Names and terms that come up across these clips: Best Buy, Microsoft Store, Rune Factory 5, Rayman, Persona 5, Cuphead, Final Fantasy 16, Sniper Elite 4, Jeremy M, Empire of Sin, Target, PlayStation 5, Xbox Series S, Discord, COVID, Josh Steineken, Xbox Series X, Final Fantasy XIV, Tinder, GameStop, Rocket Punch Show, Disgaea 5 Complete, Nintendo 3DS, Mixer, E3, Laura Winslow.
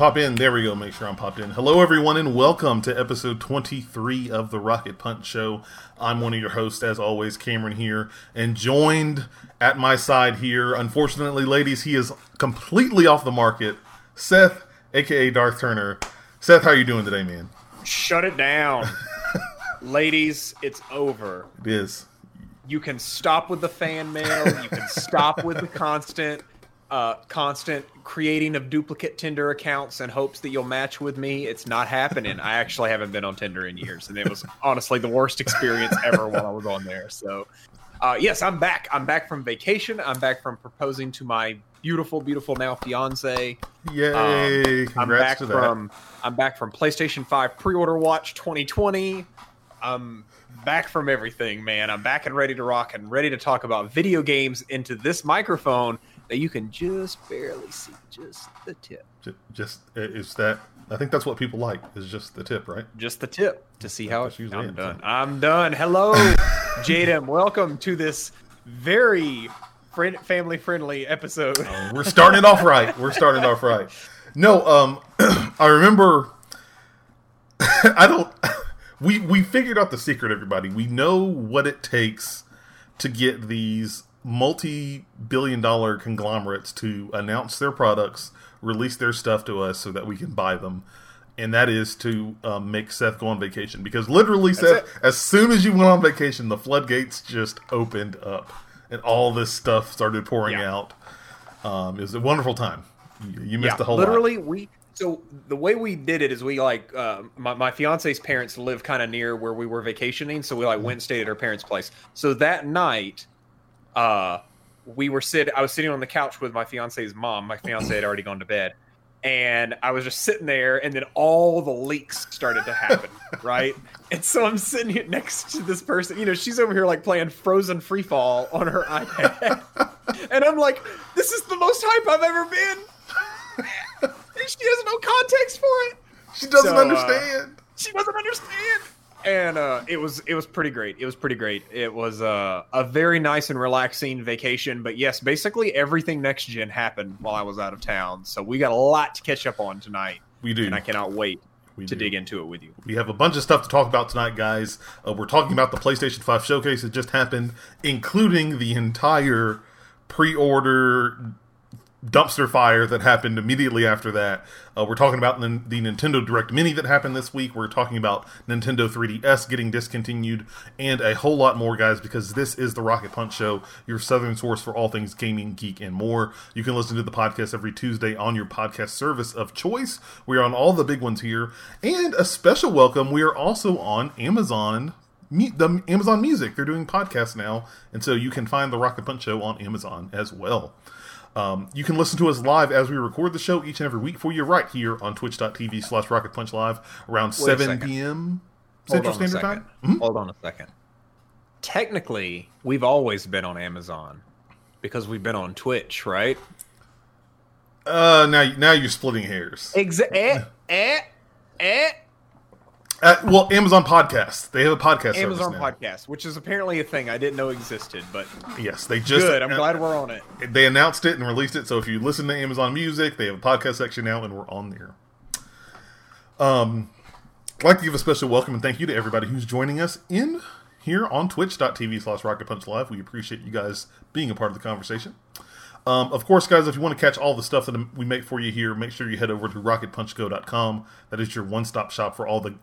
pop in? There we go. Make sure I'm popped in. Hello, everyone, and welcome to episode 23 of the Rocket Punch Show. I'm one of your hosts, as always, Cameron here, and joined at my side here, unfortunately, ladies, he is completely off the market, Seth, a.k.a. Darth Turner. Seth, how are you doing today, man? Shut it down. Ladies, it's over. It is. You can stop with the fan mail. You can stop with the constant creating of duplicate Tinder accounts in hopes that you'll match with me. It's not happening. I actually haven't been on Tinder in years, and it was honestly the worst experience ever when I was on there. So, yes, I'm back. I'm back from vacation. I'm back from proposing to my beautiful, beautiful now fiance. Yay! Congrats to that. I'm back from PlayStation 5 pre-order watch 2020. I'm back from everything, man. I'm back and ready to rock and ready to talk about video games into this microphone that you can just barely see, just the tip. Just is that? I think that's what people like is just the tip, right? Just the tip to see how it's usually. I'm done. I'm done. Hello, JDM. Welcome to this very family-friendly episode. We're starting off right. We're starting off right. No, I remember. I don't. We figured out the secret, everybody. We know what it takes to get these multi-billion-dollar conglomerates to announce their products, release their stuff to us so that we can buy them, and that is to make Seth go on vacation. Because literally, Seth, as soon as you went on vacation, the floodgates just opened up, and all this stuff started pouring out. It was a wonderful time. You missed the whole lot. Literally, so the way we did it is we my fiance's parents live kind of near where we were vacationing, so we went and stayed at her parents' place. So that night, I was sitting on the couch with my fiance's mom. My fiance had already gone to bed, and I was just sitting there, and then all the leaks started to happen, right? And so I'm sitting here next to this person. You know, she's over here like playing Frozen Free Fall on her iPad, and I'm like, "This is the most hype I've ever been," and she has no context for it. She doesn't understand. She doesn't understand. And it was pretty great. It was pretty great. It was a very nice and relaxing vacation. But yes, basically everything next gen happened while I was out of town. So we got a lot to catch up on tonight. We do. And I cannot wait to dig into it with you. We have a bunch of stuff to talk about tonight, guys. We're talking about the PlayStation 5 showcase that just happened, including the entire pre-order dumpster fire that happened immediately after that. We're talking about the Nintendo Direct Mini that happened this week. We're talking about Nintendo 3DS getting discontinued and a whole lot more, guys, because this is the Rocket Punch Show, your southern source for all things gaming, geek, and more. You can listen to the podcast every Tuesday on your podcast service of choice. We are on all the big ones here. And a special welcome, we are also on Amazon. The Amazon Music. They're doing podcasts now, and so you can find the Rocket Punch Show on Amazon as well. You can listen to us live as we record the show each and every week for you right here on twitch.tv/rocketpunchlive around 7 p.m. Central Standard Time. Hold on a second. Technically, we've always been on Amazon because we've been on Twitch, right? Now you're splitting hairs. Well, Amazon Podcasts. They have a podcast service now. Amazon Podcasts, which is apparently a thing I didn't know existed, but yes, they just good. I'm glad we're on it. They announced it and released it, so if you listen to Amazon Music, they have a podcast section now, and we're on there. I'd like to give a special welcome and thank you to everybody who's joining us in here on twitch.tv/rocketpunchlive. We appreciate you guys being a part of the conversation. Of course, guys, if you want to catch all the stuff that we make for you here, make sure you head over to rocketpunchgo.com. That is your one-stop shop for all the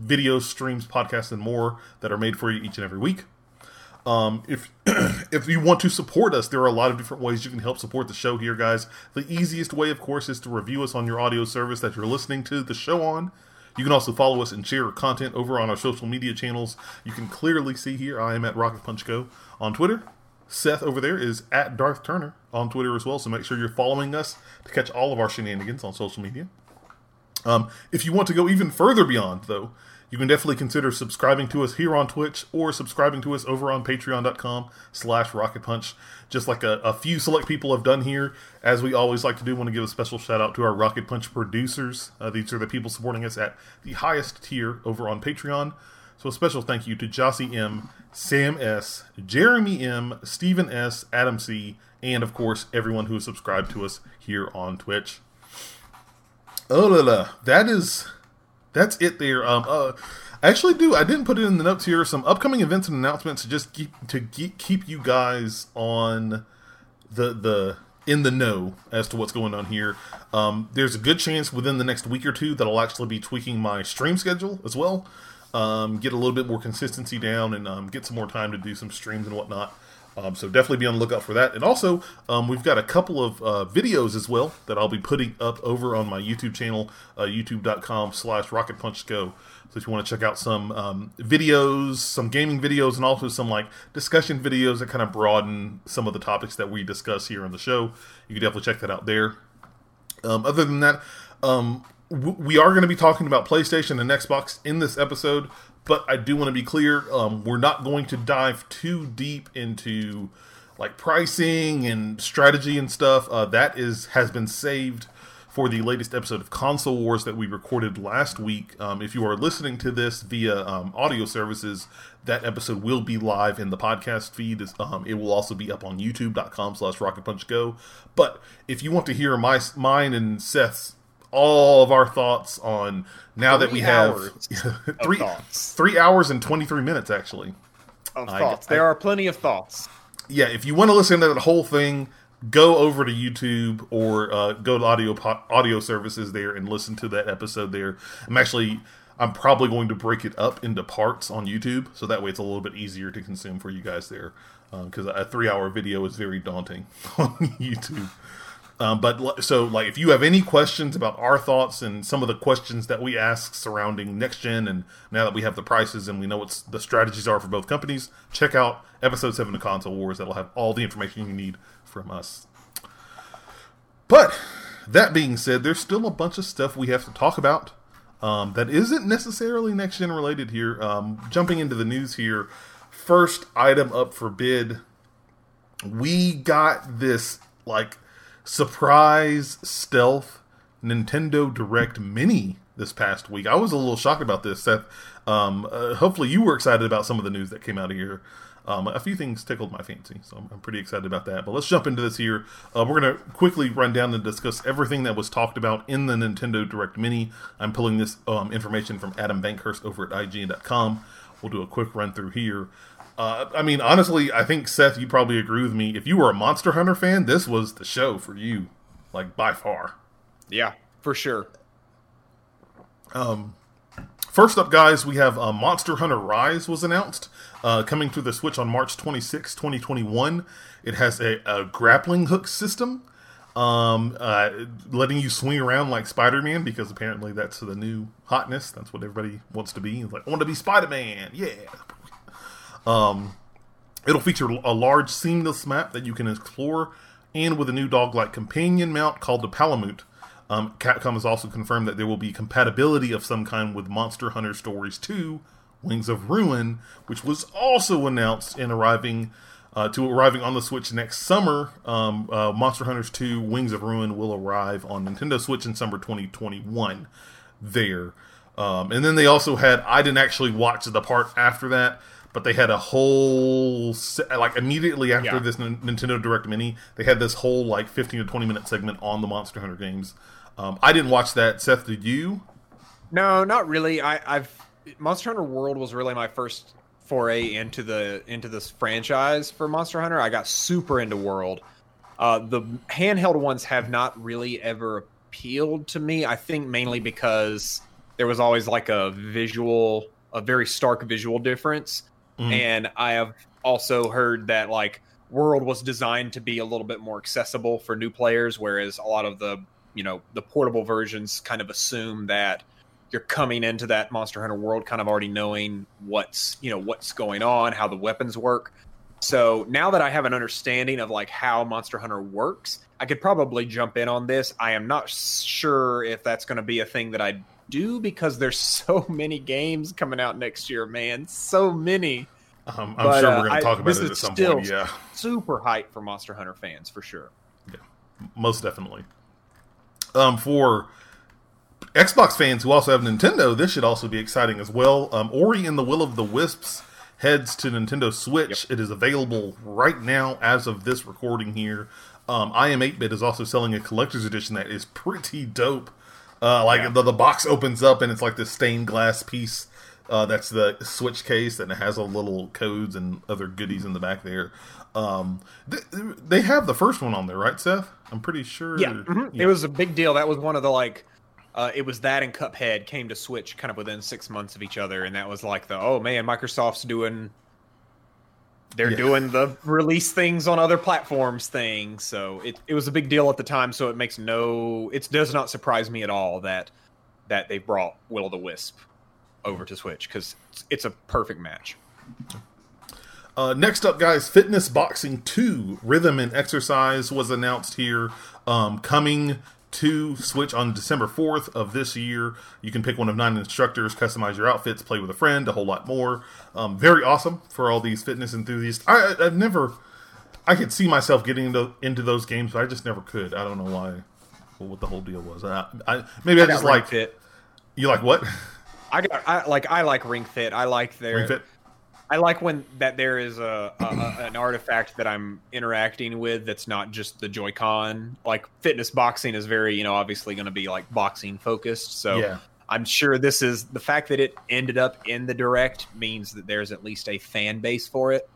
videos, streams, podcasts, and more that are made for you each and every week. If you want to support us, there are a lot of different ways you can help support the show here, guys. The easiest way, of course, is to review us on your audio service that you're listening to the show on. You can also follow us and share our content over on our social media channels. You can clearly see here, I am at RocketPunchCo on Twitter. Seth over there is at Darth Turner on Twitter as well, so make sure you're following us to catch all of our shenanigans on social media. If you want to go even further beyond, though, you can definitely consider subscribing to us here on Twitch or subscribing to us over on patreon.com/rocketpunch, just like a few select people have done here. As we always like to do, want to give a special shout out to our Rocket Punch producers. These are the people supporting us at the highest tier over on Patreon. So a special thank you to Joci M, Sam S, Jeremy M, Steven S, Adam C, and of course everyone who has subscribed to us here on Twitch. Oh la la, that's it there. I actually do. I didn't put it in the notes here. Some upcoming events and announcements to just keep you guys on in the know as to what's going on here. There's a good chance within the next week or two that I'll actually be tweaking my stream schedule as well. Get a little bit more consistency down and get some more time to do some streams and whatnot. So definitely be on the lookout for that. And also, we've got a couple of videos as well that I'll be putting up over on my YouTube channel, youtube.com/rocketpunchco. So if you want to check out some videos, some gaming videos, and also some like discussion videos that kind of broaden some of the topics that we discuss here on the show, you can definitely check that out there. Other than that, we are going to be talking about PlayStation and Xbox in this episode, but I do want to be clear, we're not going to dive too deep into like pricing and strategy and stuff. That has been saved for the latest episode of Console Wars that we recorded last week. If you are listening to this via audio services, that episode will be live in the podcast feed. It will also be up on youtube.com/rocketpunchgo. But if you want to hear mine and Seth's, all of our thoughts on now that we have 3 hours and 23 minutes actually of thoughts. There are plenty of thoughts. Yeah, if you want to listen to that whole thing, go over to YouTube or go to audio services there and listen to that episode there. I'm probably going to break it up into parts on YouTube, so that way it's a little bit easier to consume for you guys there, because a 3-hour video is very daunting on YouTube. But if you have any questions about our thoughts and some of the questions that we ask surrounding next gen, and now that we have the prices and we know what the strategies are for both companies, check out episode 7 of Console Wars. That'll have all the information you need from us. But that being said, there's still a bunch of stuff we have to talk about that isn't necessarily next gen related here. Jumping into the news here, first item up for bid, we got this surprise stealth Nintendo Direct Mini this past week. I was a little shocked about this, Seth. Hopefully you were excited about some of the news that came out of here. A few things tickled my fancy, so I'm pretty excited about that. But let's jump into this here. We're going to quickly run down and discuss everything that was talked about in the Nintendo Direct Mini. I'm pulling this information from Adam Bankhurst over at IGN.com. We'll do a quick run through here. Honestly, I think, Seth, you probably agree with me. If you were a Monster Hunter fan, this was the show for you, by far. Yeah, for sure. First up, guys, we have Monster Hunter Rise was announced, coming to the Switch on March 26, 2021. It has a grappling hook system, letting you swing around like Spider-Man, because apparently that's the new hotness. That's what everybody wants to be. It's like, I want to be Spider-Man, yeah! It'll feature a large seamless map that you can explore, and with a new dog-like companion mount called the Palamute. Capcom has also confirmed that there will be compatibility of some kind with Monster Hunter Stories 2, Wings of Ruin, which was also announced in arriving on the Switch next summer. Monster Hunter 2, Wings of Ruin will arrive on Nintendo Switch in summer 2021 there. And then they also had, I didn't actually watch the part after that, but they had a whole immediately after this Nintendo Direct Mini, they had this whole 15 to 20 minute segment on the Monster Hunter games. I didn't watch that. Seth, did you? No, not really. I've Monster Hunter World was really my first foray into this franchise for Monster Hunter. I got super into World. The handheld ones have not really ever appealed to me. I think mainly because there was always a very stark visual difference. And I have also heard that World was designed to be a little bit more accessible for new players, whereas a lot of the portable versions kind of assume that you're coming into that Monster Hunter World kind of already knowing what's going on, how the weapons work. So now that I have an understanding of how Monster Hunter works, I could probably jump in on this. I am not sure if that's going to be a thing that I do, because there's so many games coming out next year, man. So many. I'm sure we're going to talk about it at some point. Yeah, super hype for Monster Hunter fans for sure. Yeah, most definitely. For Xbox fans who also have Nintendo, this should also be exciting as well. Ori and the Will of the Wisps heads to Nintendo Switch. Yep. It is available right now as of this recording here. I Am 8-Bit is also selling a collector's edition that is pretty dope. The box opens up and it's like this stained glass piece. That's the Switch case, and it has all little codes and other goodies in the back there. They have the first one on there, right, Seth? I'm pretty sure. Yeah. Mm-hmm. Yeah, it was a big deal. That was one of the it was that and Cuphead came to Switch kind of within 6 months of each other, and that was like Microsoft's doing. They're doing the release things on other platforms thing, so it was a big deal at the time. So it does not surprise me at all that they brought Will-O-The-Wisp over to Switch, because it's a perfect match. Next up, guys, Fitness Boxing 2 Rhythm and Exercise was announced here, coming to Switch on December 4th of this year. You can pick one of 9 instructors, customize your outfits, play with a friend, a whole lot more. Very awesome for all these fitness enthusiasts. I could see myself getting into those games, but I just never could. I don't know why, what the whole deal was. I just like it. You like what? I like Ring Fit. I like their Ring Fit. I like when that there is an artifact that I'm interacting with that's not just the Joy-Con. Like, fitness boxing is very, obviously going to be like boxing focused. So yeah. I'm sure this is the fact that it ended up in the Direct means that there's at least a fan base for it.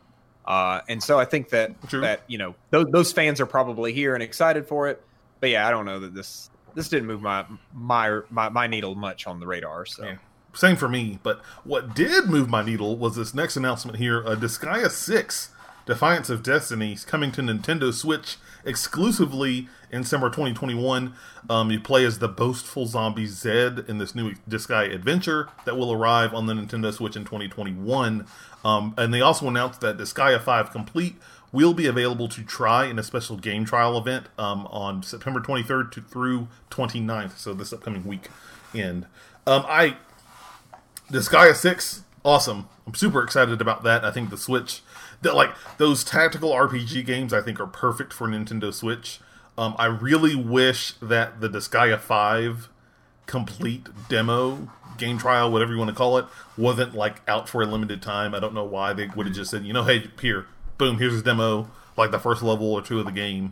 And so I think that true. That those fans are probably here and excited for it. But yeah, I don't know that this didn't move my needle much on the radar. So. Yeah. Same for me, but what did move my needle was this next announcement here. Disgaea 6, Defiance of Destiny, coming to Nintendo Switch exclusively in summer 2021. You play as the boastful zombie Zed in this new Disgaea adventure that will arrive on the Nintendo Switch in 2021. And they also announced that Disgaea 5 Complete will be available to try in a special game trial event on September 23rd through 29th, so this upcoming weekend. Disgaea 6, awesome. I'm super excited about that. I think the Switch, those tactical RPG games, I think are perfect for Nintendo Switch. I really wish that the Disgaea 5 complete demo, game trial, whatever you want to call it, wasn't out for a limited time. I don't know why they would have just said, hey, here, boom, here's a demo, the first level or two of the game,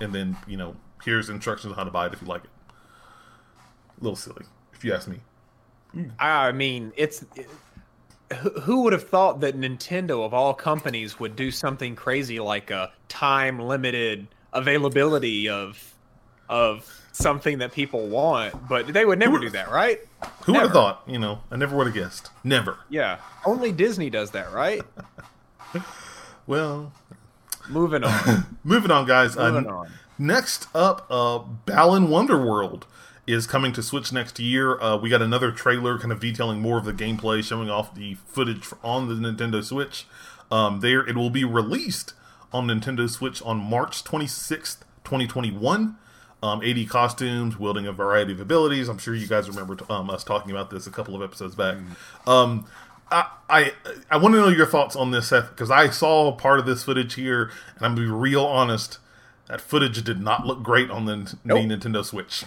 and then, here's instructions on how to buy it if you like it. A little silly, if you ask me. I mean, who would have thought that Nintendo of all companies would do something crazy like a time limited availability of something that people want, but they would never do that, right? Who would have thought? I never would have guessed. Never. Yeah. Only Disney does that, right? Well, moving on. Moving on, guys. Moving on. Next up, Balan Wonderworld is coming to Switch next year. We got another trailer kind of detailing more of the gameplay, showing off the footage on the Nintendo Switch. It will be released on Nintendo Switch on March 26th, 2021. 80 costumes, wielding a variety of abilities. I'm sure you guys remember us talking about this a couple of episodes back. I want to know your thoughts on this, Seth, because I saw part of this footage here, and I'm going to be real honest, that footage did not look great on the Nintendo Switch.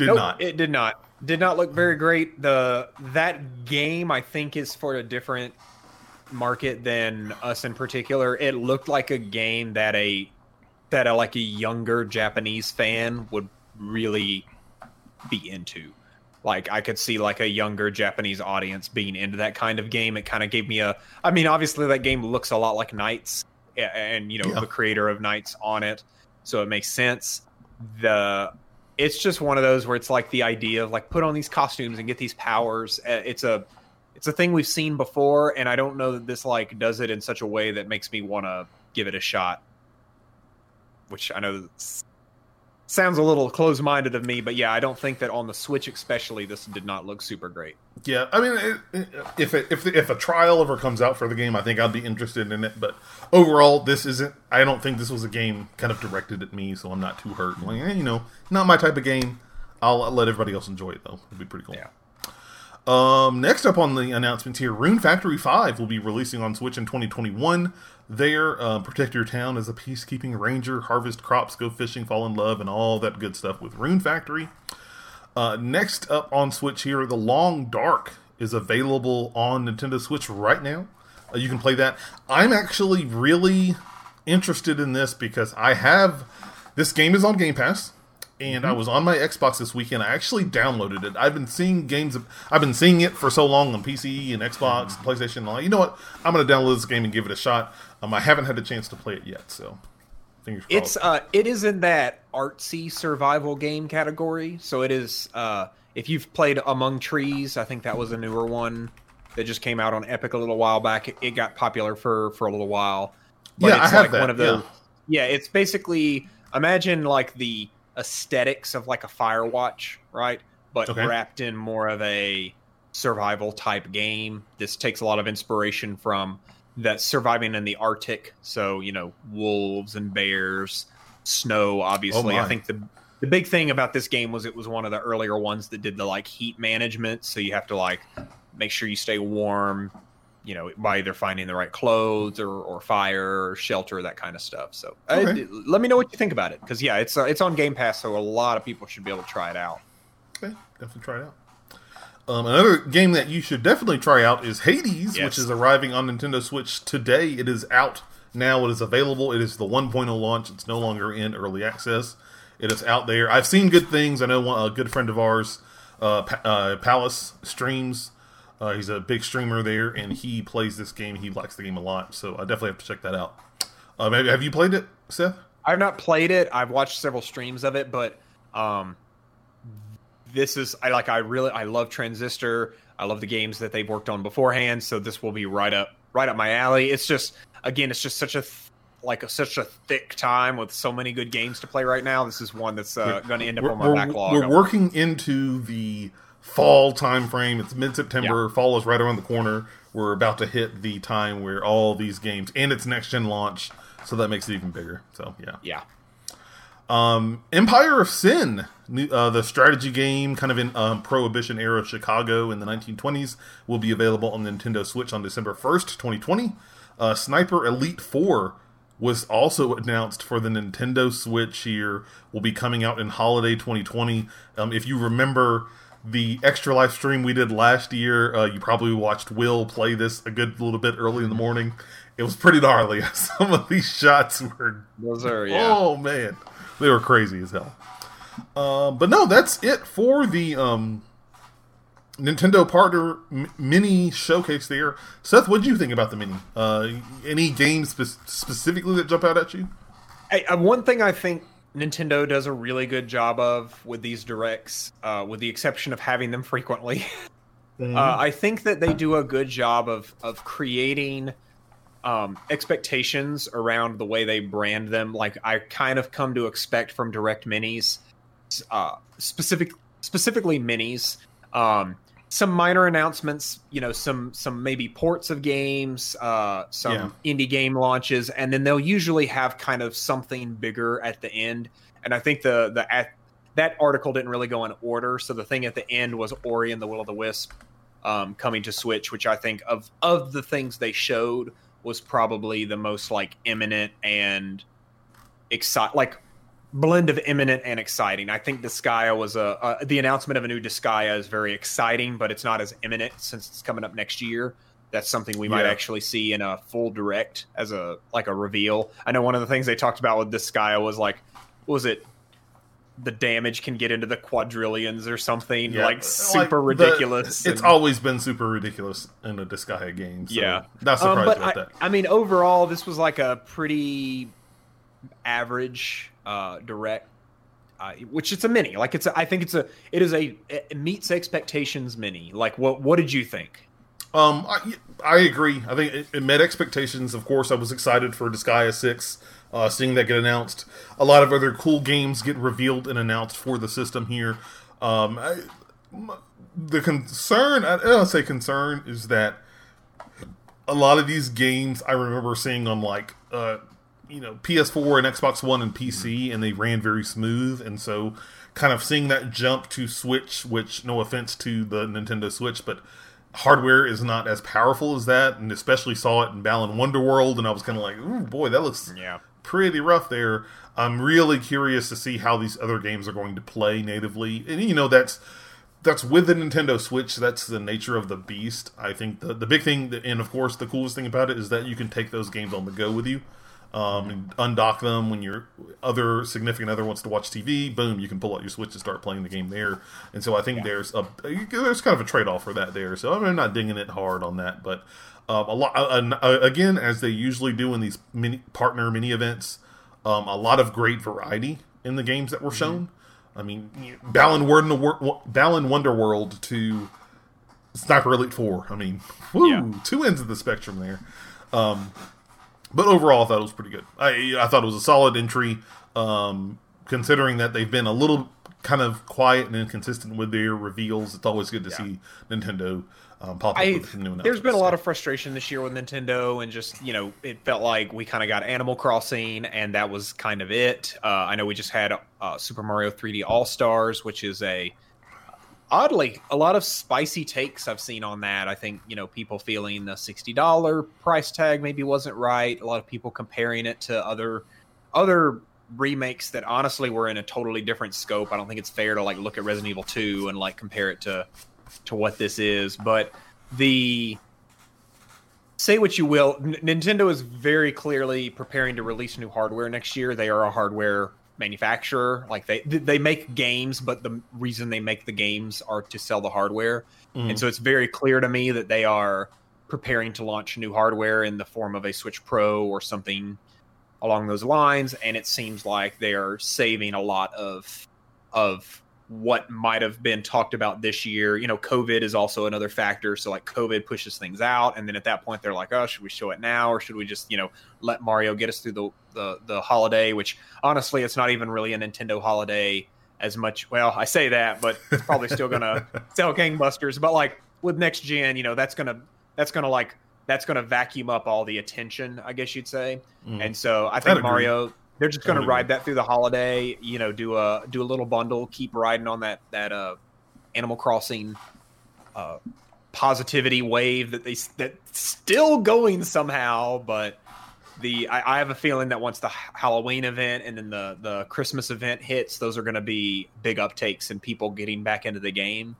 It did not. Did not look very great. That game, I think, is for a different market than us in particular. It looked like a game that a younger Japanese fan would really be into. I could see a younger Japanese audience being into that kind of game. It kind of gave me obviously that game looks a lot like Knights, and the creator of Knights on it, so it makes sense. It's just one of those where it's the idea of put on these costumes and get these powers. It's a thing we've seen before, and I don't know that this does it in such a way that makes me want to give it a shot. Which I know sounds a little close-minded of me, but yeah, I don't think that on the Switch especially this did not look super great. Yeah, I mean, if a trial ever comes out for the game, I think I'd be interested in it. But overall, this isn't. I don't think this was a game kind of directed at me, so I'm not too hurt. Not my type of game. I'll let everybody else enjoy it though. It'd be pretty cool. Yeah. Next up on the announcements here, Rune Factory 5 will be releasing on Switch in 2021. There, protect your town as a peacekeeping ranger, harvest crops, go fishing, fall in love, and all that good stuff with Rune Factory. Next up on Switch here, The Long Dark is available on Nintendo Switch right now. You can play that. I'm actually really interested in this because this game is on Game Pass. and I was on my Xbox this weekend. I actually downloaded it. I've been seeing games. I've been seeing it for so long on PC and Xbox, PlayStation, and all. You know what? I'm going to download this game and give it a shot. I haven't had a chance to play it yet, so fingers crossed. It is in that artsy survival game category. So it is. If you've played Among Trees, I think that was a newer one that just came out on Epic a little while back. It got popular for a little while. But yeah, it's one of those. Yeah, it's basically imagine like the aesthetics of like a Firewatch, right? But wrapped in more of a survival type game. This takes a lot of inspiration from that surviving in the Arctic. So, you know, wolves and bears, snow, obviously. I think the big thing about this game was it was one of the earlier ones that did the like heat management. So you have to like make sure you stay warm, you know, by either finding the right clothes or fire or shelter, that kind of stuff. So let me know what you think about it. Because, yeah, it's on Game Pass, so a lot of people should be able to try it out. Okay, definitely try it out. Another game that you should definitely try out is Hades, which is arriving on Nintendo Switch today. It is out now. It is available. It is the 1.0 launch. It's no longer in early access. It is out there. I've seen good things. I know a good friend of ours, Palace Streams. He's a big streamer there, and he plays this game. He likes the game a lot, so I definitely have to check that out. Have you played it, Seth? I've not played it. I've watched several streams of it, but I love Transistor. I love the games that they've worked on beforehand, so this will be right up my alley. It's just such a such a thick time with so many good games to play right now. This is one that's going to end up on my backlog. We're working into the fall time frame. It's mid-September. Fall is right around the corner. We're about to hit the time where all these games, and it's next gen launch, so that makes it even bigger. So Empire of Sin, the strategy game kind of in Prohibition era Chicago in the 1920s, will be available on Nintendo Switch on December 1st 2020. Sniper Elite 4 was also announced for the Nintendo Switch here, will be coming out in holiday 2020. If you remember the extra live stream we did last year, you probably watched Will play this a good little bit early in the morning. It was pretty gnarly. Some of these shots were... Oh, man. They were crazy as hell. But no, that's it for the Nintendo Partner Mini Showcase there. Seth, what did you think about the Mini? Any games specifically that jump out at you? One thing I think Nintendo does a really good job of with these directs, with the exception of having them frequently. I think that they do a good job of creating expectations around the way they brand them. Like, I kind of come to expect from direct minis, specifically minis, some minor announcements, you know, some maybe ports of games, some indie game launches, and then they'll usually have kind of something bigger at the end. And I think that article didn't really go in order, so the thing at the end was Ori and the Will-O-the-Wisp coming to Switch, which I think of the things they showed was probably the most like imminent and exciting, like blend of imminent and exciting. I think Disgaea was the announcement of a new Disgaea is very exciting, but it's not as imminent since it's coming up next year. That's something we might actually see in a full direct as a reveal. I know one of the things they talked about with Disgaea was like, what was it? The damage can get into the quadrillions or something super ridiculous. It's always been super ridiculous in a Disgaea game. So not surprised about that. I mean, overall, this was like a pretty average direct, which it's a mini. Like it meets expectations mini. Like what did you think? I agree. I think it met expectations. Of course, I was excited for Disgaea 6, seeing that get announced. A lot of other cool games get revealed and announced for the system here. The concern is that a lot of these games I remember seeing on PS4 and Xbox One and PC, and they ran very smooth, and so kind of seeing that jump to Switch, which, no offense to the Nintendo Switch, but hardware is not as powerful as that, and especially saw it in Balan Wonderworld, and I was kind of like, ooh, boy, that looks pretty rough there. I'm really curious to see how these other games are going to play natively, and that's with the Nintendo Switch. That's the nature of the beast. I think the big thing, and of course the coolest thing about it, is that you can take those games on the go with you. and undock them when your other significant other wants to watch TV. Boom, you can pull out your Switch and start playing the game there. And so I think there's kind of a trade-off for that there. So I'm not dinging it hard on that, but a lot again, as they usually do in these mini events, a lot of great variety in the games that were shown. I mean, Balan Wonderworld to Sniper Elite 4. I mean, two ends of the spectrum there. But overall, I thought it was pretty good. I thought it was a solid entry, considering that they've been a little kind of quiet and inconsistent with their reveals. It's always good to see Nintendo pop up with some new announcements. There's been a lot of frustration this year with Nintendo, and just, you know, it felt like we kind of got Animal Crossing, and that was kind of it. I know we just had Super Mario 3D All-Stars, which is oddly, a lot of spicy takes I've seen on that. I think, you know, people feeling the $60 price tag maybe wasn't right. A lot of people comparing it to other remakes that honestly were in a totally different scope. I don't think it's fair to like look at Resident Evil 2 and like compare it to what this is. But say what you will, Nintendo is very clearly preparing to release new hardware next year. They are a hardware manufacturer. Like they make games, but the reason they make the games are to sell the hardware. And so it's very clear to me that they are preparing to launch new hardware in the form of a Switch Pro or something along those lines, and it seems like they are saving a lot of what might have been talked about this year. You know, COVID is also another factor, so like COVID pushes things out, and then at that point they're like, oh, should we show it now, or should we just, you know, let Mario get us through the holiday, which honestly it's not even really a Nintendo holiday as much. Well, I say that, but it's probably still gonna sell gangbusters. But like with next gen, you know, that's gonna vacuum up all the attention, I guess you'd say. And so I think Mario, they're just going to ride that through the holiday, you know, do a little bundle, keep riding on that Animal Crossing positivity wave that's still going somehow. But I have a feeling that once the Halloween event and then the Christmas event hits, those are going to be big uptakes and people getting back into the game.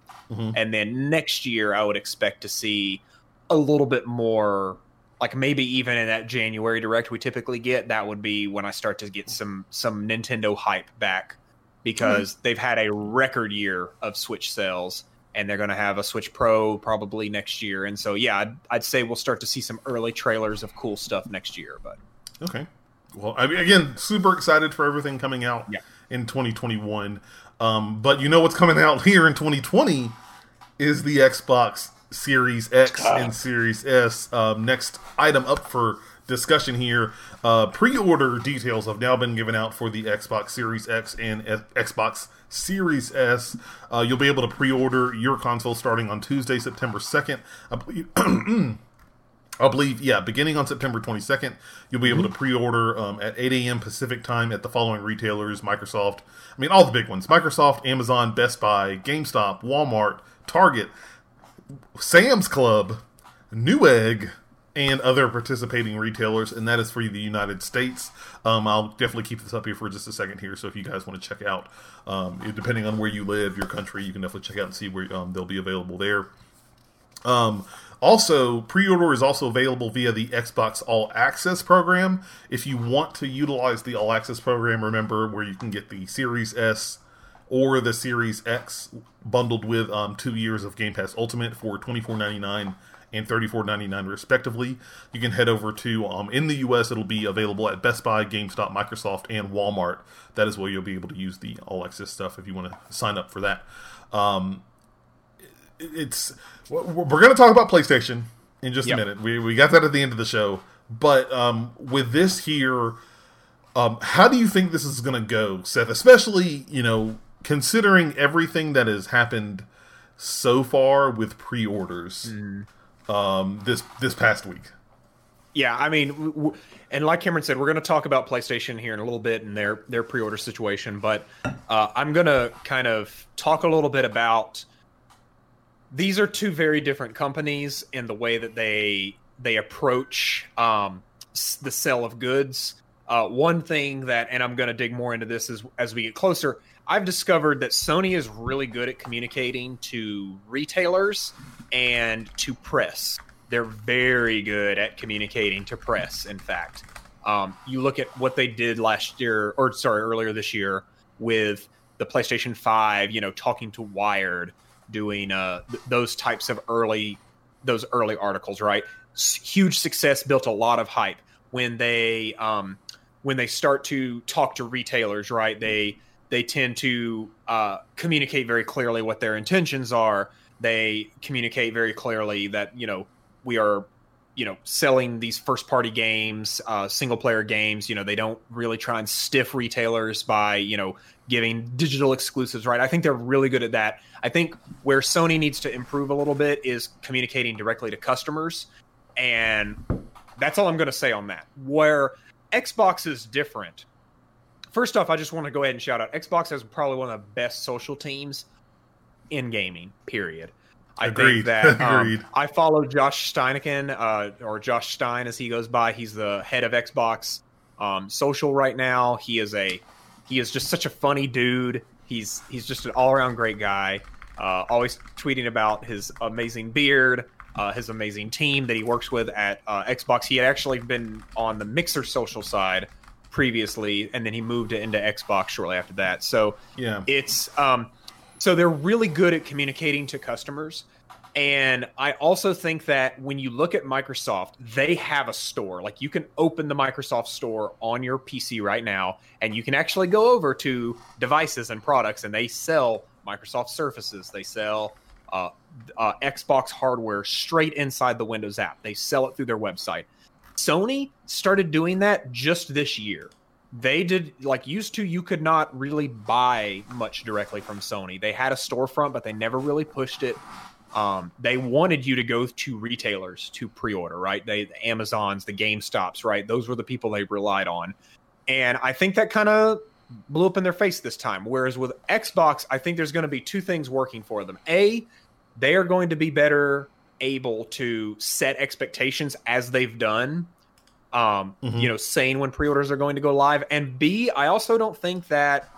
And then next year, I would expect to see a little bit more. Like maybe even in that January direct we typically get, that would be when I start to get some Nintendo hype back, because they've had a record year of Switch sales, and they're going to have a Switch Pro probably next year. And so, yeah, I'd say we'll start to see some early trailers of cool stuff next year. But okay. Well, I mean, again, super excited for everything coming out in 2021. But you know what's coming out here in 2020 is the Xbox Series X and Series S. Next item up for discussion here. Pre-order details have now been given out for the Xbox Series X and Xbox Series S. You'll be able to pre-order your console starting on Tuesday, September 2nd. I believe, beginning on September 22nd, you'll be able to pre-order at 8 a.m. Pacific time at the following retailers: Microsoft, I mean all the big ones, Microsoft, Amazon, Best Buy, GameStop, Walmart, Target, Sam's Club, Newegg, and other participating retailers, and that is for the United States. I'll definitely keep this up here for just a second here, so if you guys want to check out, depending on where you live, your country, you can definitely check out and see where they'll be available there. Also, pre-order is also available via the Xbox All Access program. If you want to utilize the All Access program, remember where you can get the Series S or the Series X bundled with 2 years of Game Pass Ultimate for $24.99 and $34.99 respectively. You can head over to, in the US, it'll be available at Best Buy, GameStop, Microsoft, and Walmart. That is where you'll be able to use the All Access stuff if you want to sign up for that. We're going to talk about PlayStation in just a minute. We got that at the end of the show. But with this here, how do you think this is going to go, Seth? Especially, you know, considering everything that has happened so far with pre-orders this past week. Yeah, I mean, and like Cameron said, we're going to talk about PlayStation here in a little bit and their pre-order situation, but I'm going to kind of talk a little bit about these are two very different companies in the way that they approach the sale of goods. One thing that, and I'm going to dig more into this as we get closer, I've discovered that Sony is really good at communicating to retailers and to press. They're very good at communicating to press, in fact. You look at what they did last year, or sorry, earlier this year with the PlayStation 5, you know, talking to Wired, doing those types of early articles, right? Huge success, built a lot of hype. When they start to talk to retailers, right? They tend to communicate very clearly what their intentions are. They communicate very clearly that, you know, we are, you know, selling these first-party games, single-player games. You know, they don't really try and stiff retailers by, you know, giving digital exclusives, right? I think they're really good at that. I think where Sony needs to improve a little bit is communicating directly to customers. And that's all I'm going to say on that. Where Xbox is different. First off, I just want to go ahead and shout out Xbox has probably one of the best social teams in gaming, period. Agreed. I think that I follow Josh Steineken, or Josh Stein as he goes by. He's the head of Xbox social right now. He is just such a funny dude. He's just an all-around great guy, always tweeting about his amazing beard, his amazing team that he works with at Xbox. He had actually been on the Mixer social side previously, and then he moved into Xbox shortly after that. So yeah, it's so they're really good at communicating to customers. And I also think that when you look at Microsoft, they have a store. Like, you can open the Microsoft Store on your PC right now, and you can actually go over to devices and products, and they sell Microsoft Surfaces. They sell Xbox hardware straight inside the Windows app. They sell it through their website. Sony started doing that just this year. They did, like, used to, you could not really buy much directly from Sony. They had a storefront, but they never really pushed it. They wanted you to go to retailers to pre-order, right? The Amazons, the GameStops, right? Those were the people they relied on. And I think that kind of blew up in their face this time. Whereas with Xbox, I think there's going to be two things working for them. A, they are going to be better able to set expectations as they've done, you know, saying when pre-orders are going to go live. And B, I also don't think that,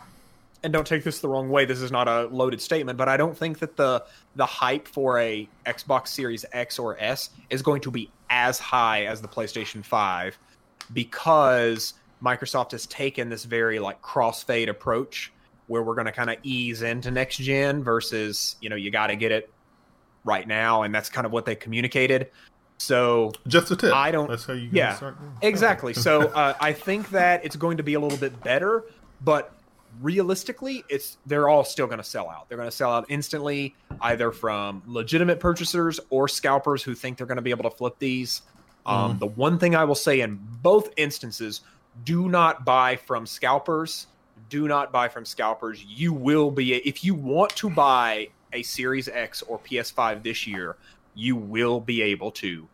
and don't take this the wrong way, this is not a loaded statement, but I don't think that the hype for a Xbox Series X or S is going to be as high as the PlayStation 5, because Microsoft has taken this very, like, crossfade approach where we're going to kind of ease into next gen versus, you know, you got to get it right now. And that's kind of what they communicated. So just a tip. I don't. That's how you start. Exactly. So I think that it's going to be a little bit better, but realistically, they're all still going to sell out. They're going to sell out instantly, either from legitimate purchasers or scalpers who think they're going to be able to flip these. The one thing I will say in both instances: do not buy from scalpers. Do not buy from scalpers. You will be, if you want to buy a Series X or PS5 this year, you will be able to.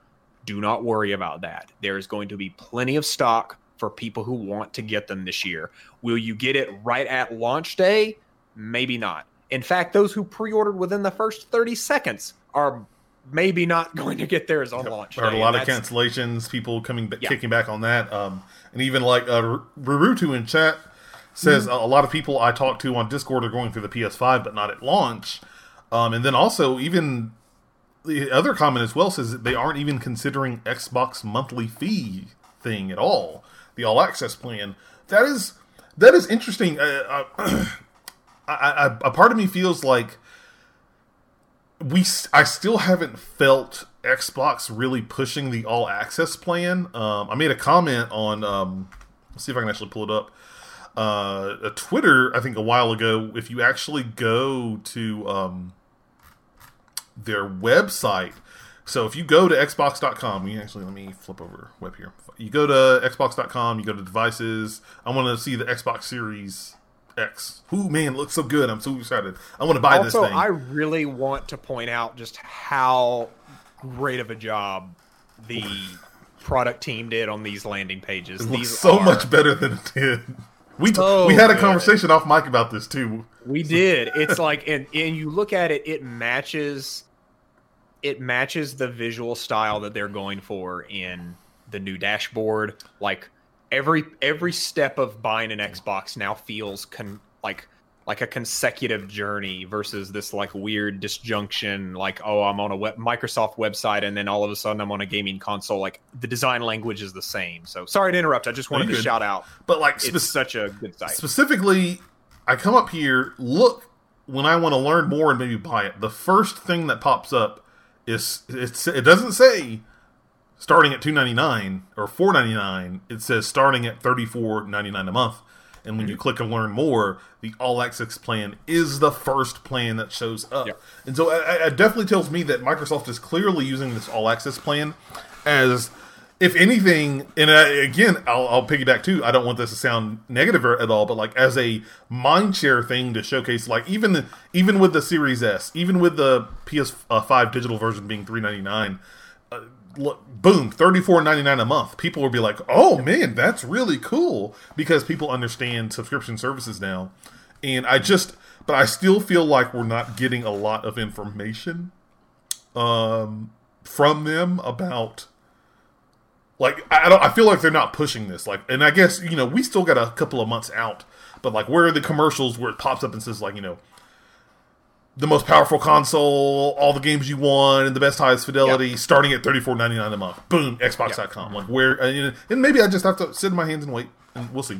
Do not worry about that. There is going to be plenty of stock for people who want to get them this year. Will you get it right at launch day? Maybe not. In fact, those who pre-ordered within the first 30 seconds are maybe not going to get theirs on launch day. There are a lot of cancellations, people kicking back on that. And even like Rurutu in chat says, a lot of people I talk to on Discord are going through the PS5, but not at launch. And then also, even the other comment as well says that they aren't even considering Xbox monthly fee thing at all, the all access plan. That is interesting. A part of me feels like I still haven't felt Xbox really pushing the all access plan. I made a comment on let's see if I can actually pull it up. A Twitter, I think a while ago, if you actually go to their website. So if you go to xbox.com, let me flip over web here. You go to xbox.com, you go to devices. I want to see the Xbox Series X. Ooh, man, it looks so good. I'm so excited. I want to buy this thing. Also, I really want to point out just how great of a job the product team did on these landing pages. It looks so much better than it did. We had a conversation off mic about this too. We did. It's like, and you look at it, it matches the visual style that they're going for in the new dashboard. Like every step of buying an Xbox now feels like like a consecutive journey versus this like weird disjunction, like, oh, I'm on a Microsoft website and then all of a sudden I'm on a gaming console. Like the design language is the same. So sorry to interrupt. I just wanted to shout out. But like, it's such a good site. Specifically, I come up here, look, when I want to learn more and maybe buy it, the first thing that pops up is it doesn't say starting at $2.99 or $4.99. It says starting at $34.99 a month. And when you click and learn more, the all-access plan is the first plan that shows up. Yep. And so it definitely tells me that Microsoft is clearly using this all-access plan as, if anything, and again, I'll piggyback too, I don't want this to sound negative at all, but like as a mindshare thing to showcase, like even with the Series S, even with the PS5 digital version being $3.99, boom, $34.99 a month. People will be like, oh man, that's really cool, because people understand subscription services now. And I still feel like we're not getting a lot of information from them about, like, I feel like they're not pushing this. Like, and I guess, you know, we still got a couple of months out, but like, where are the commercials where it pops up and says, like, you know, the most powerful console, all the games you want, and the best highest fidelity, yep, starting at $34.99 a month. Boom, Xbox.com. Yep. Like where, and maybe I just have to sit in my hands and wait, and we'll see.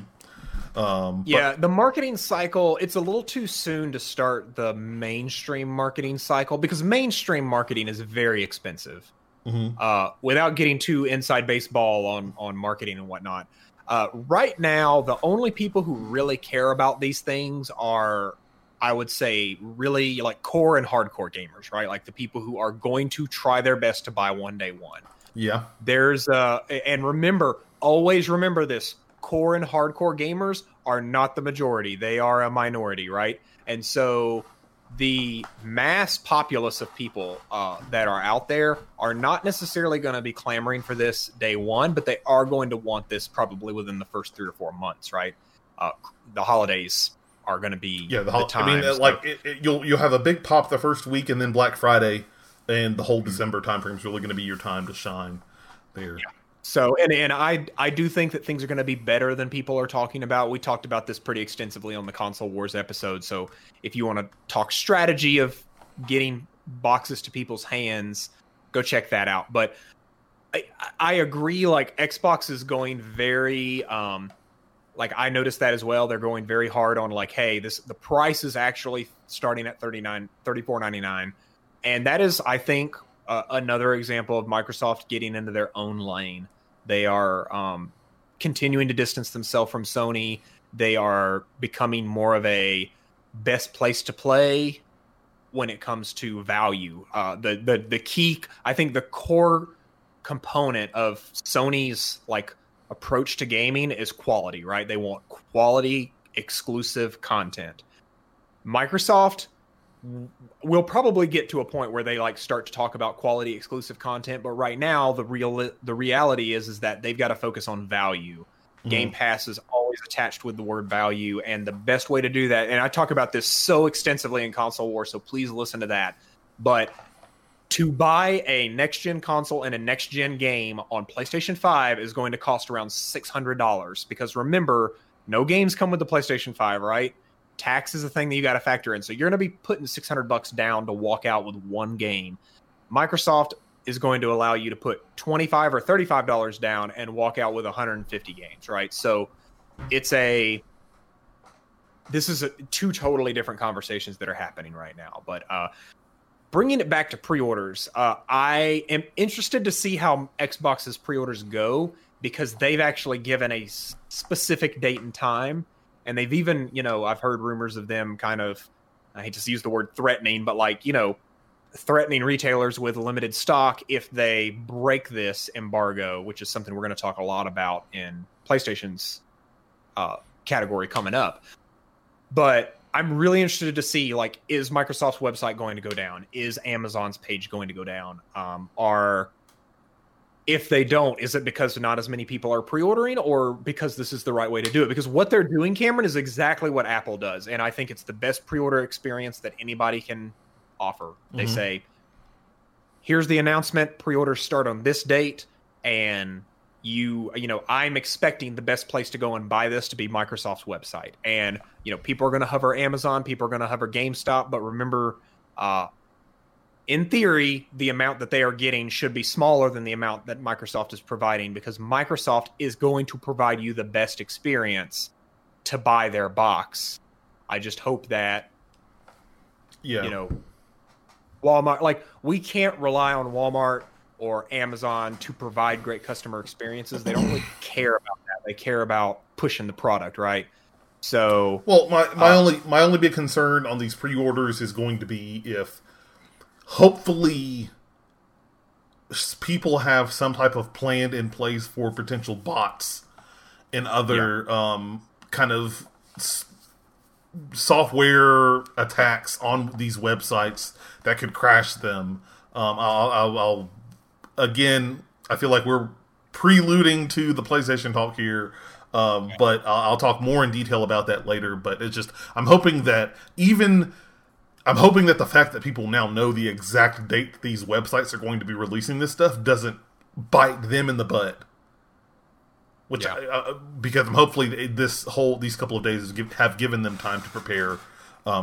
The marketing cycle, it's a little too soon to start the mainstream marketing cycle, because mainstream marketing is very expensive. Mm-hmm. Without getting too inside baseball on marketing and whatnot. Right now, the only people who really care about these things are, I would say, really like core and hardcore gamers, right? Like the people who are going to try their best to buy one day one. Yeah. There's and remember, always remember this, core and hardcore gamers are not the majority. They are a minority, right? And so the mass populace of people that are out there are not necessarily going to be clamoring for this day one, but they are going to want this probably within the first 3 or 4 months, right? The holidays are going to be the time. I mean, like, you'll have a big pop the first week, and then Black Friday and the whole December time frame is really going to be your time to shine there. Yeah. So, and I do think that things are going to be better than people are talking about. We talked about this pretty extensively on the Console Wars episode. So if you want to talk strategy of getting boxes to people's hands, go check that out. But I agree, like, Xbox is going very... like, I noticed that as well. They're going very hard on, like, hey, the price is actually starting at $34.99. And that is, I think, another example of Microsoft getting into their own lane. They are continuing to distance themselves from Sony. They are becoming more of a best place to play when it comes to value. The key, I think the core component of Sony's, like, approach to gaming is quality, right? They want quality exclusive content. Microsoft will probably get to a point where they like start to talk about quality exclusive content, but right now the reality is that they've got to focus on value. Mm-hmm. Game Pass is always attached with the word value, and the best way to do that, and I talk about this so extensively in Console War, so please listen to that, but to buy a next-gen console and a next-gen game on PlayStation 5 is going to cost around $600. Because remember, no games come with the PlayStation 5, right? Tax is a thing that you got to factor in. So you're going to be putting $600 down to walk out with one game. Microsoft is going to allow you to put $25 or $35 down and walk out with 150 games, right? So this is two totally different conversations that are happening right now. But, bringing it back to pre-orders, I am interested to see how Xbox's pre-orders go, because they've actually given a specific date and time, and they've even, you know, I've heard rumors of them kind of, I hate to use the word threatening, but like, you know, threatening retailers with limited stock if they break this embargo, which is something we're going to talk a lot about in PlayStation's category coming up. But I'm really interested to see, like, is Microsoft's website going to go down? Is Amazon's page going to go down? If they don't, is it because not as many people are pre-ordering, or because this is the right way to do it? Because what they're doing, Cameron, is exactly what Apple does. And I think it's the best pre-order experience that anybody can offer. Mm-hmm. They say, here's the announcement, pre-orders start on this date, and you know, I'm expecting the best place to go and buy this to be Microsoft's website. And, you know, people are going to hover Amazon, people are going to hover GameStop. But remember, in theory, the amount that they are getting should be smaller than the amount that Microsoft is providing, because Microsoft is going to provide you the best experience to buy their box. I just hope that, you know, Walmart, like, we can't rely on Walmart or Amazon to provide great customer experiences. They don't really care about that. They care about pushing the product, right? So, well, my only big concern on these pre-orders is going to be if hopefully people have some type of plan in place for potential bots and other kind of software attacks on these websites that could crash them. Again, I feel like we're preluding to the PlayStation talk here, but I'll talk more in detail about that later. But it's just, I'm hoping that the fact that people now know the exact date these websites are going to be releasing this stuff doesn't bite them in the butt. Which, because hopefully these couple of days have given them time to prepare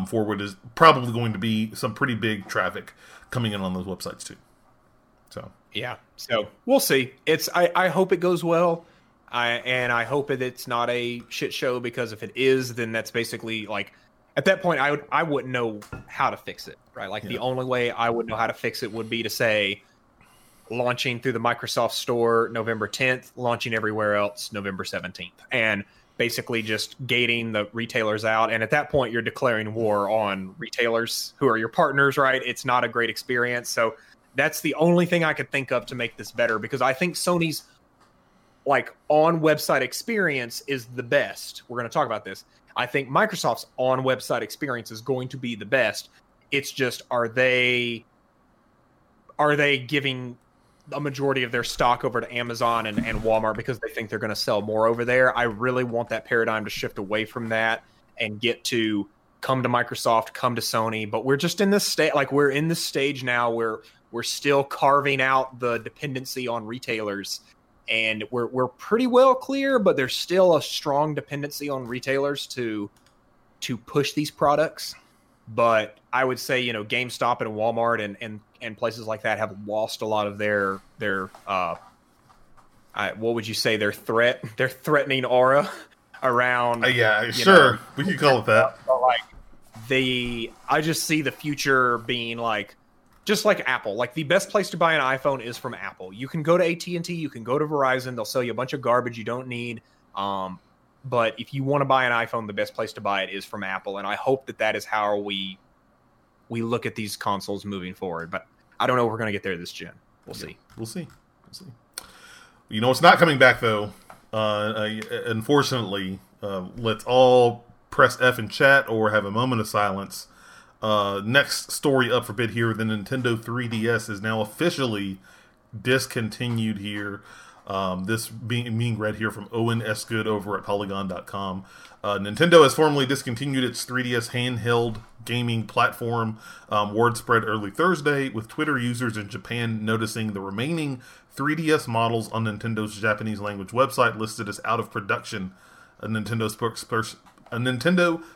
for what is probably going to be some pretty big traffic coming in on those websites too. So. Yeah, so we'll see. I hope it goes well, and I hope that it's not a shit show, because if it is, then that's basically, like, at that point, I wouldn't know how to fix it, right? Like, the only way I would know how to fix it would be to say, launching through the Microsoft Store November 10th, launching everywhere else November 17th, and basically just gating the retailers out. And at that point, you're declaring war on retailers who are your partners, right? It's not a great experience, so... That's the only thing I could think of to make this better, because I think Sony's, like, on-website experience is the best. We're going to talk about this. I think Microsoft's on-website experience is going to be the best. It's just, are they giving a majority of their stock over to Amazon and Walmart because they think they're going to sell more over there? I really want that paradigm to shift away from that and get to come to Microsoft, come to Sony. But we're just in this state, like, we're in this stage now where we're still carving out the dependency on retailers, and we're pretty well clear, but there's still a strong dependency on retailers to push these products. But I would say, you know, GameStop and Walmart and places like that have lost a lot of their what would you say, their threatening aura around. Yeah, sure, know, we could call it that. But, like, I just see the future being like. Just like Apple, like, the best place to buy an iPhone is from Apple. You can go to AT&T, you can go to Verizon. They'll sell you a bunch of garbage you don't need. But if you want to buy an iPhone, the best place to buy it is from Apple. And I hope that is how we look at these consoles moving forward. But I don't know if we're going to get there this gen. We'll see. We'll see. You know, it's not coming back, though. Unfortunately, let's all press F in chat or have a moment of silence. Next story up for bid here. The Nintendo 3DS is now officially discontinued here. This being read here from Owen Esgood over at Polygon.com. Nintendo has formally discontinued its 3DS handheld gaming platform. Word spread early Thursday, with Twitter users in Japan noticing the remaining 3DS models on Nintendo's Japanese language website listed as out of production. A Nintendo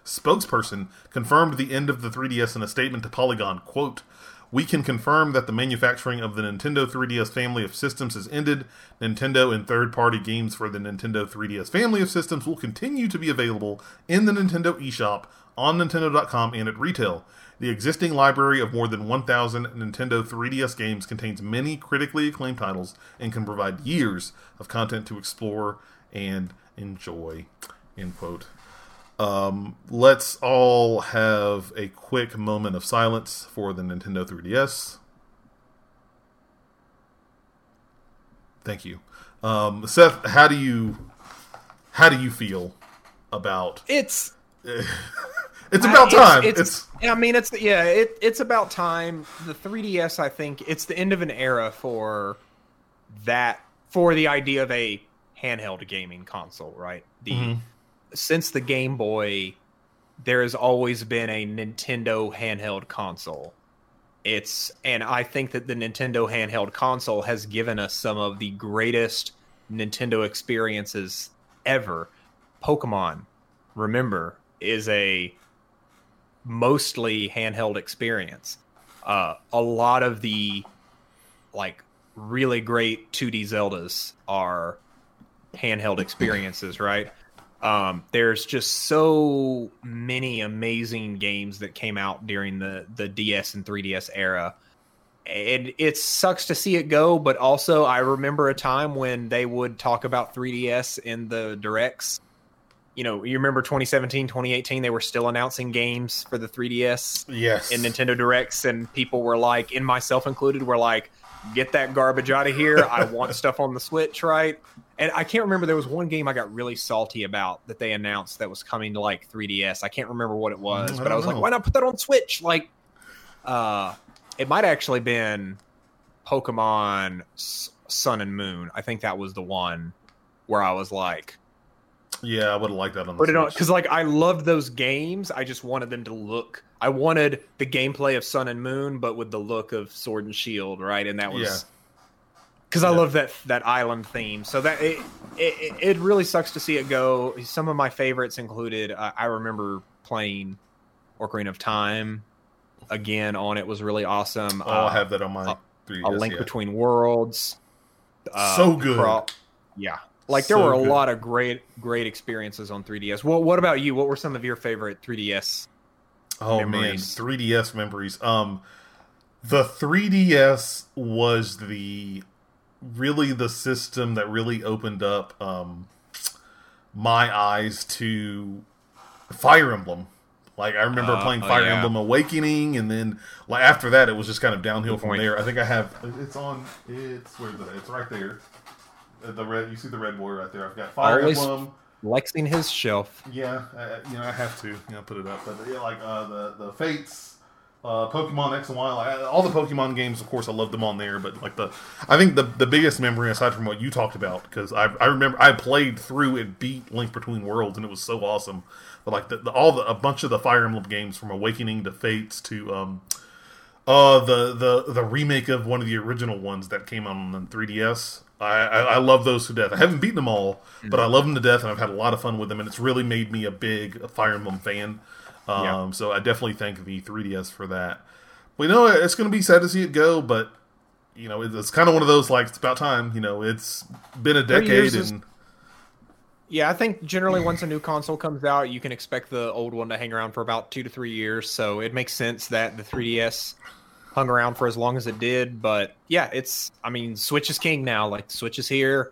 spokesperson confirmed the end of the 3DS in a statement to Polygon, quote, "We can confirm that the manufacturing of the Nintendo 3DS family of systems has ended. Nintendo and third-party games for the Nintendo 3DS family of systems will continue to be available in the Nintendo eShop, on Nintendo.com, and at retail. The existing library of more than 1,000 Nintendo 3DS games contains many critically acclaimed titles and can provide years of content to explore and enjoy," end quote. Let's all have a quick moment of silence for the Nintendo 3DS. Thank you. Seth, how do you feel about it's? It's about time. It's about time. The 3DS, I think, it's the end of an era for the idea of a handheld gaming console, right? Since the Game Boy, there has always been a Nintendo handheld console. And I think that the Nintendo handheld console has given us some of the greatest Nintendo experiences ever. Pokemon, remember, is a mostly handheld experience. A lot of the like really great 2D Zeldas are handheld experiences, right? There's just so many amazing games that came out during the DS and 3DS era. And it sucks to see it go, but also I remember a time when they would talk about 3DS in the directs. You know, you remember 2017, 2018, they were still announcing games for the 3DS in Nintendo Directs, and people were like, and myself included, were like, get that garbage out of here. I want stuff on the Switch, right? And I can't remember, there was one game I got really salty about that they announced that was coming to, like, 3DS. I can't remember what it was, but I was like, why not put that on Switch? Like, it might actually been Pokemon Sun and Moon. I think that was the one where I was like... Yeah, I would have liked that on the Switch. Because, like, I loved those games. I just wanted them to look... I wanted the gameplay of Sun and Moon, but with the look of Sword and Shield, right? And that was... Because I love that island theme. So that it really sucks to see it go. Some of my favorites included... I remember playing Ocarina of Time again on it. Was really awesome. Oh, I have that on my 3DS. A Link Between Worlds. So good. Like, there were a lot of great experiences on 3DS. Well, what about you? What were some of your favorite 3DS memories? Man, 3DS memories. The 3DS was really the system that really opened up my eyes to Fire Emblem. Like, I remember playing Fire Emblem Awakening, and then like after that, it was just kind of downhill from there. I think I have... It's right there. The red, you see the red boy right there. I've got Fire Emblem, flexing his shelf. Yeah, I have to put it up. But the Fates, Pokemon X and Y, like, all the Pokemon games. Of course, I love them on there. But like I think the biggest memory aside from what you talked about, because I remember I played through and beat Link Between Worlds, and it was so awesome. But like a bunch of the Fire Emblem games, from Awakening to Fates to the remake of one of the original ones that came on the 3DS. I love those to death. I haven't beaten them all, but I love them to death, and I've had a lot of fun with them, and it's really made me a big Fire Emblem fan. So I definitely thank the 3DS for that. Well, it's going to be sad to see it go, but it's kind of one of those, like, it's about time. It's been a decade. I think generally once a new console comes out, you can expect the old one to hang around for about 2 to 3 years, so it makes sense that the 3DS... hung around for as long as it did. But Switch is king now. Like, Switch is here.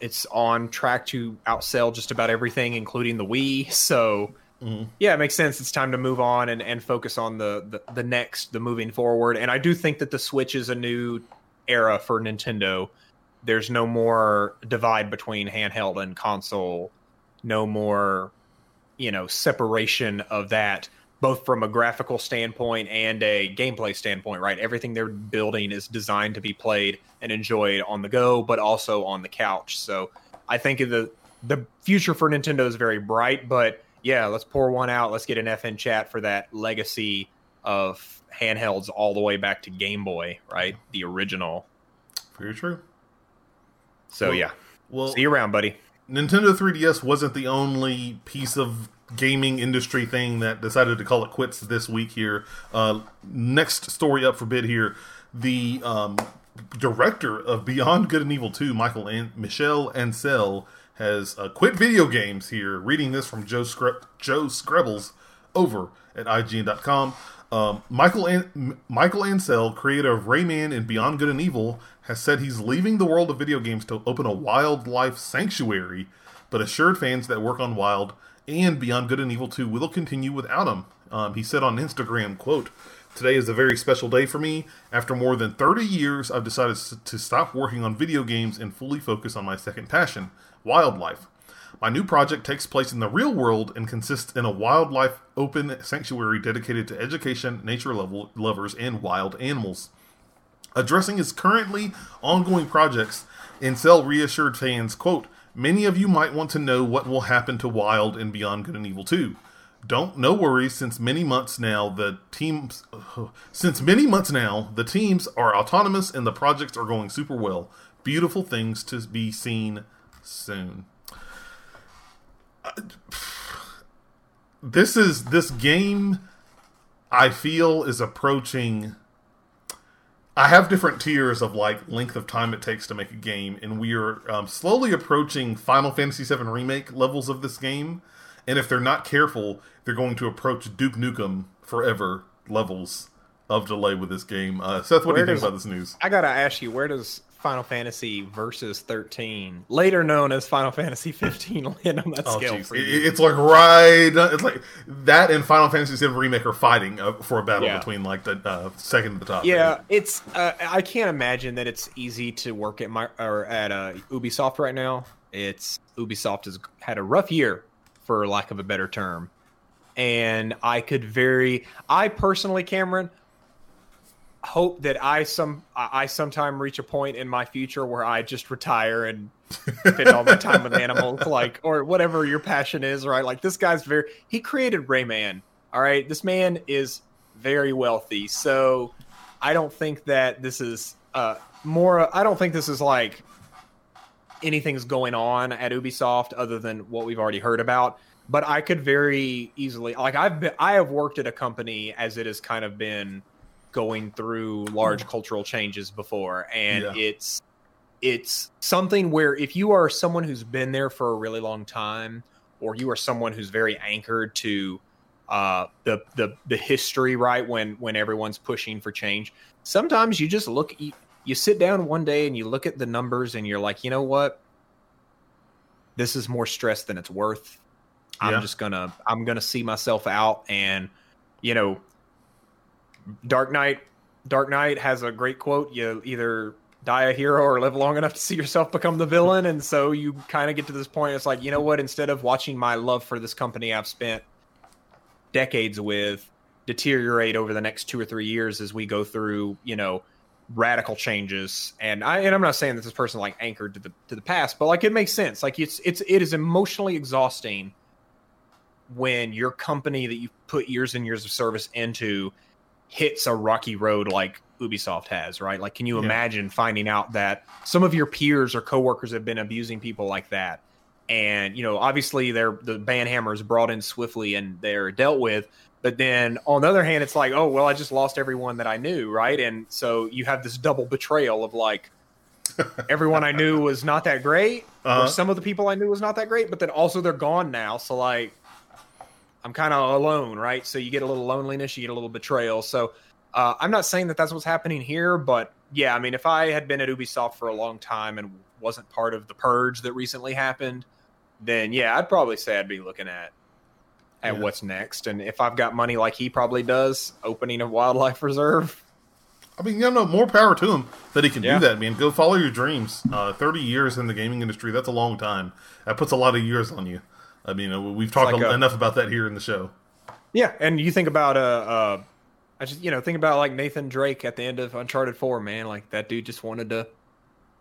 It's on track to outsell just about everything, including the Wii. So it makes sense. It's time to move on and focus on the next, the moving forward. And I do think that the Switch is a new era for Nintendo. There's no more divide between handheld and console. No more, separation of that. Both from a graphical standpoint and a gameplay standpoint, right? Everything they're building is designed to be played and enjoyed on the go, but also on the couch. So I think the future for Nintendo is very bright, but let's pour one out. Let's get an FN chat for that legacy of handhelds all the way back to Game Boy, right? The original. Very true. So see you around, buddy. Nintendo 3DS wasn't the only piece of gaming industry thing that decided to call it quits this week here. Next story up for bid here. The director of Beyond Good and Evil 2, Michel Ancel, has quit video games here. Reading this from Joe Screbbles over at IGN.com. Michel Ancel, creator of Rayman and Beyond Good and Evil, has said he's leaving the world of video games to open a wildlife sanctuary, but assured fans that work on Wild and Beyond Good and Evil 2 will continue without him. He said on Instagram, quote, "Today is a very special day for me. After more than 30 years, I've decided to stop working on video games and fully focus on my second passion, wildlife. My new project takes place in the real world and consists in a wildlife open sanctuary dedicated to education, nature lovers, and wild animals. Addressing his currently ongoing projects, Ancel reassured fans, quote, "Many of you might want to know what will happen to Wild and Beyond Good and Evil 2. No worries, since many months now, the teams are autonomous and the projects are going super well. beautiful things to be seen soon. This game, I feel, is approaching... I have different tiers of like length of time it takes to make a game, and we are slowly approaching Final Fantasy VII Remake levels of this game, and if they're not careful, they're going to approach Duke Nukem Forever levels of delay with this game. Seth, what do you think about this news? I gotta ask you, where does Final Fantasy Versus 13, later known as Final Fantasy 15, land on that scale for you? It's like right, it's like that and Final Fantasy 7 Remake are fighting for a battle between like the second to the top. Yeah, right? It's I can't imagine that it's easy to work at Ubisoft right now. It's Ubisoft has had a rough year, for lack of a better term, and I personally, Cameron, hope that I sometime reach a point in my future where I just retire and spend all my time with animals, like, or whatever your passion is, right? Like, this guy's he created Rayman, all right? This man is very wealthy, so I don't think that this is I don't think this is like anything's going on at Ubisoft other than what we've already heard about, but I could very easily, like, I have worked at a company as it has kind of been going through large cultural changes before, and it's something where if you are someone who's been there for a really long time, or you are someone who's very anchored to the history, right, when everyone's pushing for change, sometimes you just you sit down one day and you look at the numbers and you're like, you know what, this is more stress than it's worth. I'm gonna see myself out. And, you know, Dark Knight has a great quote: you either die a hero or live long enough to see yourself become the villain. And so you kind of get to this point, it's like, you know what, instead of watching my love for this company I've spent decades with deteriorate over the next 2 or 3 years as we go through, you know, radical changes, and I'm not saying that this person like anchored to the past, but like it makes sense. Like it is emotionally exhausting when your company that you've put years and years of service into hits a rocky road like Ubisoft has, right? Like, can you imagine finding out that some of your peers or coworkers have been abusing people like that? And, you know, obviously the banhammer is brought in swiftly and they're dealt with. But then on the other hand, it's like, oh, well, I just lost everyone that I knew, right? And so you have this double betrayal of like, everyone I knew was not that great, or some of the people I knew was not that great, but then also they're gone now. So like, I'm kind of alone, right? So you get a little loneliness, you get a little betrayal. So I'm not saying that that's what's happening here, but yeah, I mean, if I had been at Ubisoft for a long time and wasn't part of the purge that recently happened, then yeah, I'd probably say I'd be looking at what's next. And if I've got money like he probably does, opening a wildlife reserve. I mean, you know, more power to him that he can do that, man. Go follow your dreams. 30 years in the gaming industry, that's a long time. That puts a lot of years on you. I mean, we've talked like enough about that here in the show. Yeah, and you think about, think about like Nathan Drake at the end of Uncharted 4, man. Like that dude just wanted to.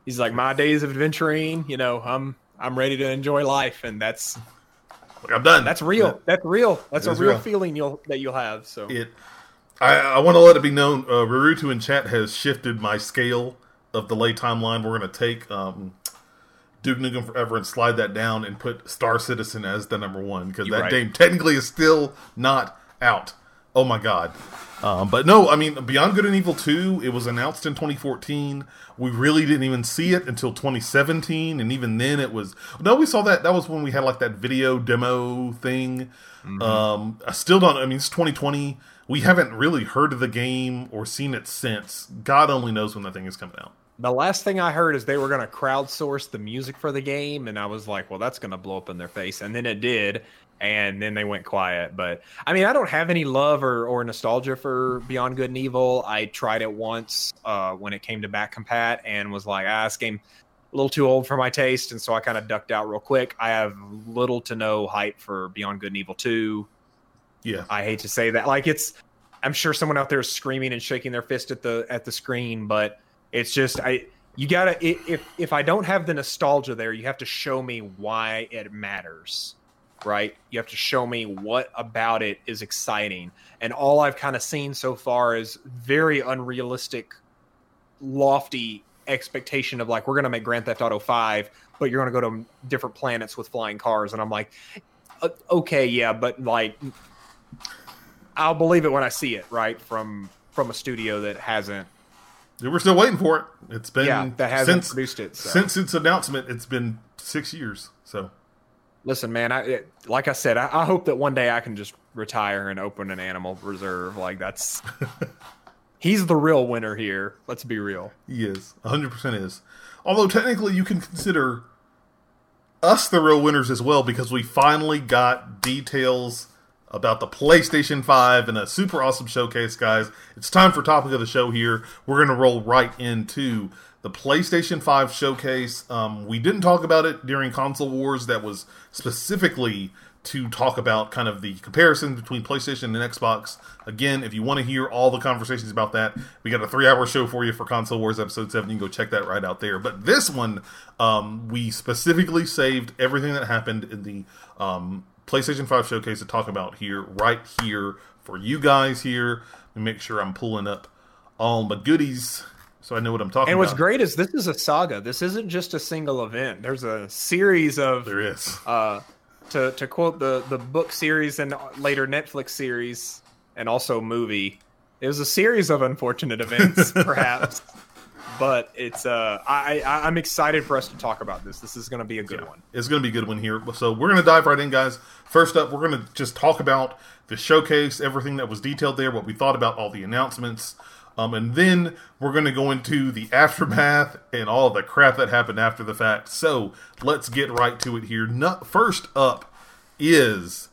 He's like, my days of adventuring, you know, I'm ready to enjoy life, and that's. Like, I'm done. That's real. Yeah. That's real. That's a real feeling that you'll have. So I want to let it be known. Rarutu in chat has shifted my scale of delay timeline. We're going to take. Duke Nukem Forever and slide that down and put Star Citizen as the number one, because that game technically is still not out. Oh my god. But no, I mean, Beyond Good and Evil 2, it was announced in 2014. We really didn't even see it until 2017, and even then it was... No, we saw that. That was when we had like that video demo thing. Mm-hmm. I still don't... I mean, it's 2020. We haven't really heard of the game or seen it since. God only knows when that thing is coming out. The last thing I heard is they were going to crowdsource the music for the game, and I was like, well, that's going to blow up in their face. And then it did, and then they went quiet. But, I mean, I don't have any love or nostalgia for Beyond Good and Evil. I tried it once when it came to back compat and was like, this game a little too old for my taste, and so I kind of ducked out real quick. I have little to no hype for Beyond Good and Evil 2. Yeah. I hate to say that. Like, I'm sure someone out there is screaming and shaking their fist at the screen, but... It's just if I don't have the nostalgia there, you have to show me why it matters, right? You have to show me what about it is exciting. And all I've kind of seen so far is very unrealistic, lofty expectation of like, we're going to make Grand Theft Auto 5, but you're going to go to different planets with flying cars. And I'm like, okay, yeah, but like, I'll believe it when I see it, right? From a studio that hasn't. We're still waiting for it. It's been that hasn't produced it since its announcement. It's been 6 years. So, listen, man. Like I said, I hope that one day I can just retire and open an animal reserve. Like that's he's the real winner here. Let's be real. He is 100% is. Although technically, you can consider us the real winners as well because we finally got details about the PlayStation 5 and a super awesome showcase, guys. It's time for topic of the show here. We're going to roll right into the PlayStation 5 showcase. We didn't talk about it during Console Wars. That was specifically to talk about kind of the comparison between PlayStation and Xbox. Again, if you want to hear all the conversations about that, we got a 3-hour show for you for Console Wars Episode 7. You can go check that right out there. But this one, we specifically saved everything that happened in the PlayStation 5 showcase to talk about here, right here for you guys here. Let me make sure I'm pulling up all my goodies so I know what I'm talking about. And what's great is this is a saga. This isn't just a single event. There's a series of... There is. To quote the book series and later Netflix series and also movie, it was a series of unfortunate events, perhaps. But it's I'm excited for us to talk about this. This is going to be a good one. It's going to be a good one here. So we're going to dive right in, guys. First up, we're going to just talk about the showcase, everything that was detailed there, what we thought about all the announcements. And then we're going to go into the aftermath and all the crap that happened after the fact. So let's get right to it here. First up is...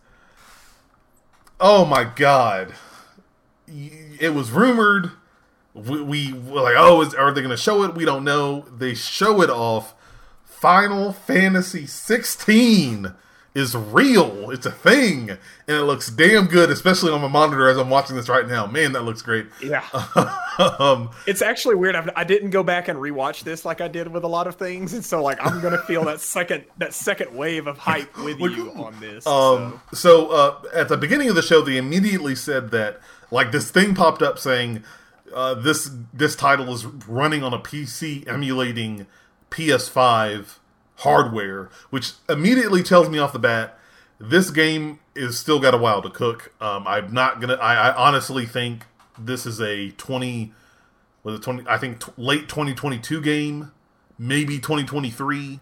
Oh, my God. It was rumored... We were like, oh, are they going to show it? We don't know. They show it off. Final Fantasy 16 is real. It's a thing. And it looks damn good, especially on my monitor as I'm watching this right now. Man, that looks great. Yeah. It's actually weird. I didn't go back and rewatch this like I did with a lot of things. And so like I'm going to feel that second wave of hype with you on this. So at the beginning of the show, they immediately said that like this thing popped up saying... This title is running on a PC emulating PS5 hardware, which immediately tells me off the bat this game is still got a while to cook. I honestly think this is a late 2022 game, maybe 2023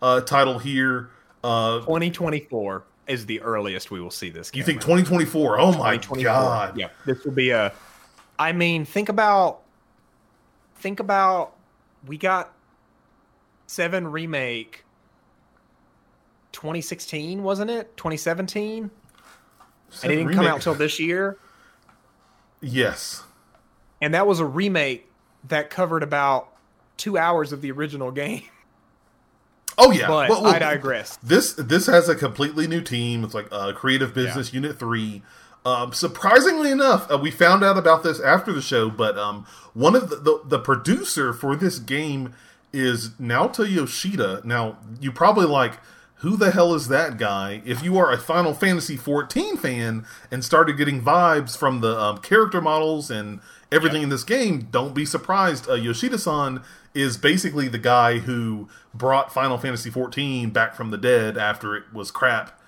title here. 2024 is the earliest we will see this game. You think 2024? Oh my God! Yeah, this will be a. I mean, think about we got 7 remake 2016, wasn't it? 2017? And it didn't come out until this year. Yes. And that was a remake that covered about 2 hours of the original game. Oh yeah. But I digress. This has a completely new team. It's like Creative Business Unit 3. Surprisingly enough, we found out about this after the show, but one of the producer for this game is Naoto Yoshida. Now, you probably like, who the hell is that guy? If you are a Final Fantasy XIV fan and started getting vibes from the character models and everything in this game, don't be surprised. Yoshida-san is basically the guy who brought Final Fantasy XIV back from the dead after it was crap.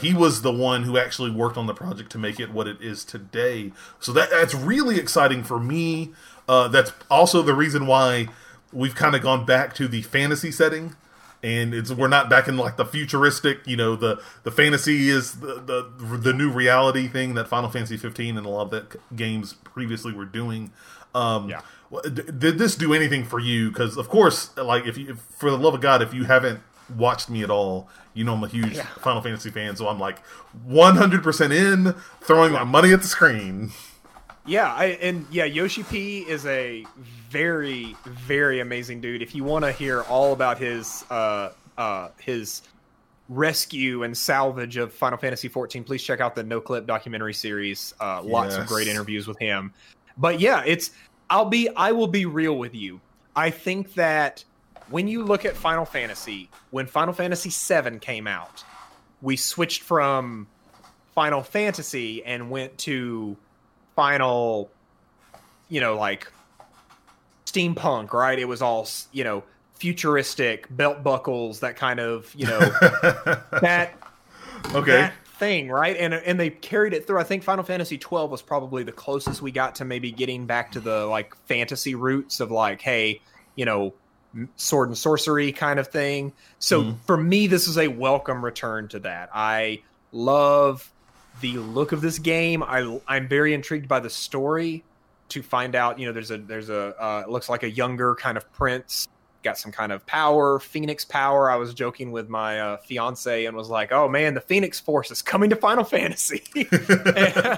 He was the one who actually worked on the project to make it what it is today. So that's really exciting for me. That's also the reason why we've kind of gone back to the fantasy setting. And we're not back in like the futuristic, you know, the fantasy is the new reality thing that Final Fantasy 15 and a lot of that games previously were doing. Did this do anything for you? Because of course, like if for the love of God, if you haven't watched me at all, you know I'm a huge Final Fantasy fan, so I'm like 100% in, throwing my money at the screen. Yoshi P is a very, very amazing dude. If you want to hear all about his rescue and salvage of Final Fantasy 14, please check out the No Clip documentary series. Lots of great interviews with him. But yeah, I will be real with you. I think that when you look at Final Fantasy, when Final Fantasy VII came out, we switched from Final Fantasy and went to Final, you know, like steampunk, right? It was all, you know, futuristic belt buckles, that kind of, you know, that thing, right? And they carried it through. I think Final Fantasy XII was probably the closest we got to maybe getting back to the like fantasy roots of like, hey, you know, sword and sorcery kind of thing. So for me, this is a welcome return to that. I love the look of this game. I'm very intrigued by the story to find out, you know, there's a it looks like a younger kind of prince, got some kind of power, Phoenix power. I was joking with my fiance and was like, oh man, the Phoenix force is coming to Final Fantasy. Yeah! I'm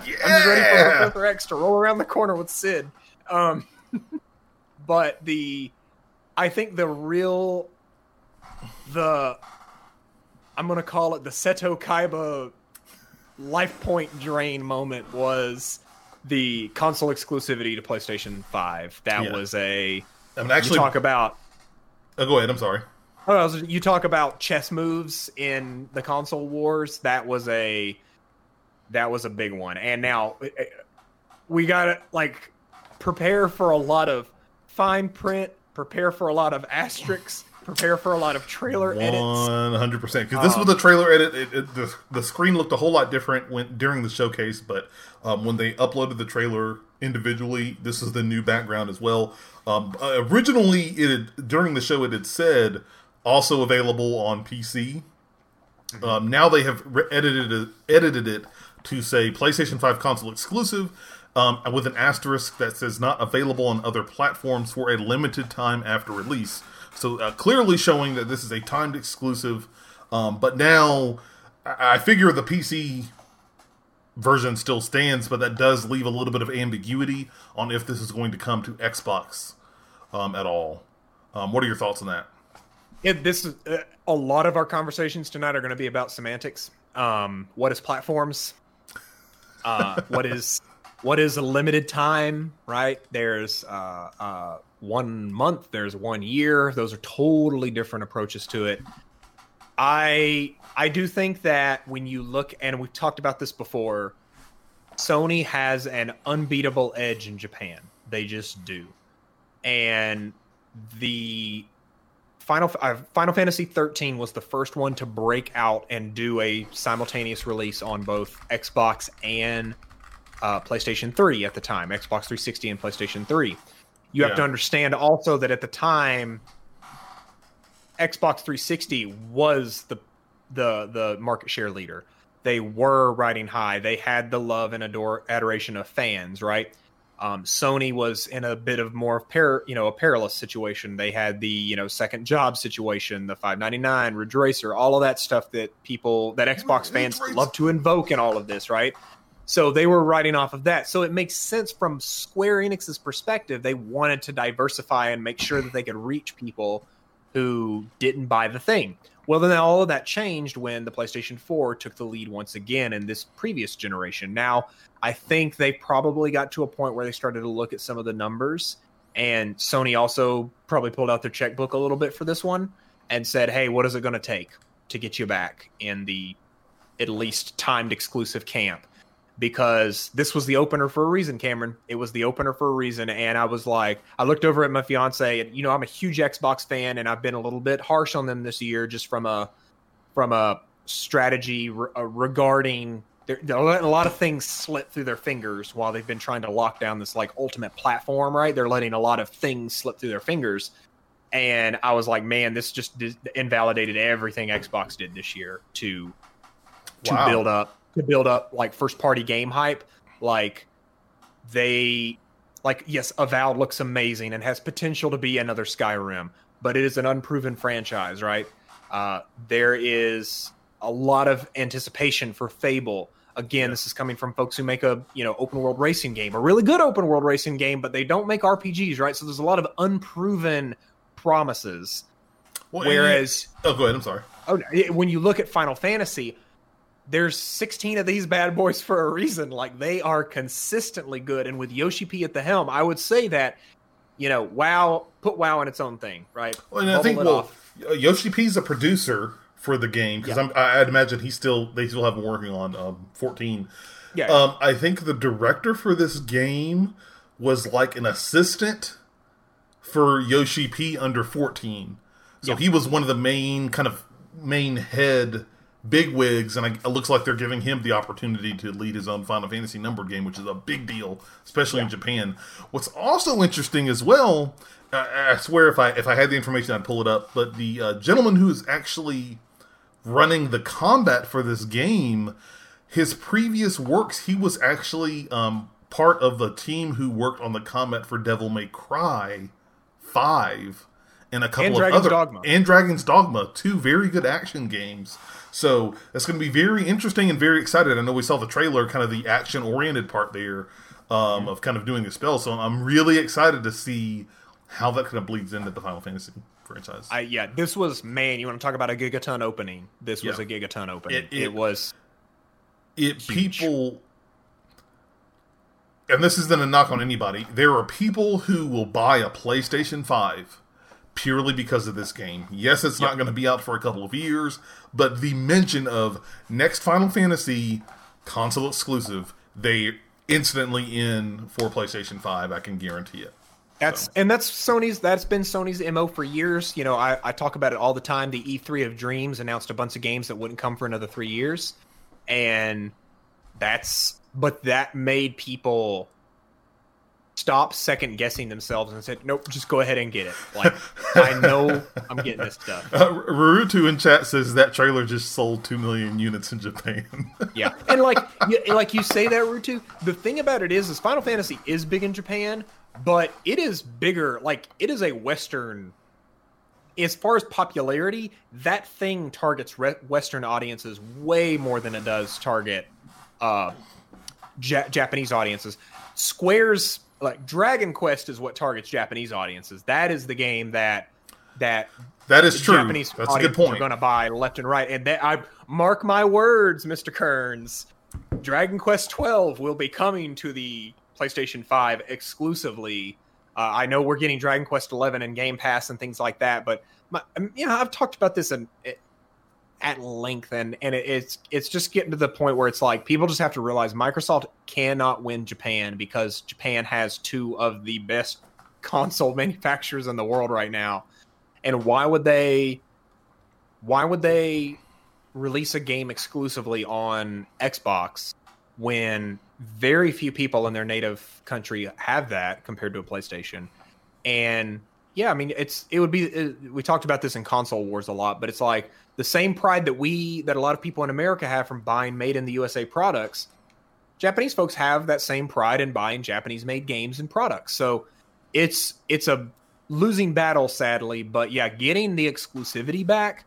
just ready for Arthur X to roll around the corner with Sid. But I think I'm going to call it the Seto Kaiba life point drain moment was the console exclusivity to PlayStation 5. You talk about... Oh, go ahead, I'm sorry. You talk about chess moves in the Console Wars. That was a big one. And now we got to like prepare for a lot of fine print, prepare for a lot of asterisks, prepare for a lot of trailer edits. 100%. Because this was a trailer edit. The screen looked a whole lot different during the showcase, but when they uploaded the trailer individually, this is the new background as well. Originally, during the show, it had said, also available on PC. Now they have edited it to say PlayStation 5 console exclusive, with an asterisk that says not available on other platforms for a limited time after release. So clearly showing that this is a timed exclusive, but now I figure the PC version still stands, but that does leave a little bit of ambiguity on if this is going to come to Xbox at all. What are your thoughts on that? A lot of our conversations tonight are going to be about semantics. What is platforms? What is a limited time? Right? There's 1 month. There's 1 year. Those are totally different approaches to it. I do think that when you look, and we've talked about this before, Sony has an unbeatable edge in Japan. They just do. And the Final Fantasy 13 was the first one to break out and do a simultaneous release on both Xbox and PlayStation 3 at the time, Xbox 360 and PlayStation 3. You have to understand also that at the time, Xbox 360 was the market share leader. They were riding high. They had the love and adoration of fans, right? Sony was in a bit of more a perilous situation. They had the, you know, second job situation, the $5.99, Ridge Racer, all of that stuff that Xbox fans love to invoke in all of this, right? So they were riding off of that. So it makes sense from Square Enix's perspective. They wanted to diversify and make sure that they could reach people who didn't buy the thing. Well, then all of that changed when the PlayStation 4 took the lead once again in this previous generation. Now, I think they probably got to a point where they started to look at some of the numbers, and Sony also probably pulled out their checkbook a little bit for this one and said, hey, what is it going to take to get you back in the at least timed exclusive camp? Because this was the opener for a reason, Cameron. It was the opener for a reason. And I was like, I looked over at my fiance, and, you know, I'm a huge Xbox fan, and I've been a little bit harsh on them this year just from a strategy regarding they're letting a lot of things slip through their fingers while they've been trying to lock down this like ultimate platform, right? They're letting a lot of things slip through their fingers. And I was like, man, this just invalidated everything Xbox did this year to build up. To build up like first party game hype. Like yes, Avowed looks amazing and has potential to be another Skyrim, but it is an unproven franchise, right? There is a lot of anticipation for Fable. Again, this is coming from folks who make a, you know, open world racing game, a really good open world racing game, but they don't make RPGs, right? So there's a lot of unproven promises. Well, whereas, go ahead. I'm sorry. Oh, when you look at Final Fantasy, there's 16 of these bad boys for a reason. Like, they are consistently good. And with Yoshi P at the helm, I would say that, you know, WoW, put WoW in its own thing, right? Well, and Yoshi P's a producer for the game, because I'd imagine they still haven't working on 14. Yeah. I think the director for this game was like an assistant for Joci P under 14. So he was one of the main head bigwigs, and it looks like they're giving him the opportunity to lead his own Final Fantasy numbered game, which is a big deal, especially in Japan. What's also interesting as well, I swear if I had the information, I'd pull it up, but the gentleman who is actually running the combat for this game, his previous works, he was actually part of the team who worked on the combat for Devil May Cry 5 and a couple of other Dogma. And Dragon's Dogma, two very good action games. So that's going to be very interesting and very excited. I know we saw the trailer, kind of the action-oriented part there of kind of doing the spell. So I'm really excited to see how that kind of bleeds into the Final Fantasy franchise. This was, man, you want to talk about a gigaton opening. This was a gigaton opening. It was huge. People... And this isn't a knock on anybody. There are people who will buy a PlayStation 5 purely because of this game. Yes, it's not going to be out for a couple of years, but the mention of next Final Fantasy console exclusive, they instantly in for PlayStation 5, I can guarantee it. That's been Sony's MO for years. You know, I talk about it all the time. The E3 of Dreams announced a bunch of games that wouldn't come for another 3 years. And that made people stop second guessing themselves and said, nope, just go ahead and get it. Like, I know I'm getting this stuff. Rurutu in chat says that trailer just sold 2 million units in Japan. Yeah. And like you say that, Rurutu, the thing about it is Final Fantasy is big in Japan, but it is bigger. Like, it is a Western, as far as popularity, that thing targets Western audiences way more than it does target Japanese audiences. Square's like Dragon Quest is what targets Japanese audiences. That is the game that is true. Japanese That's a good point. Are going to buy left and right, and that, I mark my words, Mr. Kearns. Dragon Quest 12 will be coming to the PlayStation 5 exclusively. I know we're getting Dragon Quest 11 and Game Pass and things like that, but I've talked about this at length, and it's just getting to the point where it's like people just have to realize Microsoft cannot win Japan because Japan has two of the best console manufacturers in the world right now. And why would they release a game exclusively on Xbox when very few people in their native country have that compared to a PlayStation? And yeah, I mean, we talked about this in Console Wars a lot, but it's like the same pride that a lot of people in America have from buying made in the USA products, Japanese folks have that same pride in buying Japanese-made games and products. So it's a losing battle, sadly. But yeah, getting the exclusivity back,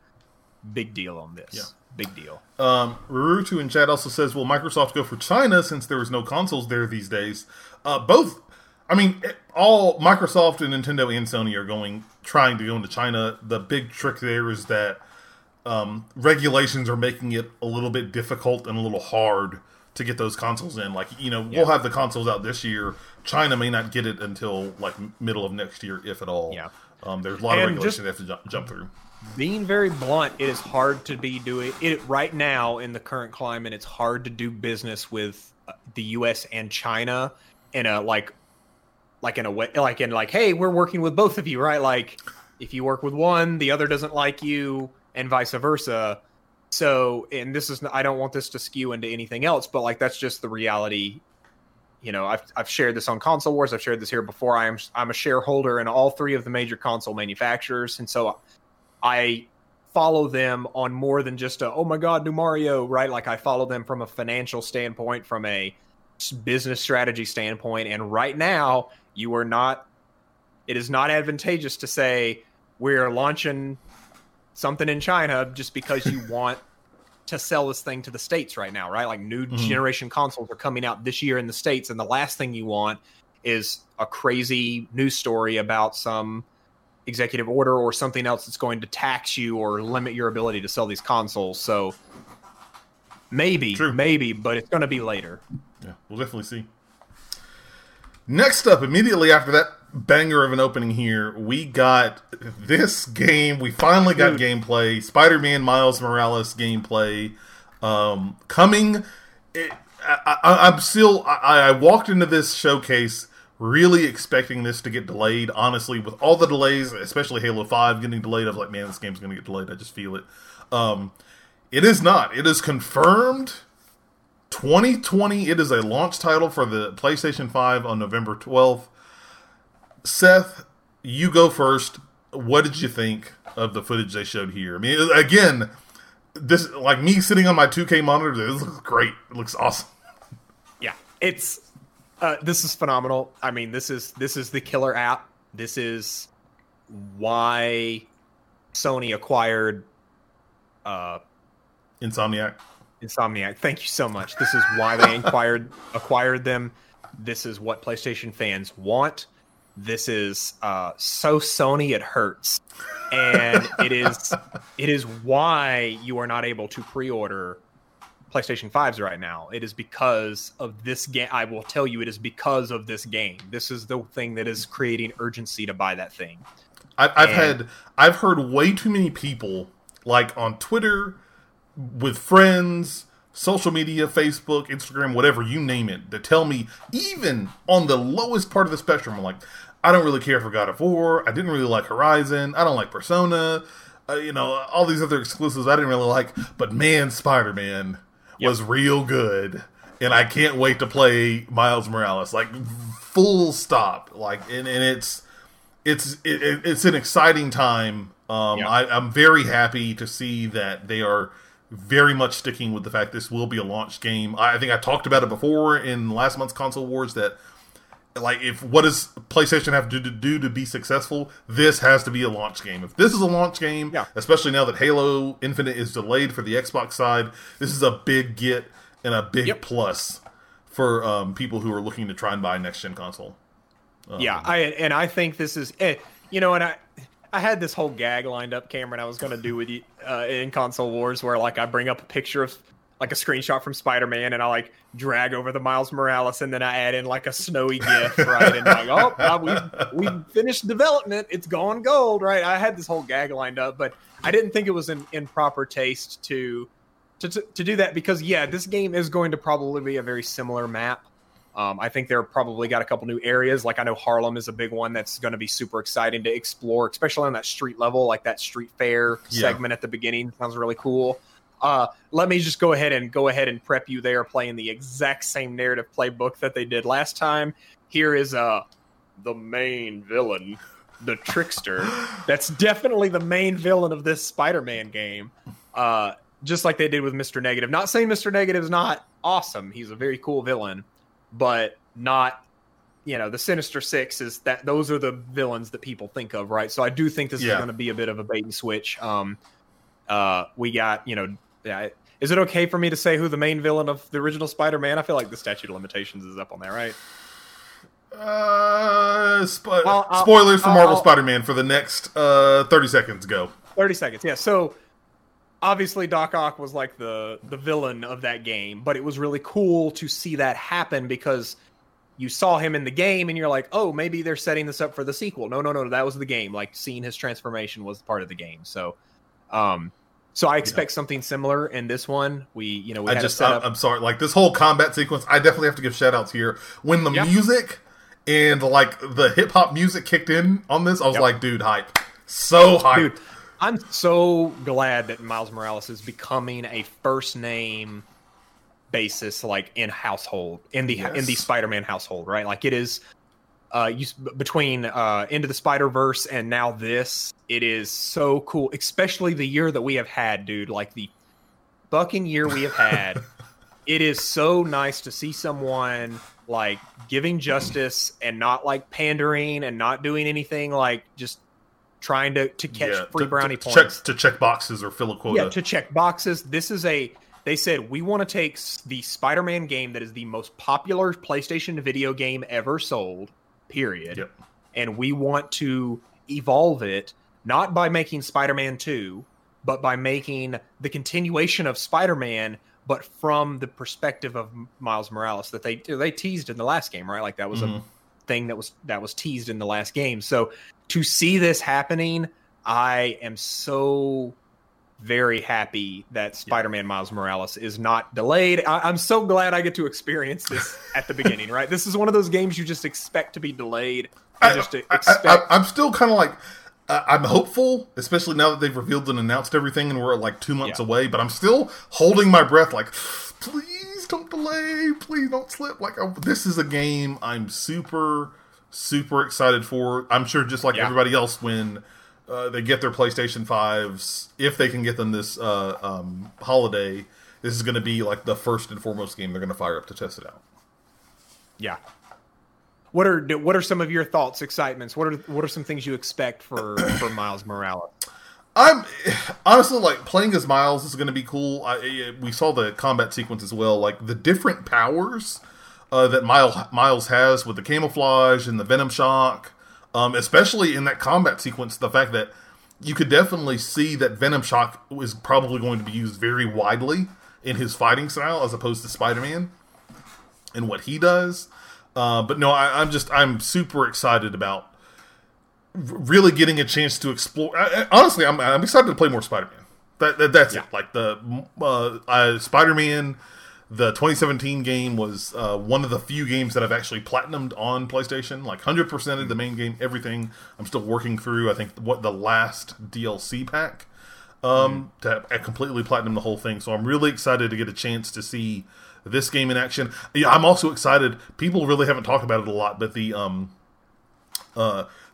big deal on this. Yeah. Big deal. Rurutu in chat also says, will Microsoft go for China since there was no consoles there these days? Both. I mean, all Microsoft and Nintendo and Sony are trying to go into China. The big trick there is that regulations are making it a little bit difficult and a little hard to get those consoles in. Like, we'll have the consoles out this year. China may not get it until like middle of next year, if at all. Yeah. There's a lot of regulations they have to jump through. Being very blunt, it is hard to be doing it right now in the current climate. It's hard to do business with the U.S. and China in a hey, we're working with both of you, right? Like, if you work with one, the other doesn't like you, and vice versa. So, and this is, I don't want this to skew into anything else, but like, that's just the reality. You know, I've shared this on Console Wars. I've shared this here before. I'm a shareholder in all three of the major console manufacturers, and so I follow them on more than just a, oh my God, new Mario, right? Like, I follow them from a financial standpoint, from a business strategy standpoint. And right now, it is not advantageous to say we're launching something in China just because you want to sell this thing to the States right now, right? Like, new generation consoles are coming out this year in the States. And the last thing you want is a crazy news story about some executive order or something else that's going to tax you or limit your ability to sell these consoles. So maybe, but it's going to be later. Yeah, we'll definitely see. Next up, immediately after that banger of an opening here, we got this game. We finally got gameplay. Spider-Man Miles Morales gameplay coming. I walked into this showcase really expecting this to get delayed. Honestly, with all the delays, especially Halo 5 getting delayed, I was like, man, this game's going to get delayed. I just feel it. It is not. It is confirmed 2020. It is a launch title for the PlayStation 5 on November 12th. Seth, you go first. What did you think of the footage they showed here? I mean, again, this, like, me sitting on my 2K monitor, this looks great. It looks awesome. Yeah, it's... this is phenomenal. I mean, this is the killer app. This is why Sony acquired Insomniac. Insomniac. Thank you so much. This is why they acquired them. This is what PlayStation fans want. This is so Sony it hurts, and it is why you are not able to pre-order PlayStation 5s right now. It is because of this game. I will tell you, it is because of this game. This is the thing that is creating urgency to buy that thing. I've heard way too many people, like on Twitter, with friends, social media, Facebook, Instagram, whatever, you name it, that tell me, even on the lowest part of the spectrum, I'm like, I don't really care for God of War. I didn't really like Horizon. I don't like Persona. You know, all these other exclusives I didn't really like. But man, Spider-Man... Yep. was real good, and I can't wait to play Miles Morales. Like, full stop. Like, and it's an exciting time. Yep. I'm very happy to see that they are very much sticking with the fact this will be a launch game. I think I talked about it before in last month's Console Wars that, like, if what does PlayStation have to do to be successful? This has to be a launch game. If this is a launch game, yeah. Especially now that Halo Infinite is delayed for the Xbox side, this is a big get and a big yep. plus for people who are looking to try and buy a next-gen console. I think this is... You know, and I had this whole gag lined up, Cameron, I was going to do with you in Console Wars where, like, I bring up a picture of... like a screenshot from Spider-Man, and I like drag over the Miles Morales, and then I add in like a snowy GIF, right? And like, oh, well, we finished development; it's gone gold, right? I had this whole gag lined up, but I didn't think it was in proper taste to do that because, yeah, this game is going to probably be a very similar map. I think they're probably got a couple new areas. Like I know Harlem is a big one that's going to be super exciting to explore, especially on that street level, like that street fair segment at the beginning sounds really cool. Let me just go ahead and prep you. They are playing the exact same narrative playbook that they did last time. Here is the main villain, the trickster. That's definitely the main villain of this Spider-Man game. Just like they did with Mr. Negative. Not saying Mr. Negative is not awesome. He's a very cool villain, but not, you know, the Sinister Six is that those are the villains that people think of, right? So I do think this is going to be a bit of a bait and switch. We got, you know, is it okay for me to say who the main villain of the original Spider-Man? I feel like the statute of limitations is up on that, right? Spoilers for Marvel Spider-Man for the next 30 seconds. Go. 30 seconds, yeah. So, obviously, Doc Ock was like the villain of that game, but it was really cool to see that happen because you saw him in the game and you're like, oh, maybe they're setting this up for the sequel. No, that was the game. Like, seeing his transformation was part of the game, so... So I expect something similar in this one. I'm sorry, like this whole combat sequence, I definitely have to give shout outs here. When the music and like the hip hop music kicked in on this, I was like, dude, hype. So hype. Dude, I'm so glad that Miles Morales is becoming a first name basis, like in the Spider-Man household, right? Like it is, between Into the Spider-Verse and now this, it is so cool, especially the year that we have had, dude, like the fucking year we have had. It is so nice to see someone like giving justice and not like pandering and not doing anything like just trying to catch free brownie points. To check boxes or fill a quota. Yeah, to check boxes. This is they said, we want to take the Spider-Man game that is the most popular PlayStation video game ever sold, period. Yep. And we want to evolve it, not by making Spider-Man 2, but by making the continuation of Spider-Man, but from the perspective of Miles Morales that they teased in the last game, right? Like that was a thing that was teased in the last game. So to see this happening, I am so very happy that Spider-Man Miles Morales is not delayed. I'm so glad I get to experience this at the beginning, right? This is one of those games you just expect to be delayed. I'm still kind of like, I'm hopeful, especially now that they've revealed and announced everything and we're like 2 months away, but I'm still holding my breath like, please don't delay, please don't slip. Like, this is a game I'm super, super excited for. I'm sure just like everybody else when... they get their PlayStation 5s, if they can get them this holiday, this is going to be like the first and foremost game they're going to fire up to test it out. Yeah. What are some of your thoughts, excitements? What are some things you expect for Miles Morales? I'm honestly like playing as Miles is going to be cool. We saw the combat sequence as well, like the different powers that Miles has with the camouflage and the venom shock. Especially in that combat sequence, the fact that you could definitely see that Venom Shock is probably going to be used very widely in his fighting style as opposed to Spider-Man and what he does. But no, I'm super excited about really getting a chance to explore. Honestly, I'm excited to play more Spider-Man. That's it. Like the Spider-Man, the 2017 game was one of the few games that I've actually platinumed on PlayStation. Like 100% of the main game, everything. I'm still working through, I think, the last DLC pack to completely platinum the whole thing. So I'm really excited to get a chance to see this game in action. Yeah, I'm also excited. People really haven't talked about it a lot, but the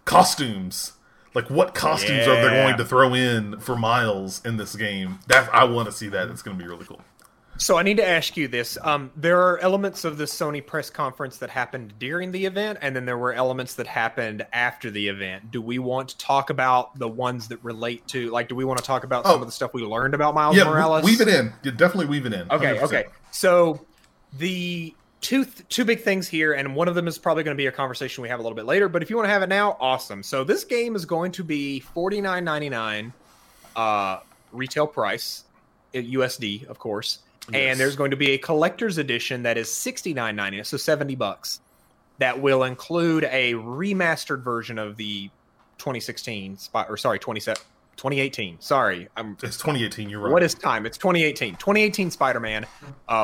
costumes. Like, what costumes are they going to throw in for Miles in this game? I want to see that. It's going to be really cool. So I need to ask you this. There are elements of the Sony press conference that happened during the event, and then there were elements that happened after the event. Do we want to talk about the ones that relate to, like, do we want to talk about some of the stuff we learned about Miles Morales? Weave it in. You definitely weave it in. 100%. Okay. So the two big things here, and one of them is probably going to be a conversation we have a little bit later, but if you want to have it now, awesome. So this game is going to be $49.99 retail price, USD, of course. And there's going to be a collector's edition that is $69.99, so $70. That will include a remastered version of the 2018. It's 2018, you're right. What is time? It's 2018. 2018 Spider-Man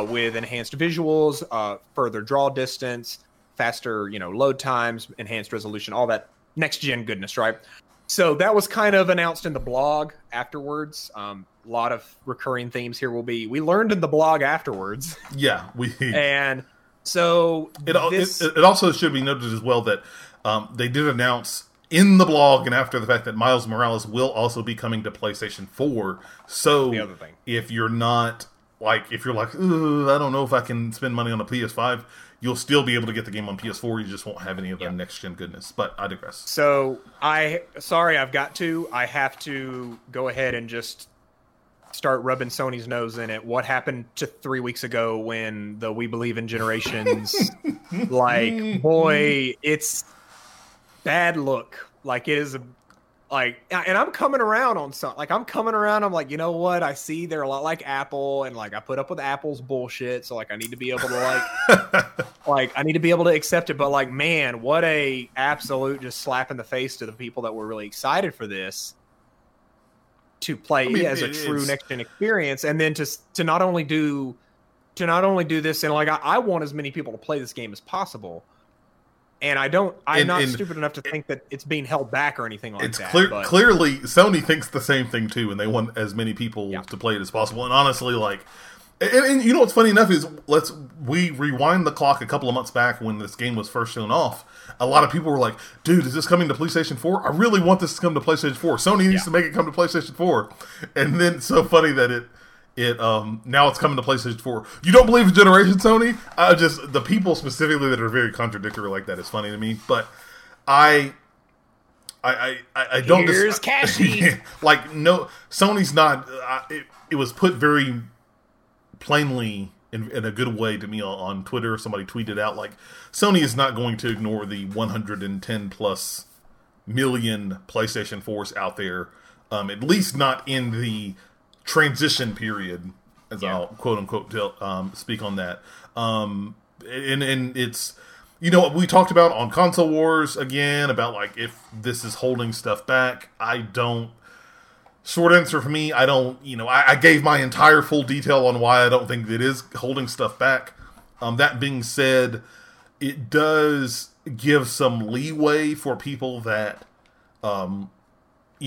with enhanced visuals, further draw distance, faster, load times, enhanced resolution, all that next-gen goodness, right? So that was kind of announced in the blog afterwards. A lot of recurring themes here will be we learned in the blog afterwards. Yeah, and so it also should be noted as well that they did announce in the blog and after the fact that Miles Morales will also be coming to PlayStation 4. So if you're not if you're like, I don't know if I can spend money on a PS5. You'll still be able to get the game on PS4. You just won't have any of the next-gen goodness. But I digress. So, I have to go ahead and just start rubbing Sony's nose in it. What happened to 3 weeks ago when the We Believe in Generations, it's bad look. And I'm coming around on something. I'm like, you know what? I see they're a lot like Apple, and I put up with Apple's bullshit. So I need to be able to I need to be able to accept it. But man, what a absolute just slap in the face to the people that were really excited for this to play as a true next gen experience, and then to not only do this, and I want as many people to play this game as possible. And I'm not stupid enough to think that it's being held back or anything like that. Clearly, Sony thinks the same thing too, and they want as many people to play it as possible. And honestly, and you know what's funny enough is we rewind the clock a couple of months back when this game was first shown off. A lot of people were like, "Dude, is this coming to PlayStation 4? I really want this to come to PlayStation 4. Sony needs to make it come to PlayStation 4." And then it's so funny that it now it's coming to PlayStation 4. You don't believe in Generation Sony? The people specifically that are very contradictory like that is funny to me. But I don't. Here's Cashy. No, Sony's not. It was put very plainly in a good way to me on Twitter. Somebody tweeted out Sony is not going to ignore the 110 plus million PlayStation 4s out there. At least not in the transition period, as I'll quote unquote speak on that. And it's we talked about on Console Wars again about if this is holding stuff back. I don't Short answer for me, I don't, you know, I gave my entire full detail on why I don't think it is holding stuff back. That being said, it does give some leeway for people that, you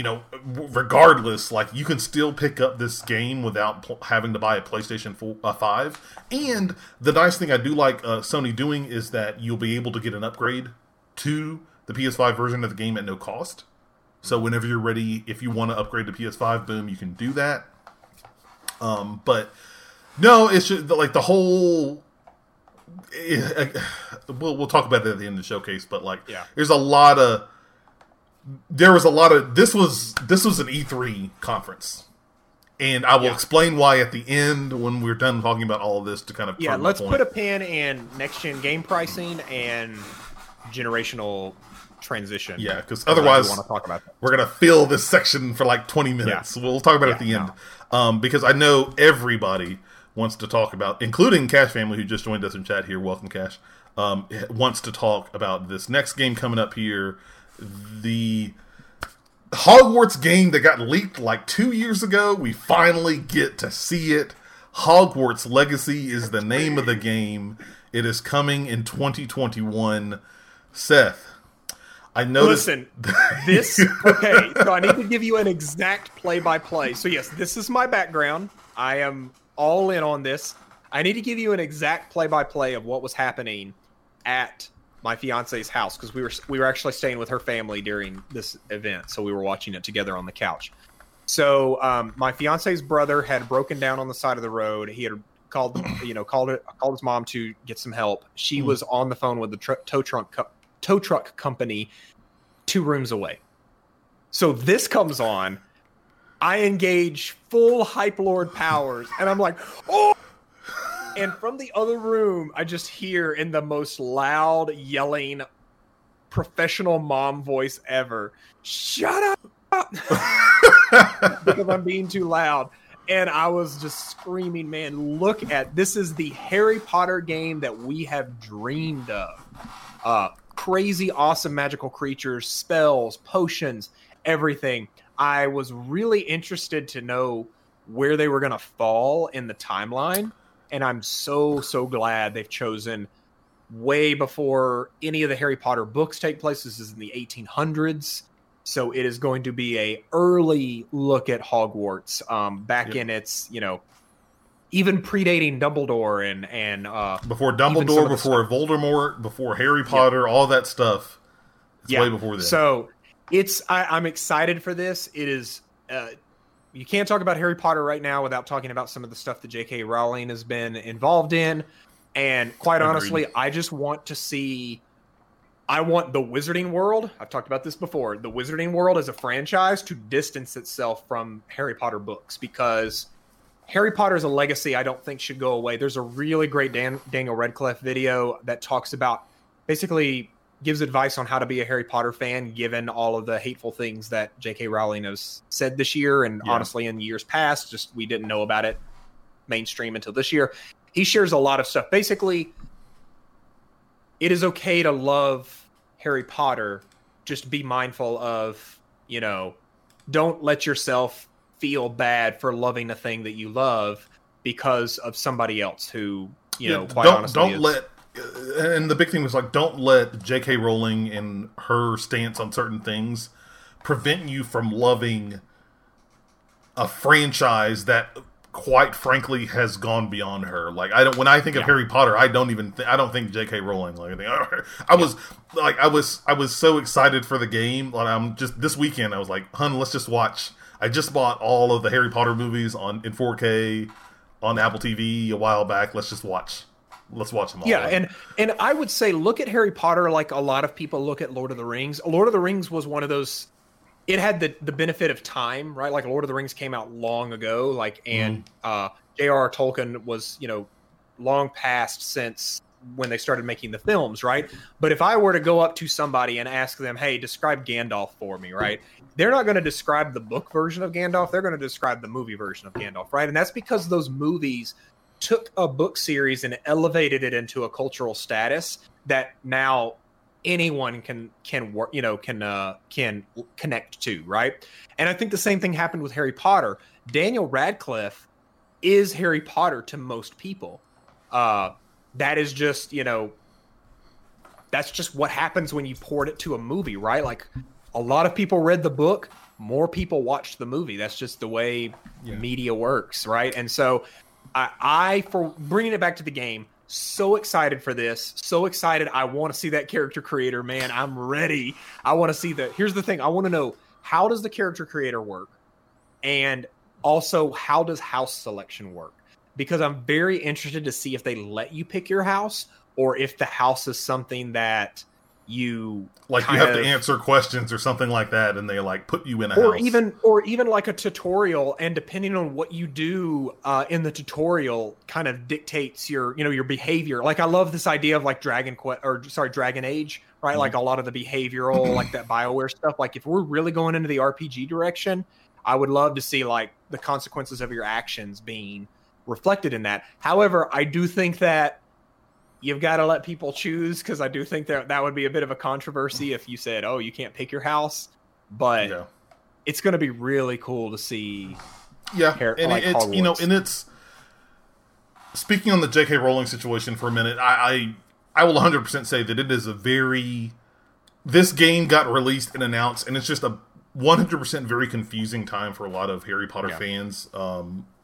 know, regardless, like, you can still pick up this game without having to buy a PlayStation 5. And the nice thing I do like Sony doing is that you'll be able to get an upgrade to the PS5 version of the game at no cost. So whenever you're ready, if you want to upgrade to PS5, boom, you can do that. But, no, it's just, like, the whole... We'll talk about that at the end of the showcase, but, like, yeah. This was an E3 conference, and I will explain why at the end when we're done talking about all of this to kind of prove my point. Put a pin in next-gen game pricing and generational transition. Yeah, because otherwise we want to talk about that. We're going to fill this section for like 20 minutes. Yeah. We'll talk about it at the end because I know everybody wants to talk about, including Cash Family, who just joined us in chat here. Welcome, Cash. Wants to talk about this next game coming up here. The Hogwarts game that got leaked like 2 years ago, we finally get to see it. Hogwarts Legacy is the name of the game. It is coming in 2021. Seth, I noticed... Listen, Okay, so I need to give you an exact play-by-play. So yes, this is my background. I am all in on this. I need to give you an exact play-by-play of what was happening at... my fiance's house, because we were actually staying with her family during this event, so we were watching it together on the couch. So my fiance's brother had broken down on the side of the road. He had called his mom to get some help. She was on the phone with the tow truck company, 2 rooms away. So this comes on. I engage full Hype Lord powers, and I'm like, oh. And from the other room, I just hear in the most loud, yelling, professional mom voice ever, "Shut up!" Because I'm being too loud. And I was just screaming, man, look at, this is the Harry Potter game that we have dreamed of. Crazy, awesome, magical creatures, spells, potions, everything. I was really interested to know where they were going to fall in the timeline. And I'm so glad they've chosen way before any of the Harry Potter books take place. This is in the 1800s. So it is going to be a early look at Hogwarts in its, you know, even predating Dumbledore and before Dumbledore, before Voldemort, before Harry Potter, all that stuff. It's way before this. So it's, I'm excited for this. It is, you can't talk about Harry Potter right now without talking about some of the stuff that J.K. Rowling has been involved in. And quite honestly, I just want to see... I want the Wizarding World, I've talked about this before, the Wizarding World as a franchise to distance itself from Harry Potter books, because Harry Potter is a legacy I don't think should go away. There's a really great Daniel Radcliffe video that talks about... basically gives advice on how to be a Harry Potter fan, given all of the hateful things that J.K. Rowling has said this year, and honestly in years past, just we didn't know about it mainstream until this year. He shares a lot of stuff. Basically, it is okay to love Harry Potter, just be mindful of, you know, don't let yourself feel bad for loving a thing that you love because of somebody else who, you know, quite honestly don't let... And the big thing was, like, don't let J.K. Rowling and her stance on certain things prevent you from loving a franchise that, quite frankly, has gone beyond her. Like, I don't. When I think of Harry Potter, I don't think J.K. Rowling. Like, I was so excited for the game. Like, I'm just this weekend. I was like, "Hun, let's just watch." I just bought all of the Harry Potter movies in 4K on Apple TV a while back. Let's watch them all. Yeah, and I would say look at Harry Potter like a lot of people look at Lord of the Rings. Lord of the Rings was one of those... It had the benefit of time, right? Like, Lord of the Rings came out long ago, like, and J.R.R. Tolkien was, you know, long past since when they started making the films, right? But if I were to go up to somebody and ask them, hey, describe Gandalf for me, right? They're not going to describe the book version of Gandalf. They're going to describe the movie version of Gandalf, right? And that's because those movies... took a book series and elevated it into a cultural status that now anyone can work, you know, can connect to, right? And I think the same thing happened with Harry Potter. Daniel Radcliffe is Harry Potter to most people. That is just, you know, that's just what happens when you port it to a movie, right? Like, a lot of people read the book, more people watched the movie. That's just the way media works, right? And so I, for bringing it back to the game, so excited for this. So excited. I want to see that character creator, man. I'm ready. I want to see that. Here's the thing. I want to know, how does the character creator work? And also, how does house selection work? Because I'm very interested to see if they let you pick your house, or if the house is something that you like, you have to answer questions or something like that, and they like put you in a house, or even like a tutorial, and depending on what you do in the tutorial kind of dictates your, you know, your behavior. Like, I love this idea of like Dragon Age, right? Mm-hmm. Like a lot of the behavioral like that BioWare stuff. Like, if we're really going into the RPG direction, I would love to see like the consequences of your actions being reflected in that. However, I do think that you've got to let people choose, because I do think that would be a bit of a controversy if you said, oh, you can't pick your house. But it's going to be really cool to see. Yeah, and like it's Hogwarts. You know, and it's, speaking on the J.K. Rowling situation for a minute, I will 100% say that it is a very, this game got released and announced, and it's just a 100% very confusing time for a lot of Harry Potter fans.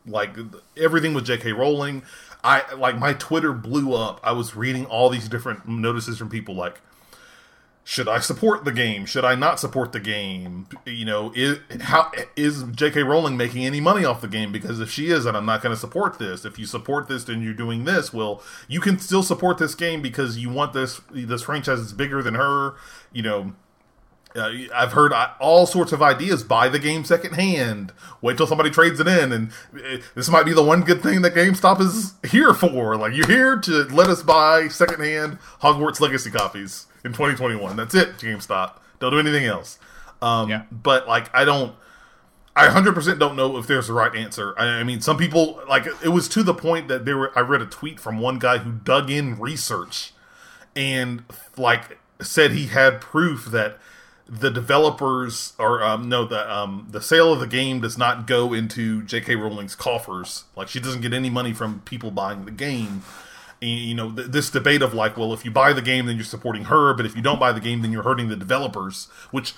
Like, everything with J.K. Rowling, I like, my Twitter blew up. I was reading all these different notices from people like, should I support the game? Should I not support the game? You know, is J.K. Rowling making any money off the game? Because if she is, then I'm not going to support this. If you support this, then you're doing this. Well, you can still support this game because you want this franchise is bigger than her. You know, I've heard all sorts of ideas. Buy the game secondhand. Wait till somebody trades it in, and this might be the one good thing that GameStop is here for. Like, you're here to let us buy secondhand Hogwarts Legacy copies in 2021. That's it, GameStop. Don't do anything else. But like, I 100% don't know if there's the right answer. I mean, some people, like, it was to the point that I read a tweet from one guy who dug in research and like said he had proof that the sale of the game does not go into J.K. Rowling's coffers. Like, she doesn't get any money from people buying the game. And, you know, this debate of like, well, if you buy the game, then you're supporting her, but if you don't buy the game, then you're hurting the developers. Which,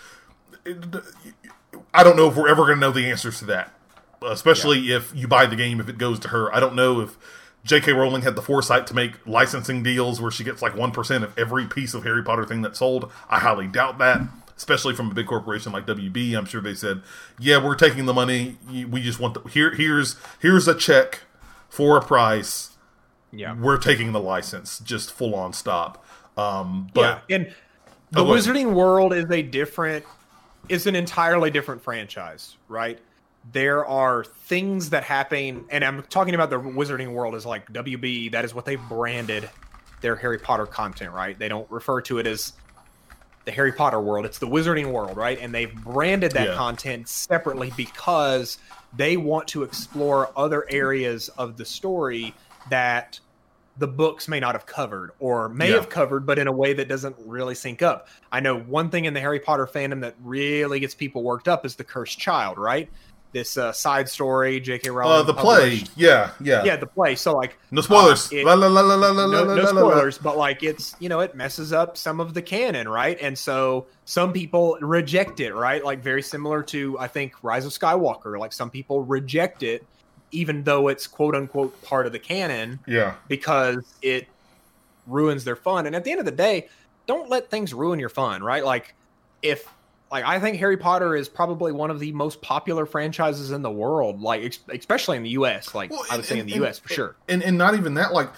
I don't know if we're ever going to know the answers to that. Especially if you buy the game, if it goes to her. I don't know if J.K. Rowling had the foresight to make licensing deals where she gets like 1% of every piece of Harry Potter thing that's sold. I highly doubt that. Especially from a big corporation like WB, I'm sure they said, "Yeah, we're taking the money. We just want here's a check for a price. Yeah, we're taking the license, just full on stop." And the Wizarding World is an entirely different franchise, right? There are things that happen, and I'm talking about the Wizarding World as like WB. That is what they branded their Harry Potter content, right? They don't refer to it as the Harry Potter world. It's the Wizarding World, right? And they've branded that content separately because they want to explore other areas of the story that the books may not have covered, or may have covered, but in a way that doesn't really sync up. I know one thing in the Harry Potter fandom that really gets people worked up is The Cursed Child, right? This side story, J.K. Rowling. The play, the play. So, like, no spoilers. No spoilers, but like, it's, you know, it messes up some of the canon, right? And so some people reject it, right? Like, very similar to, I think, Rise of Skywalker. Like, some people reject it, even though it's quote unquote part of the canon, because it ruins their fun. And at the end of the day, don't let things ruin your fun, right? Like, I think Harry Potter is probably one of the most popular franchises in the world, like, especially in the U.S. Like, well, I would say in the U.S. for sure. And not even that, like,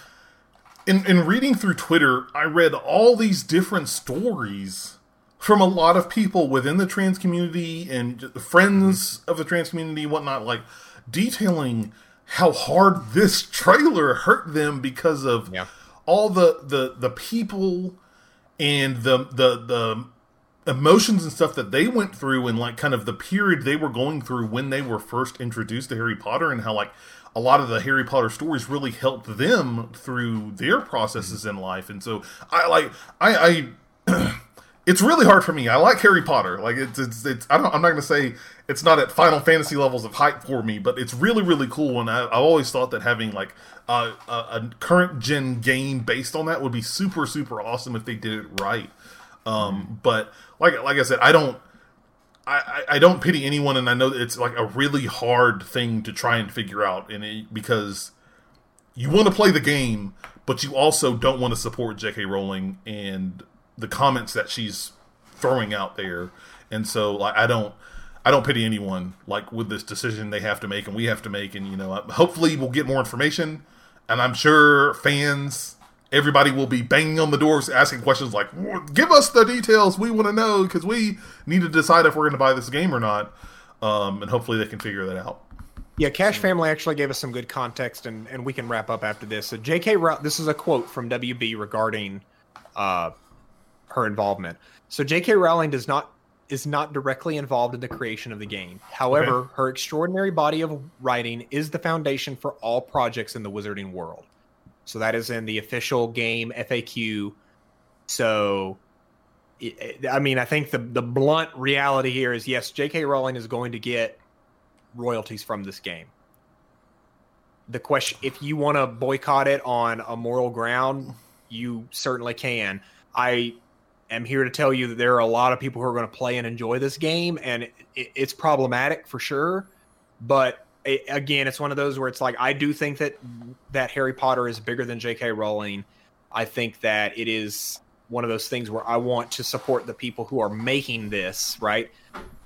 in reading through Twitter, I read all these different stories from a lot of people within the trans community and friends of the trans community and whatnot, like, detailing how hard this trailer hurt them because of all the people and the emotions and stuff that they went through, and like kind of the period they were going through when they were first introduced to Harry Potter, and how like a lot of the Harry Potter stories really helped them through their processes in life. And so I It's really hard for me. I like Harry Potter. Like it's I'm not going to say it's not at Final Fantasy levels of hype for me, but it's really, really cool. And I've always thought that having like a current gen game based on that would be super, super awesome if they did it right. But like I said, I don't pity anyone, and I know that it's like a really hard thing to try and figure out, and because you want to play the game, but you also don't want to support J.K. Rowling and the comments that she's throwing out there. And so like I don't pity anyone like with this decision they have to make and we have to make, and you know, hopefully we'll get more information, and I'm sure fans, everybody will be banging on the doors asking questions like, give us the details, we want to know because we need to decide if we're going to buy this game or not. And hopefully they can figure that out. Yeah, Cash Family actually gave us some good context, and we can wrap up after this. So J.K. Rowling, this is a quote from WB regarding her involvement. So J.K. Rowling is not directly involved in the creation of the game. However, her extraordinary body of writing is the foundation for all projects in the Wizarding world. So that is in the official game FAQ. So, I mean, I think the blunt reality here is, yes, J.K. Rowling is going to get royalties from this game. The question, if you want to boycott it on a moral ground, you certainly can. I am here to tell you that there are a lot of people who are going to play and enjoy this game, and it's problematic for sure. But again, it's one of those where it's like, I do think that Harry Potter is bigger than J.K. Rowling. I think that it is one of those things where I want to support the people who are making this, right?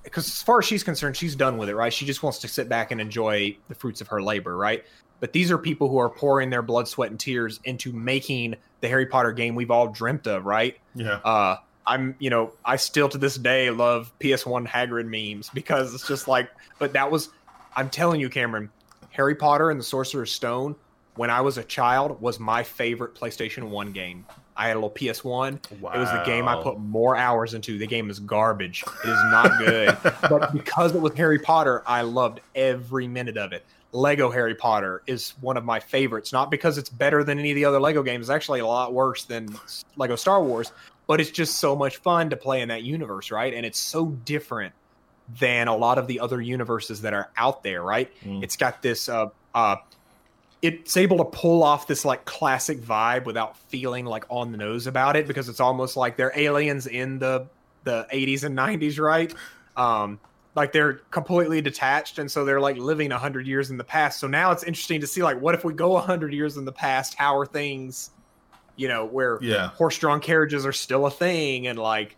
Because as far as she's concerned, she's done with it, right? She just wants to sit back and enjoy the fruits of her labor, right? But these are people who are pouring their blood, sweat, and tears into making the Harry Potter game we've all dreamt of, right? Yeah. I still to this day love PS1 Hagrid memes because it's just like, but that was, I'm telling you, Cameron, Harry Potter and the Sorcerer's Stone, when I was a child, was my favorite PlayStation 1 game. I had a little PS1. Wow. It was the game I put more hours into. The game is garbage. It is not good. But because it was Harry Potter, I loved every minute of it. Lego Harry Potter is one of my favorites. Not because it's better than any of the other Lego games. It's actually a lot worse than Lego Star Wars. But it's just so much fun to play in that universe, right? And it's so different than a lot of the other universes that are out there, right? Mm. It's got this... it's able to pull off this like classic vibe without feeling like on the nose about it, because it's almost like they're aliens in the 80s and 90s, right? Like they're completely detached, and so they're like living 100 years in the past. So now it's interesting to see like, what if we go 100 years in the past? How are things, you know, where horse-drawn carriages are still a thing? And like,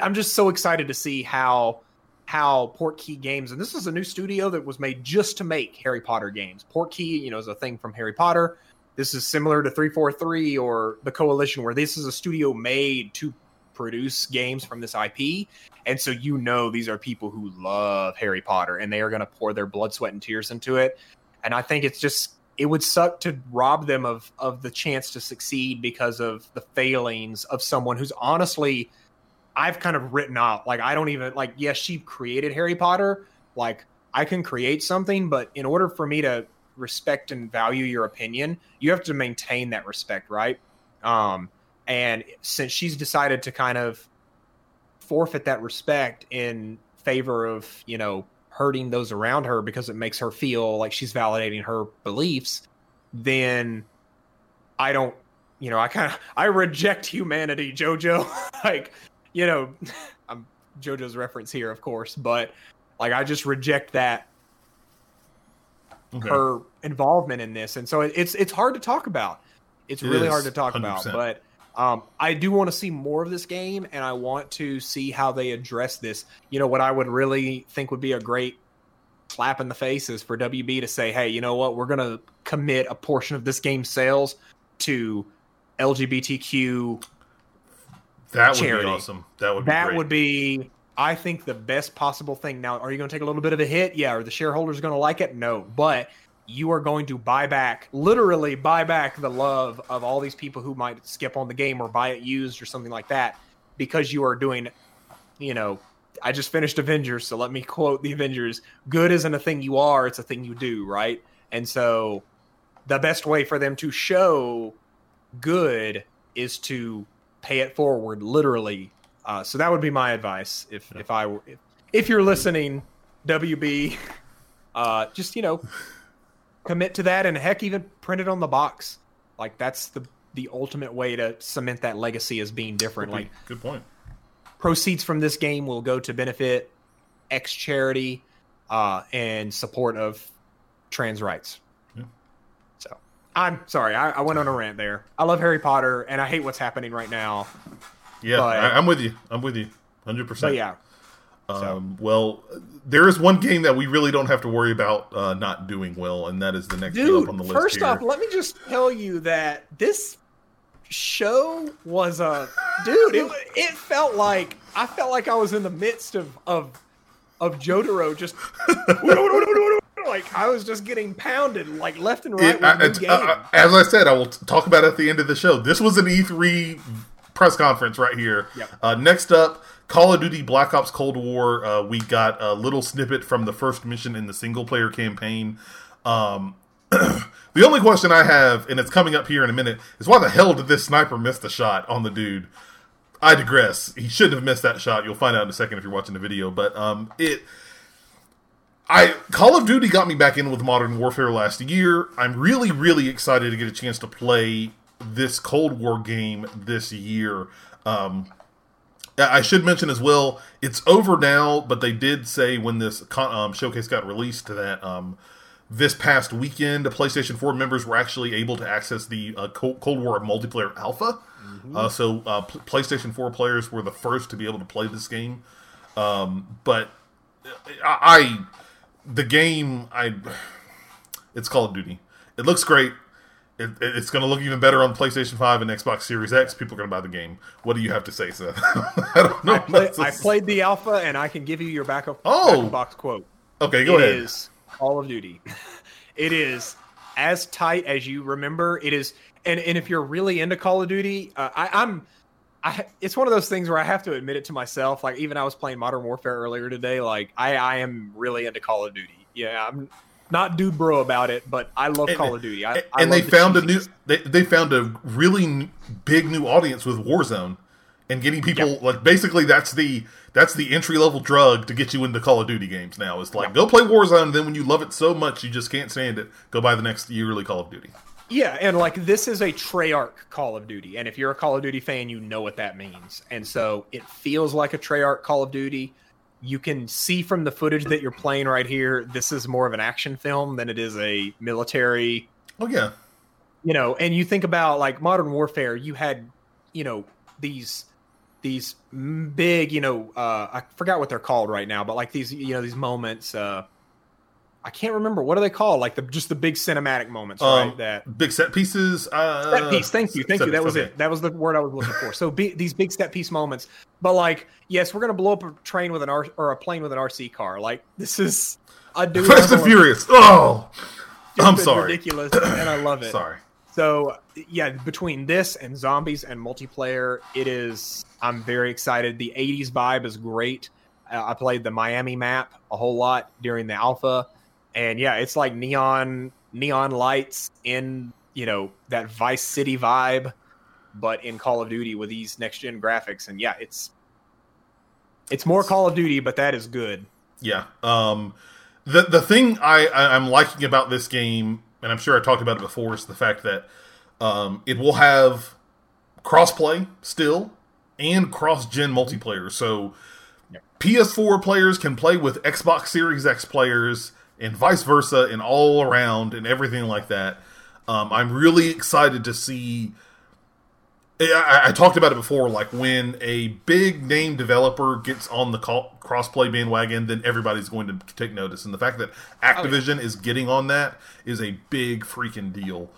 I'm just so excited to see how Portkey Games, and this is a new studio that was made just to make Harry Potter games. Portkey, you know, is a thing from Harry Potter. This is similar to 343 or The Coalition, where this is a studio made to produce games from this IP. And so, you know, these are people who love Harry Potter, and they are going to pour their blood, sweat, and tears into it. And I think it's just, it would suck to rob them of the chance to succeed because of the failings of someone who's honestly... I've kind of written out, like, I don't even, like, yes, she created Harry Potter. Like, I can create something, but in order for me to respect and value your opinion, you have to maintain that respect, right? And since she's decided to kind of forfeit that respect in favor of, you know, hurting those around her because it makes her feel like she's validating her beliefs, then I don't, you know, I reject humanity, JoJo. Like, you know, I'm JoJo's reference here, of course, but like, I just reject that her involvement in this. And so it's hard to talk about. It's really hard to talk 100%. About, but I do want to see more of this game, and I want to see how they address this. You know, what I would really think would be a great slap in the face is for WB to say, hey, you know what? We're going to commit a portion of this game's sales to LGBTQ That charity. Would be awesome. That would be great. Would be, I think, the best possible thing. Now, are you going to take a little bit of a hit? Yeah. Are the shareholders going to like it? No. But you are going to buy back the love of all these people who might skip on the game or buy it used or something like that, because you are doing, you know, I just finished Avengers, so let me quote the Avengers. Good isn't a thing you are, it's a thing you do, right? And so the best way for them to show good is to pay it forward, literally. So that would be my advice. If you're listening, WB, just, you know, commit to that, and heck, even print it on the box. Like, that's the ultimate way to cement that legacy as being different. Like, good point. Proceeds from this game will go to benefit X charity and support of trans rights. Yeah. So I'm sorry, I went on a rant there. I love Harry Potter and I hate what's happening right now. Yeah, but I'm with you. 100%. Yeah. Well, there is one game that we really don't have to worry about not doing well, and that is the next game up on the list. First off, let me just tell you that this show was a it felt like I was in the midst of Jotaro, just like I was just getting pounded like left and right. As I said, I will talk about it at the end of the show. This was an E3 press conference right here. Yep. Next up, Call of Duty Black Ops Cold War. We got a little snippet from the first mission in the single player campaign. The only question I have, and it's coming up here in a minute, is why the hell did this sniper miss the shot on the dude? I digress. He shouldn't have missed that shot. You'll find out in a second if you're watching the video. But Call of Duty got me back in with Modern Warfare last year. I'm really, really excited to get a chance to play this Cold War game this year. I should mention as well, it's over now, but they did say when this showcase got released that this past weekend, the PlayStation 4 members were actually able to access the Cold War multiplayer alpha. Mm-hmm. So PlayStation 4 players were the first to be able to play this game. It's Call of Duty. It looks great. It's going to look even better on PlayStation 5 and Xbox Series X. People are going to buy the game. What do you have to say, Seth? I don't know. I played the alpha, and I can give you your back of box quote. Okay, go ahead. It is Call of Duty. It is as tight as you remember. It is, and if you're really into Call of Duty, it's one of those things where I have to admit it to myself. Like, even I was playing Modern Warfare earlier today. Like, I am really into Call of Duty. Yeah, I'm not dude bro about it, but I love Call of Duty. They found a really big new audience with Warzone, and getting people like, basically that's the entry level drug to get you into Call of Duty games now. It's like, go play Warzone, and then when you love it so much you just can't stand it, go buy the next yearly Call of Duty. Yeah, and like, this is a Treyarch Call of Duty, and if you're a Call of Duty fan, you know what that means. And so it feels like a Treyarch Call of Duty. You can see from the footage that you're playing right here, this is more of an action film than it is a military. Oh, yeah. You know, and you think about, like, Modern Warfare, you had, you know, these big, you know, I forgot what they're called right now, but, like, these, you know, these moments, I can't remember. What are they called? Like, the big cinematic moments, right? That big set pieces. Set piece. Thank you. That was it. That was the word I was looking for. So these big set piece moments. But, like, yes, we're gonna blow up a train with a plane with an RC car. Like, this is a dude. Fast and Furious. Oh, I'm sorry. Ridiculous, and I love it. Sorry. So yeah, between this and zombies and multiplayer, it is. I'm very excited. The '80s vibe is great. I played the Miami map a whole lot during the alpha. And yeah, it's like neon lights in, you know, that Vice City vibe, but in Call of Duty with these next gen graphics. And yeah, it's more Call of Duty, but that is good. Yeah. The thing I'm liking about this game, and I'm sure I talked about it before, is the fact that it will have crossplay still and cross gen multiplayer. So PS4 players can play with Xbox Series X players, and vice versa, and all around, and everything like that. I'm really excited to see. I talked about it before, like, when a big name developer gets on the crossplay bandwagon, then everybody's going to take notice. And the fact that Activision is getting on that is a big freaking deal.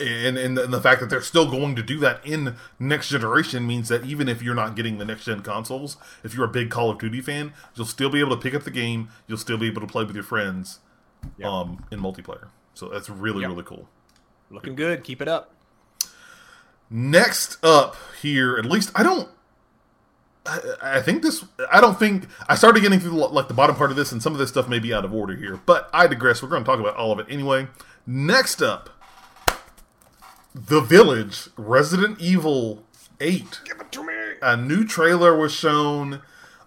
And the fact that they're still going to do that in next generation means that even if you're not getting the next gen consoles, if you're a big Call of Duty fan, you'll still be able to pick up the game. You'll still be able to play with your friends in multiplayer. So that's really, really cool. Looking good. Keep it up. Next up here, at least I started getting through the bottom part of this, and some of this stuff may be out of order here, but I digress. We're going to talk about all of it anyway. Next up, The Village, Resident Evil 8. Give it to me. A new trailer was shown.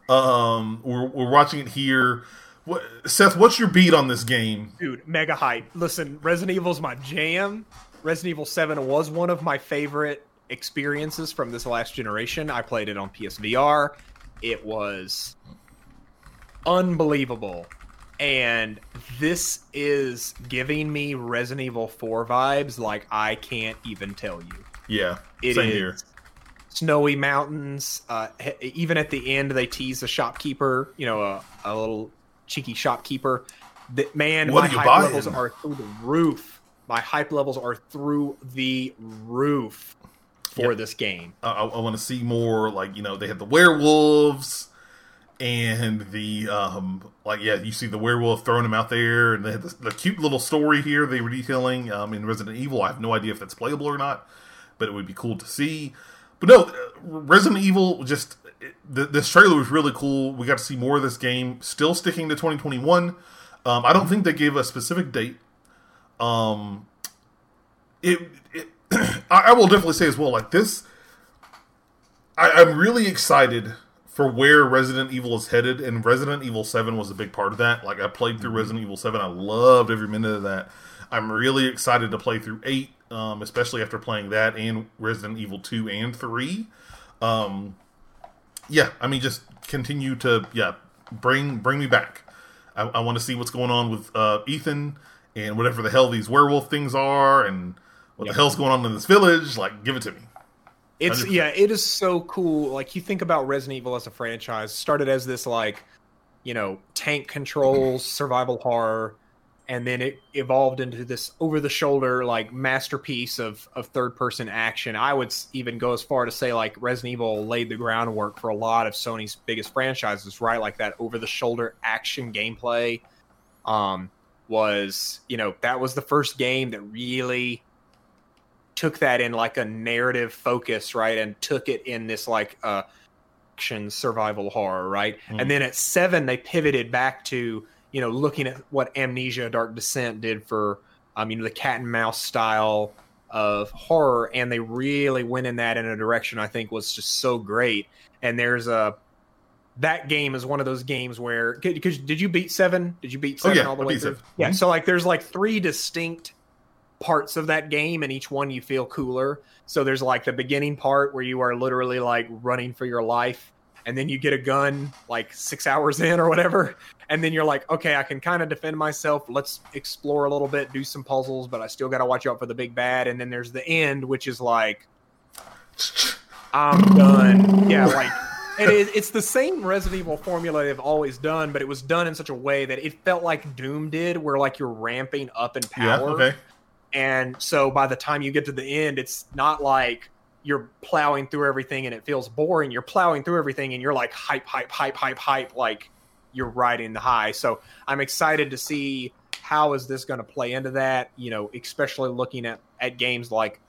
We're watching it here. What, Seth, what's your beat on this game? Dude, mega hype. Listen, Resident Evil's my jam. Resident Evil 7 was one of my favorite experiences from this last generation. I played it on PSVR. It was unbelievable. And this is giving me Resident Evil 4 vibes like I can't even tell you. Yeah, it same is here. Snowy mountains. Even at the end, they tease the shopkeeper, you know, a little cheeky shopkeeper. That, man, what my hype buying? Levels are through the roof. My hype levels are through the roof for this game. I want to see more, like, you know, they have the werewolves. And the, you see the werewolf throwing him out there. And they had the cute little story here they were detailing in Resident Evil. I have no idea if that's playable or not, but it would be cool to see. But no, Resident Evil, this trailer was really cool. We got to see more of this game. Still sticking to 2021. I don't think they gave a specific date. I will definitely say as well, like this, I'm really excited for where Resident Evil is headed, and Resident Evil 7 was a big part of that. Like, I played through Resident Evil 7. I loved every minute of that. I'm really excited to play through 8, especially after playing that and Resident Evil 2 and 3. Just continue to, bring me back. I want to see what's going on with Ethan and whatever the hell these werewolf things are and what the hell's going on in this village. Like, give it to me. It's it is so cool. Like, you think about Resident Evil as a franchise. Started as this, like, you know, tank controls, survival horror, and then it evolved into this over-the-shoulder, like, masterpiece of third-person action. I would even go as far to say, like, Resident Evil laid the groundwork for a lot of Sony's biggest franchises, right? Like, that over-the-shoulder action gameplay was, you know, that was the first game that really took that in like a narrative focus, right? And took it in this like action survival horror, right? Mm. And then at 7, they pivoted back to, you know, looking at what Amnesia Dark Descent did for, the cat and mouse style of horror. And they really went in that in a direction I think was just so great. And there's that game is one of those games where, because did you beat 7? Did you beat 7 all the way through? Yeah. Mm-hmm. So like, there's like 3 distinct parts of that game, and each one you feel cooler. So there's like the beginning part where you are literally like running for your life, and then you get a gun like 6 hours in or whatever, and then you're like, okay, I can kind of defend myself, let's explore a little bit, do some puzzles, but I still gotta watch out for the big bad. And then there's the end, which is like, I'm done. Like it's the same Resident Evil formula they've always done, but it was done in such a way that it felt like Doom did, where like you're ramping up in power. And so by the time you get to the end, it's not like you're plowing through everything and it feels boring. You're plowing through everything and you're like hype, like you're riding the high. So I'm excited to see how is this going to play into that, you know, especially looking at games like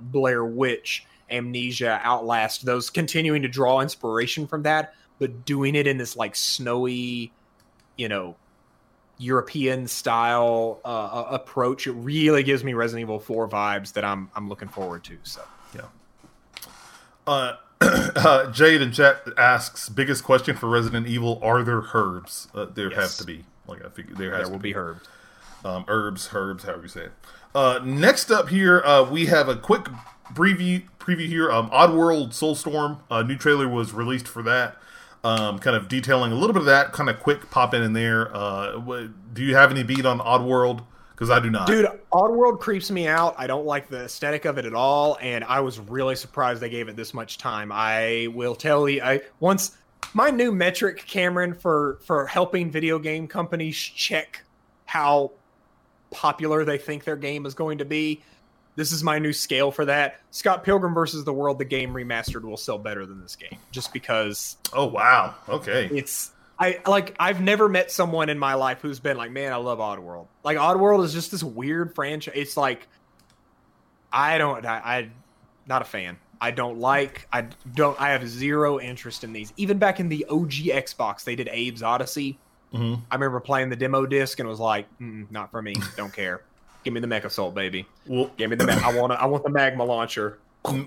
Blair Witch, Amnesia, Outlast, those continuing to draw inspiration from that, but doing it in this like snowy, you know, European-style approach. It really gives me Resident Evil 4 vibes that I'm looking forward to. So Jade in chat asks, biggest question for Resident Evil, are there herbs? There have to be. Like, I figure there will be herbs. Herbs, however you say it. Next up here, we have a quick preview here. Oddworld Soulstorm, a new trailer was released for that. Kind of detailing a little bit of that, kind of quick pop in there. Do you have any beat on Oddworld? Because I do not. Dude, Oddworld creeps me out. I don't like the aesthetic of it at all, and I was really surprised they gave it this much time. I will tell you, once my new metric, Cameron, for helping video game companies check how popular they think their game is going to be, this is my new scale for that. Scott Pilgrim vs. the World, the game remastered, will sell better than this game, just because. Oh wow! Okay. I've never met someone in my life who's been like, man, I love Oddworld. Like, Oddworld is just this weird franchise. It's like, I'm not a fan. I have zero interest in these. Even back in the OG Xbox, they did Abe's Odyssey. Mm-hmm. I remember playing the demo disc and was like, not for me. Don't care. Give me the Mech Assault, baby. Well, give me the. I want the Magma Launcher.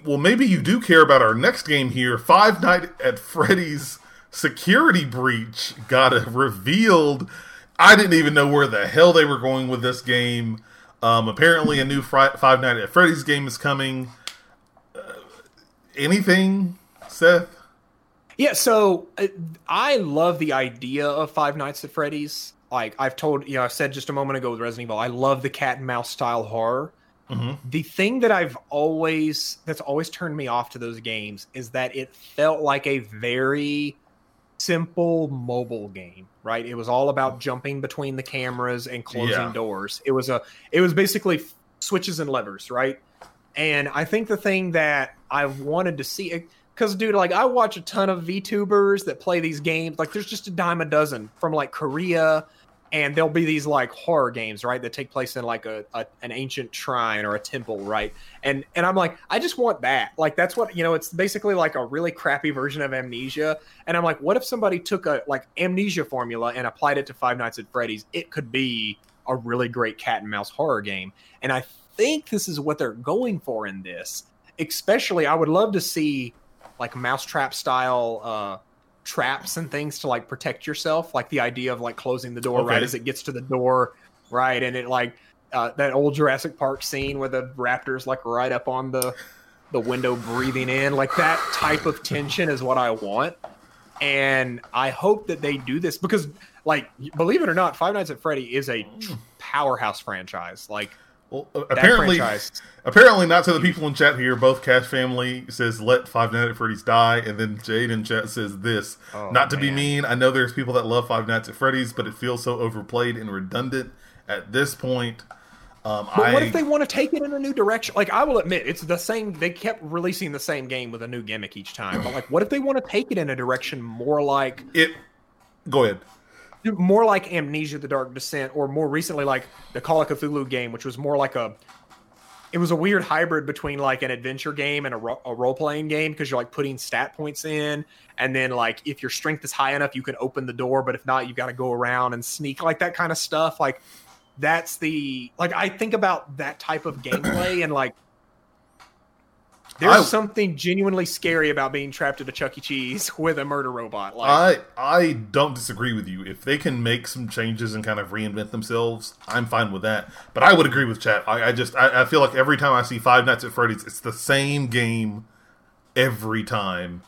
Well, maybe you do care about our next game here. Five Nights at Freddy's Security Breach got revealed. I didn't even know where the hell they were going with this game. Apparently, a new Five Nights at Freddy's game is coming. Anything, Seth? Yeah, so I love the idea of Five Nights at Freddy's. Like I said just a moment ago with Resident Evil, I love the cat and mouse style horror. Mm-hmm. The thing that that's always turned me off to those games is that it felt like a very simple mobile game, right? It was all about jumping between the cameras and closing doors. It was basically switches and levers, right? And I think the thing that I wanted to see, because dude, like I watch a ton of VTubers that play these games. Like there's just a dime a dozen from like Korea. And there'll be these like horror games, right, that take place in like an ancient shrine or a temple, right? And I'm like, I just want that. Like that's what, you know, it's basically like a really crappy version of Amnesia. And I'm like, what if somebody took a like Amnesia formula and applied it to Five Nights at Freddy's? It could be a really great cat and mouse horror game. And I think this is what they're going for in this. Especially, I would love to see like mousetrap style traps and things to like protect yourself, like the idea of like closing the door right as it gets to the door, right? And it like that old Jurassic Park scene where the raptor's like right up on the window breathing in, like that type of tension is what I want. And I hope that they do this because, like, believe it or not, Five Nights at Freddy is a powerhouse franchise. Like, well, apparently not to the people in chat here. Both Cash Family says, let Five Nights at Freddy's die. And then Jade in chat says this. Oh, not to be mean, I know there's people that love Five Nights at Freddy's, but it feels so overplayed and redundant at this point. But what if they want to take it in a new direction? Like, I will admit, it's the same. They kept releasing the same game with a new gimmick each time. But, like, what if they want to take it in a direction more like... Go ahead. More like Amnesia, The Dark Descent, or more recently, like the Call of Cthulhu game, which was more like it was a weird hybrid between like an adventure game and a role-playing game, because you're like putting stat points in, and then like if your strength is high enough, you can open the door, but if not, you've got to go around and sneak, like that kind of stuff. Like that's the, like I think about that type of gameplay, and like there's something genuinely scary about being trapped at a Chuck E. Cheese with a murder robot. Like, I don't disagree with you. If they can make some changes and kind of reinvent themselves, I'm fine with that. But I would agree with chat. I feel like every time I see Five Nights at Freddy's, it's the same game every time,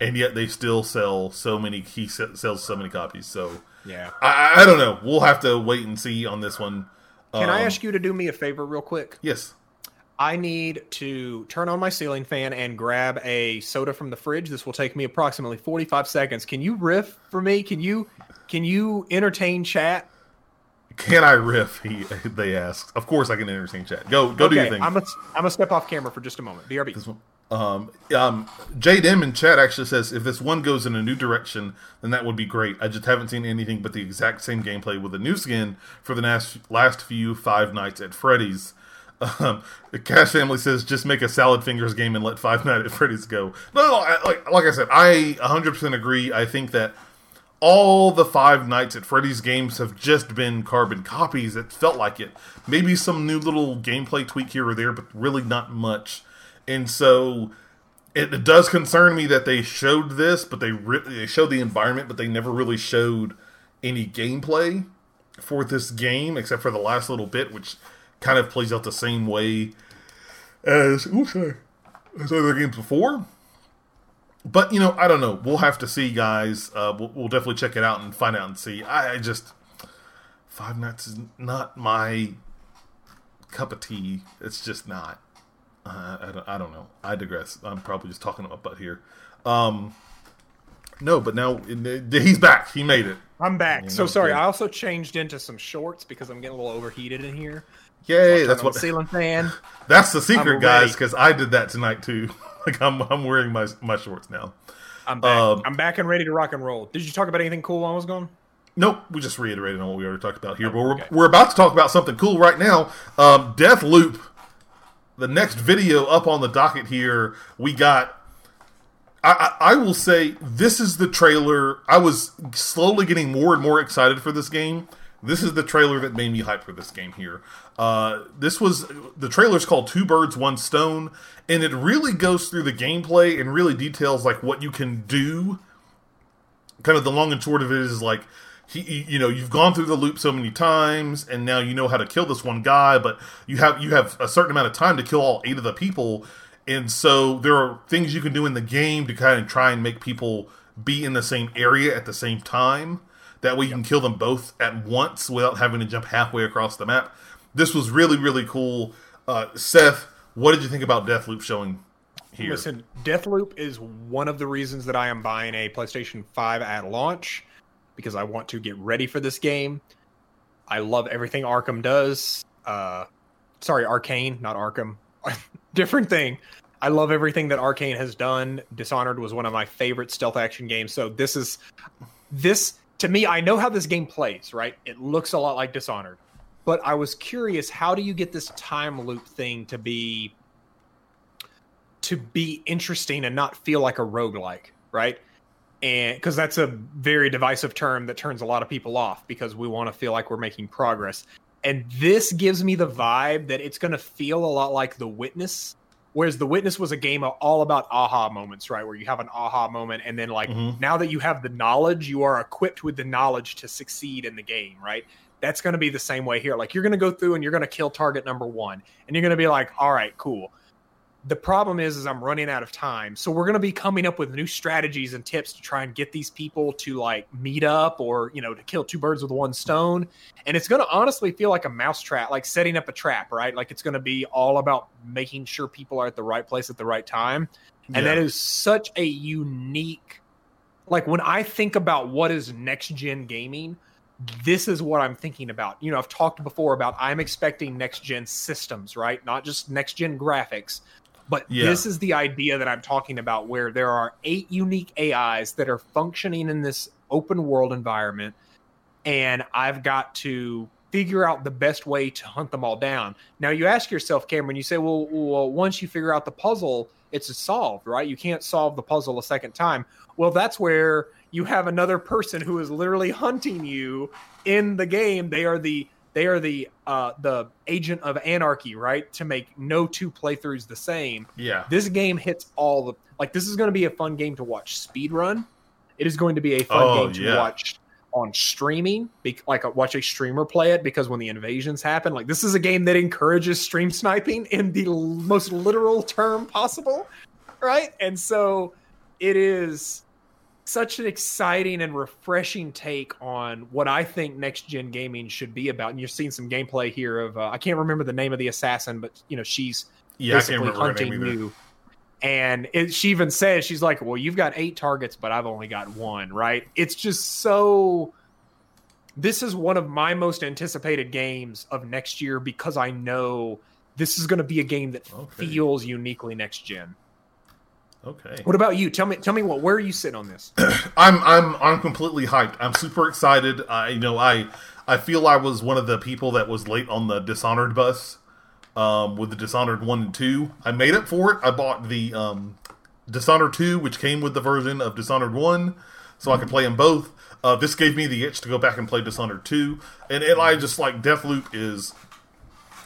and yet they still sell so many. He sells so many copies. So yeah, I don't know. We'll have to wait and see on this one. Can I ask you to do me a favor real quick? Yes. I need to turn on my ceiling fan and grab a soda from the fridge. This will take me approximately 45 seconds. Can you riff for me? Can you entertain chat? Can I riff? They asked. Of course I can entertain chat. Go do your thing. I'm gonna step off camera for just a moment. BRB. This one, Jade M in chat actually says, if this one goes in a new direction, then that would be great. I just haven't seen anything but the exact same gameplay with a new skin for the last few Five Nights at Freddy's. The Cash Family says, just make a Salad Fingers game and let Five Nights at Freddy's go. Like I said, I 100% agree. I think that all the Five Nights at Freddy's games have just been carbon copies. It felt like it. Maybe some new little gameplay tweak here or there, but really not much. And so it does concern me that they showed this, but they showed the environment, but they never really showed any gameplay for this game, except for the last little bit, which... kind of plays out the same way as other games before. But, you know, I don't know. We'll have to see, guys. We'll definitely check it out and find out and see. Five Nights is not my cup of tea. It's just not. I don't know. I digress. I'm probably just talking about butt here. No, but now he's back. He made it. I'm back. You know, so sorry. I also changed into some shorts because I'm getting a little overheated in here. Yay, that's what ceiling fan. That's the secret, guys, because I did that tonight too. Like I'm wearing my shorts now. I'm back. I'm back and ready to rock and roll. Did you talk about anything cool while I was gone? Nope, we just reiterated on what we already talked about here. But we're about to talk about something cool right now. Deathloop, the next video up on the docket here. We got. I will say this is the trailer. I was slowly getting more and more excited for this game. This is the trailer that made me hype for this game here. The trailer's called Two Birds, One Stone, and it really goes through the gameplay and really details, like, what you can do. Kind of the long and short of it is, like, you've gone through the loop so many times, and now you know how to kill this one guy, but you have a certain amount of time to kill all 8 of the people, and so there are things you can do in the game to kind of try and make people be in the same area at the same time. That way you can kill them both at once without having to jump halfway across the map. This was really, really cool. Seth, what did you think about Deathloop showing here? Listen, Deathloop is one of the reasons that I am buying a PlayStation 5 at launch, because I want to get ready for this game. I love everything Arkham does. Arcane, not Arkham. Different thing. I love everything that Arcane has done. Dishonored was one of my favorite stealth action games. So this is... To me, I know how this game plays, right? It looks a lot like Dishonored. But I was curious, how do you get this time loop thing to be interesting and not feel like a roguelike, right? And because that's a very divisive term that turns a lot of people off, because we want to feel like we're making progress. And this gives me the vibe that it's going to feel a lot like The Witness. Whereas The Witness was a game all about aha moments, right? Where you have an aha moment, and then now that you have the knowledge, you are equipped with the knowledge to succeed in the game, right? That's going to be the same way here. Like, you're going to go through and you're going to kill target number 1, and you're going to be like, all right, cool. The problem is I'm running out of time. So we're going to be coming up with new strategies and tips to try and get these people to meet up, or, to kill two birds with one stone. And it's going to honestly feel like a mousetrap, like setting up a trap, right? Like, it's going to be all about making sure people are at the right place at the right time. Yeah. And that is such a unique, when I think about what is next gen gaming, this is what I'm thinking about. I've talked before about, I'm expecting next gen systems, right? Not just next gen graphics. But This is the idea that I'm talking about, where there are 8 unique AIs that are functioning in this open world environment, and I've got to figure out the best way to hunt them all down. Now, you ask yourself, Cameron, you say, well, once you figure out the puzzle, it's solved, right? You can't solve the puzzle a second time. Well, that's where you have another person who is literally hunting you in the game. They are the agent of anarchy, right? To make no 2 playthroughs the same. Yeah. This game hits all the... this is going to be a fun game to watch speedrun. It is going to be a fun game to watch on streaming. Watch a streamer play it, because when the invasions happen... this is a game that encourages stream sniping in the most literal term possible, right? And so it is... such an exciting and refreshing take on what I think next-gen gaming should be about. And you're seeing some gameplay here of... I can't remember the name of the assassin, but, she's basically hunting you. And she even says, she's like, well, you've got 8 targets, but I've only got 1, right? It's just so... This is one of my most anticipated games of next year, because I know this is going to be a game that feels uniquely next-gen. Okay. What about you? Tell me where you sit on this? I'm completely hyped. I'm super excited. I feel I was one of the people that was late on the Dishonored bus with the Dishonored 1 and 2. I made up for it. I bought the Dishonored 2, which came with the version of Dishonored 1, so I could play them both. This gave me the itch to go back and play Dishonored 2. And I just Deathloop is...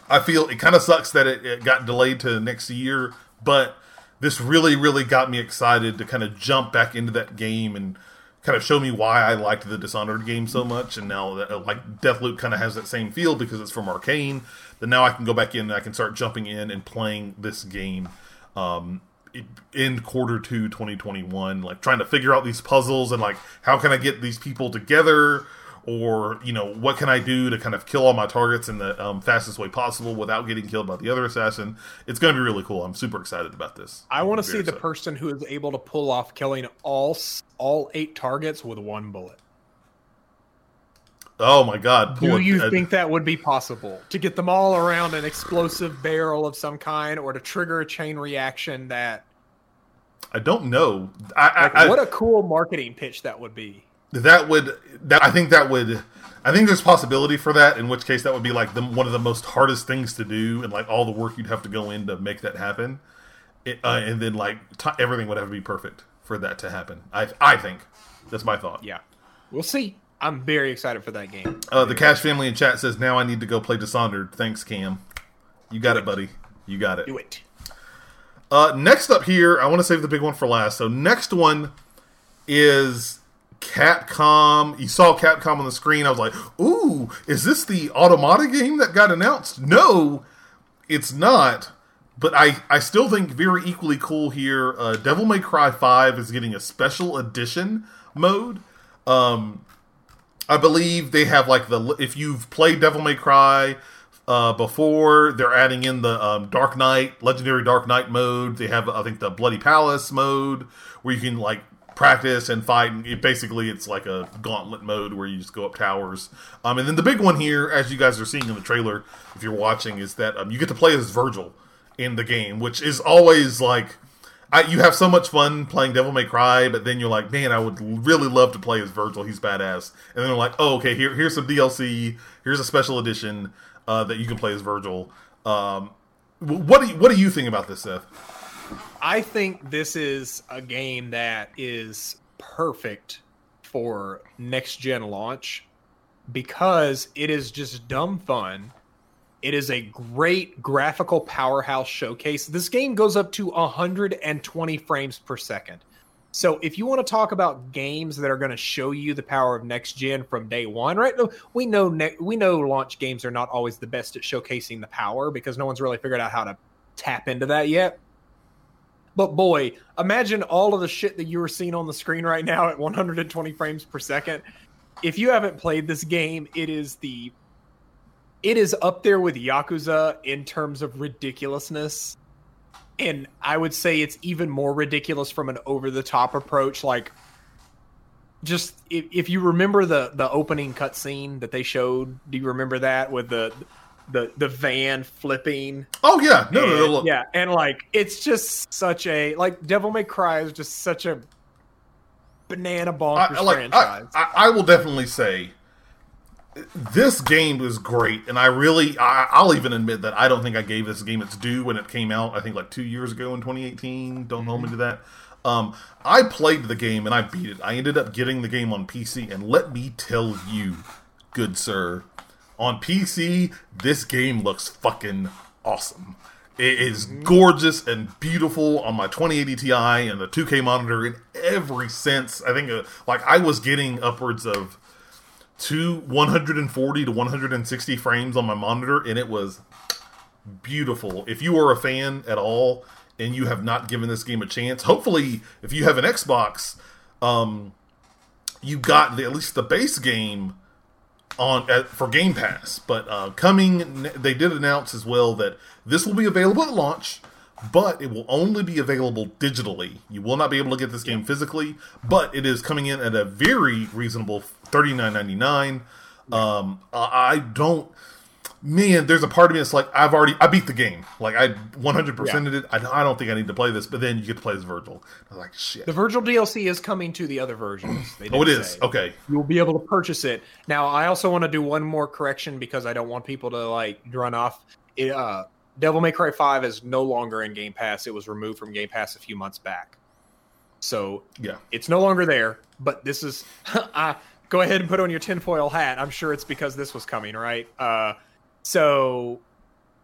I feel it kind of sucks that it got delayed to next year, but... this really, really got me excited to kind of jump back into that game and kind of show me why I liked the Dishonored game so much. And now, Deathloop kind of has that same feel because it's from Arcane. Then now I can go back in and I can start jumping in and playing this game in Q2 2021. Trying to figure out these puzzles and, how can I get these people together? Or, what can I do to kind of kill all my targets in the fastest way possible without getting killed by the other assassin? It's going to be really cool. I'm super excited about this. I want to see the person who is able to pull off killing all 8 targets with 1 bullet. Oh, my God. Do you think that would be possible? To get them all around an explosive barrel of some kind, or to trigger a chain reaction that... I don't know. What a cool marketing pitch that would be. I think there's possibility for that, in which case that would be one of the most hardest things to do, and all the work you'd have to go in to make that happen. And then everything would have to be perfect for that to happen. I think that's my thought. Yeah. We'll see. I'm very excited for that game. The Cash family in chat says, now I need to go play Dishonored. Thanks, Cam. You got it, buddy. You got it. Do it. Next up here, I want to save the big one for last. So next one is Capcom. You saw Capcom on the screen. I was like, ooh, is this the Automata game that got announced? No, it's not. But I still think very equally cool here. Devil May Cry 5 is getting a special edition mode. I believe they have like the, if you've played Devil May Cry before, they're adding in the Dark Knight, Legendary Dark Knight mode. They have, I think, the Bloody Palace mode where you can like practice and fight. And basically, it's like a gauntlet mode where you just go up towers. And then the big one here, as you guys are seeing in the trailer, if you're watching, is that you get to play as Virgil in the game, which is always like, you have so much fun playing Devil May Cry, but then you're like, man, I would really love to play as Virgil. He's badass. And then they're like, oh, okay, here's some DLC. Here's a special edition that you can play as Virgil. What do you think about this, Seth? I think this is a game that is perfect for next-gen launch because it is just dumb fun. It is a great graphical powerhouse showcase. This game goes up to 120 frames per second. So if you want to talk about games that are going to show you the power of next gen from day one, right? We know launch games are not always the best at showcasing the power because no one's really figured out how to tap into that yet. But boy, imagine all of the shit that you were seeing on the screen right now at 120 frames per second. If you haven't played this game, it is up there with Yakuza in terms of ridiculousness. And I would say it's even more ridiculous from an over-the-top approach. Like, just if you remember the opening cutscene that they showed, do you remember that with the van flipping? Oh, yeah. No. Yeah, and like, it's just such a... Like, Devil May Cry is just such a banana bonkers franchise. I will definitely say... This game is great, and I'll even admit that I don't think I gave this game its due when it came out, I think like 2 years ago in 2018, don't hold me to that. I played the game, and I beat it. I ended up getting the game on PC, and let me tell you, good sir, on PC, this game looks fucking awesome. It is gorgeous and beautiful on my 2080 Ti and the 2K monitor in every sense. I think I was getting upwards of 140 to 160 frames on my monitor, and it was beautiful. If you are a fan at all and you have not given this game a chance, hopefully if you have an Xbox, you got at least the base game for Game Pass. But they did announce as well that this will be available at launch, but it will only be available digitally. You will not be able to get this game physically, but it is coming in at a very reasonable $39.99. There's a part of me that's like, I beat the game. Like, I 100%ed it. I don't think I need to play this, but then you get to play as Virgil. I was like, shit. The Virgil DLC is coming to the other versions. It is. Okay. You'll be able to purchase it. Now, I also want to do one more correction because I don't want people to, like, run off. Devil May Cry 5 is no longer in Game Pass. It was removed from Game Pass a few months back. So, yeah, it's no longer there, but this is... Go ahead and put on your tinfoil hat. I'm sure it's because this was coming, right? So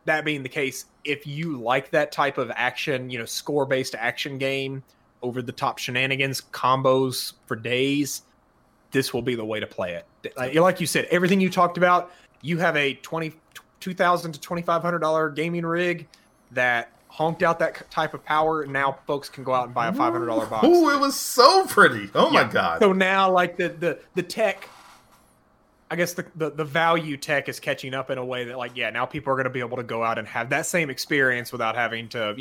that being the case, if you like that type of action, score-based action game, over-the-top shenanigans, combos for days, this will be the way to play it. Like you said, everything you talked about, you have a $2,000 to $2,500 gaming rig that honked out that type of power, and now folks can go out and buy a $500 box. Oh, it was so pretty. Oh, my God. So now, like, the tech, I guess the value tech is catching up in a way that, like, yeah, now people are going to be able to go out and have that same experience without having to,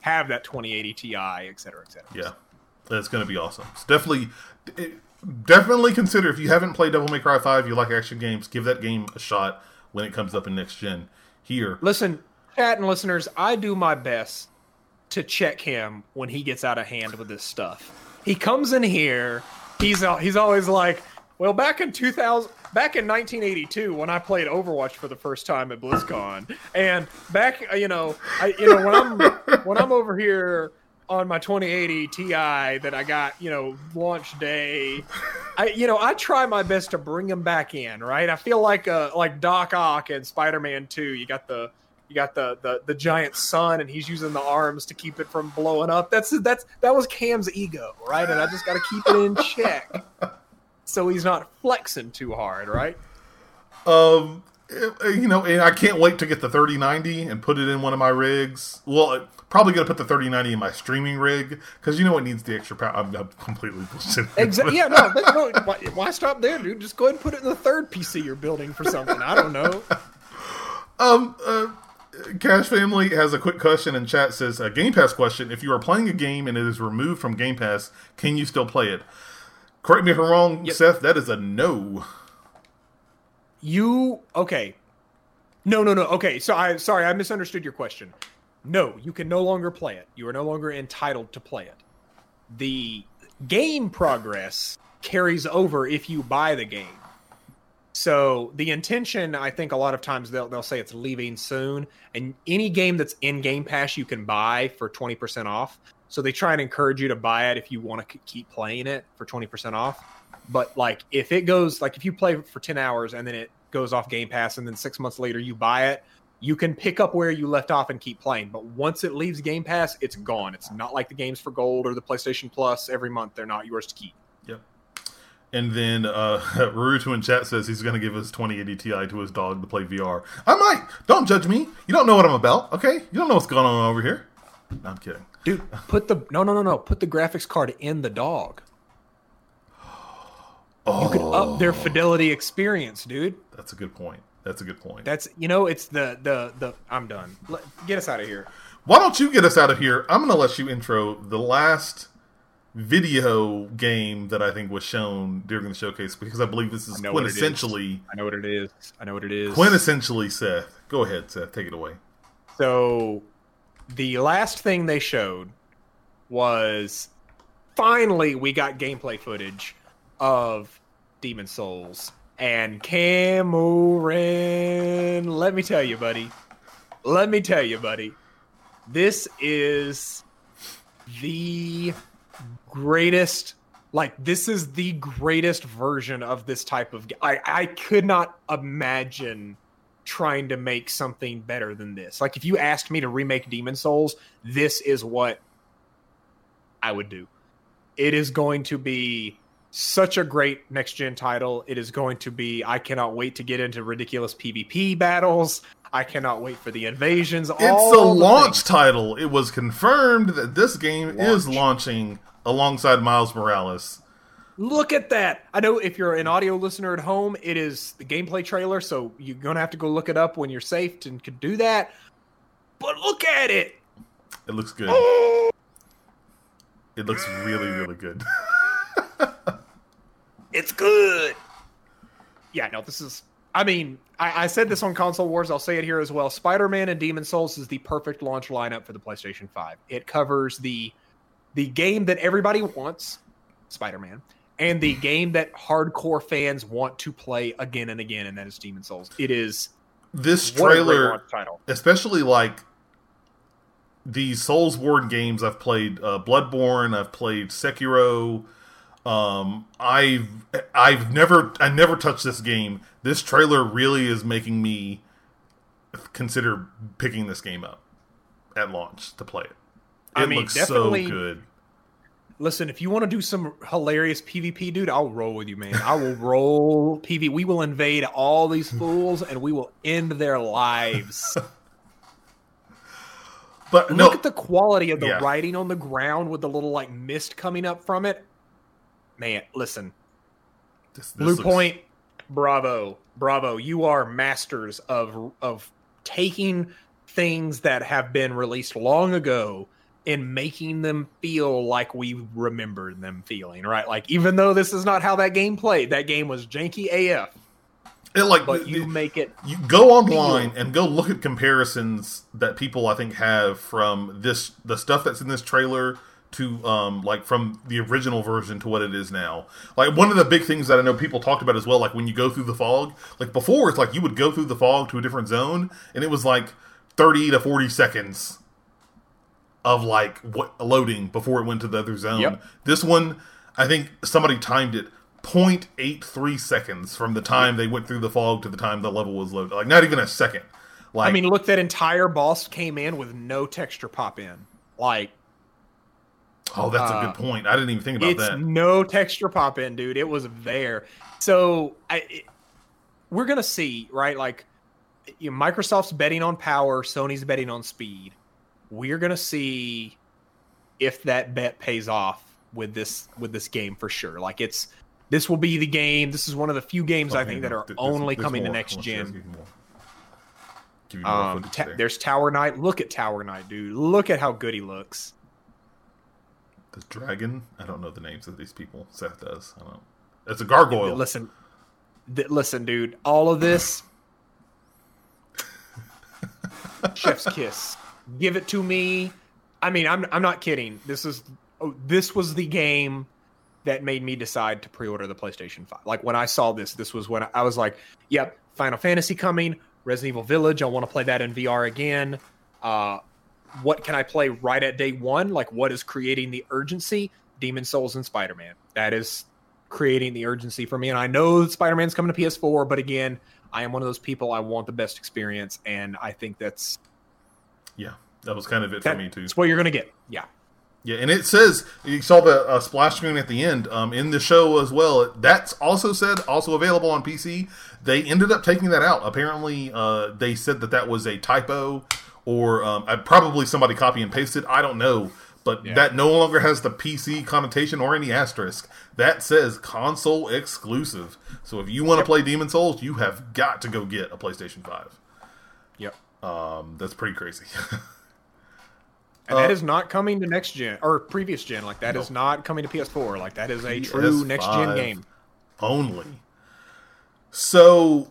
have that 2080 Ti, et cetera, et cetera. Yeah, that's going to be awesome. It's definitely consider, if you haven't played Devil May Cry 5, you like action games, give that game a shot when it comes up in next gen here. Listen... Chat and listeners, I do my best to check him when he gets out of hand with this stuff. He comes in here, he's always like, well, back in 1982 when I played Overwatch for the first time at BlizzCon, and back, when I'm over here on my 2080 Ti that I got, launch day, I try my best to bring them back in, right? I feel like Doc Ock in Spider-Man 2. You got the giant sun, and he's using the arms to keep it from blowing up. That was Cam's ego, right? And I just got to keep it in check, so he's not flexing too hard, right? And I can't wait to get the 3090 and put it in one of my rigs. Well, I'm probably gonna put the 3090 in my streaming rig because it needs the extra power. I'm completely exactly. Yeah, no. Why stop there, dude? Just go ahead and put it in the third PC you're building for something. I don't know. Cash Family has a quick question in chat. Says a Game Pass question: if you are playing a game and it is removed from Game Pass, can you still play it? Correct me if I'm wrong, yep. Seth. That is a no. Okay. No. Okay, so I misunderstood your question. No, you can no longer play it. You are no longer entitled to play it. The game progress carries over if you buy the game. So the intention, I think a lot of times they'll say it's leaving soon, and any game that's in Game Pass you can buy for 20% off. So they try and encourage you to buy it if you want to keep playing it for 20% off. But if it goes, if you play for 10 hours and then it goes off Game Pass and then 6 months later you buy it, you can pick up where you left off and keep playing. But once it leaves Game Pass, it's gone. It's not like the games for Gold or the PlayStation Plus. Every month they're not yours to keep. Yep. And then Rurutu in chat says he's going to give his 2080 Ti to his dog to play VR. I might. Don't judge me. You don't know what I'm about, okay? You don't know what's going on over here. No, I'm kidding. Dude, put the graphics card in the dog. You could up their fidelity experience, dude. That's a good point. That's I'm done. Get us out of here. Why don't you get us out of here? I'm going to let you intro the last video game that I think was shown during the showcase, because I believe this is quintessentially... I know what it is. Quintessentially, Seth. Go ahead, Seth. Take it away. So, the last thing they showed was, finally, we got gameplay footage of Demon Souls, and Cameron, let me tell you buddy, this is the greatest version of this type of game. I could not imagine trying to make something better than this. If you asked me to remake Demon Souls, this is what I would do. It is going to be such a great next-gen title. It is going to be... I cannot wait to get into ridiculous PvP battles. I cannot wait for the invasions. It's a launch title. It was confirmed that this game is launching alongside Miles Morales. Look at that! I know if you're an audio listener at home, it is the gameplay trailer, so you're going to have to go look it up when you're safe and could do that. But look at it! It looks good. Oh! It looks really, really good. It's good. Yeah, no, this is... I said this on Console Wars. I'll say it here as well. Spider-Man and Demon Souls is the perfect launch lineup for the PlayStation 5. It covers the game that everybody wants, Spider-Man, and the game that hardcore fans want to play again and again, and that is Demon Souls. It is... This trailer, especially the Soulsborne games, I've played Bloodborne, I've played Sekiro... I never touched this game. This trailer really is making me consider picking this game up at launch to play it. It looks so good. Listen, if you want to do some hilarious PvP, dude, I'll roll with you, man. I will roll PvP. We will invade all these fools and we will end their lives. But look at the quality of the writing on the ground with the little mist coming up from it. Man, listen, Blue Point, bravo! You are masters of taking things that have been released long ago and making them feel like we remember them feeling, right? Even though this is not how that game played, that game was janky AF. You make it. You go online and go look at comparisons that people I think have from the stuff that's in this trailer to from the original version to what it is now. One of the big things that I know people talked about as well, when you go through the fog, before it's you would go through the fog to a different zone and it was 30 to 40 seconds of loading before it went to the other zone. Yep. This one, I think somebody timed it 0.83 seconds from the time they went through the fog to the time the level was loaded. Like, not even a second. Like, I mean, look, that entire boss came in with no texture pop in. Like, oh, that's a good point. I didn't even think about that. No texture pop in, dude. It was there. So we're gonna see, right? Like, you know, Microsoft's betting on power, Sony's betting on speed. We're gonna see if that bet pays off with this game for sure. Like, it's this will be the game. This is one of the few games I think that are only coming to next gen. There's Tower Knight. Look at Tower Knight, dude. Look at how good he looks. The dragon? I don't know the names of these people. Seth does. I don't. It's a gargoyle. Listen, dude. All of this. Chef's kiss. Give it to me. I mean, I'm not kidding. This was the game that made me decide to pre-order the PlayStation 5. Like, when I saw this, this was when I was like, "Yep, Final Fantasy coming. Resident Evil Village. I want to play that in VR again. What can I play right at day one? Like, what is creating the urgency? Demon Souls and Spider-Man. That is creating the urgency for me. And I know Spider-Man's coming to PS4, but again, I am one of those people. I want the best experience, and I think that's that was kind of it for me too. That's what you're gonna get. Yeah. Yeah, and it says, you saw the splash screen at the end in the show as well. That's also available on PC. They ended up taking that out. Apparently, they said that was a typo or probably somebody copy and pasted. I don't know, but that no longer has the PC connotation or any asterisk. That says console exclusive. So if you want to play Demon Souls, you have got to go get a PlayStation 5. Yep. That's pretty crazy. And that is not coming to next gen or previous gen. Like, that is not coming to PS4. Like, that is a true next gen game only. So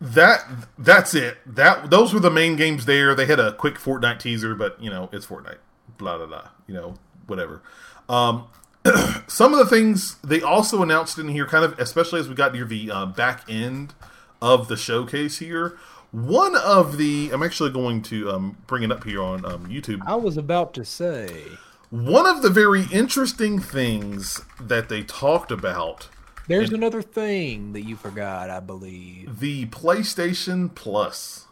that's it. Those were the main games there. They had a quick Fortnite teaser, but you know, it's Fortnite. Blah blah blah. You know, whatever. Some of the things they also announced in here, kind of especially as we got near the back end of the showcase here. One of the... I'm actually going to bring it up here on YouTube. I was about to say. One of the very interesting things that they talked about... There's another thing that you forgot, I believe. The PlayStation Plus.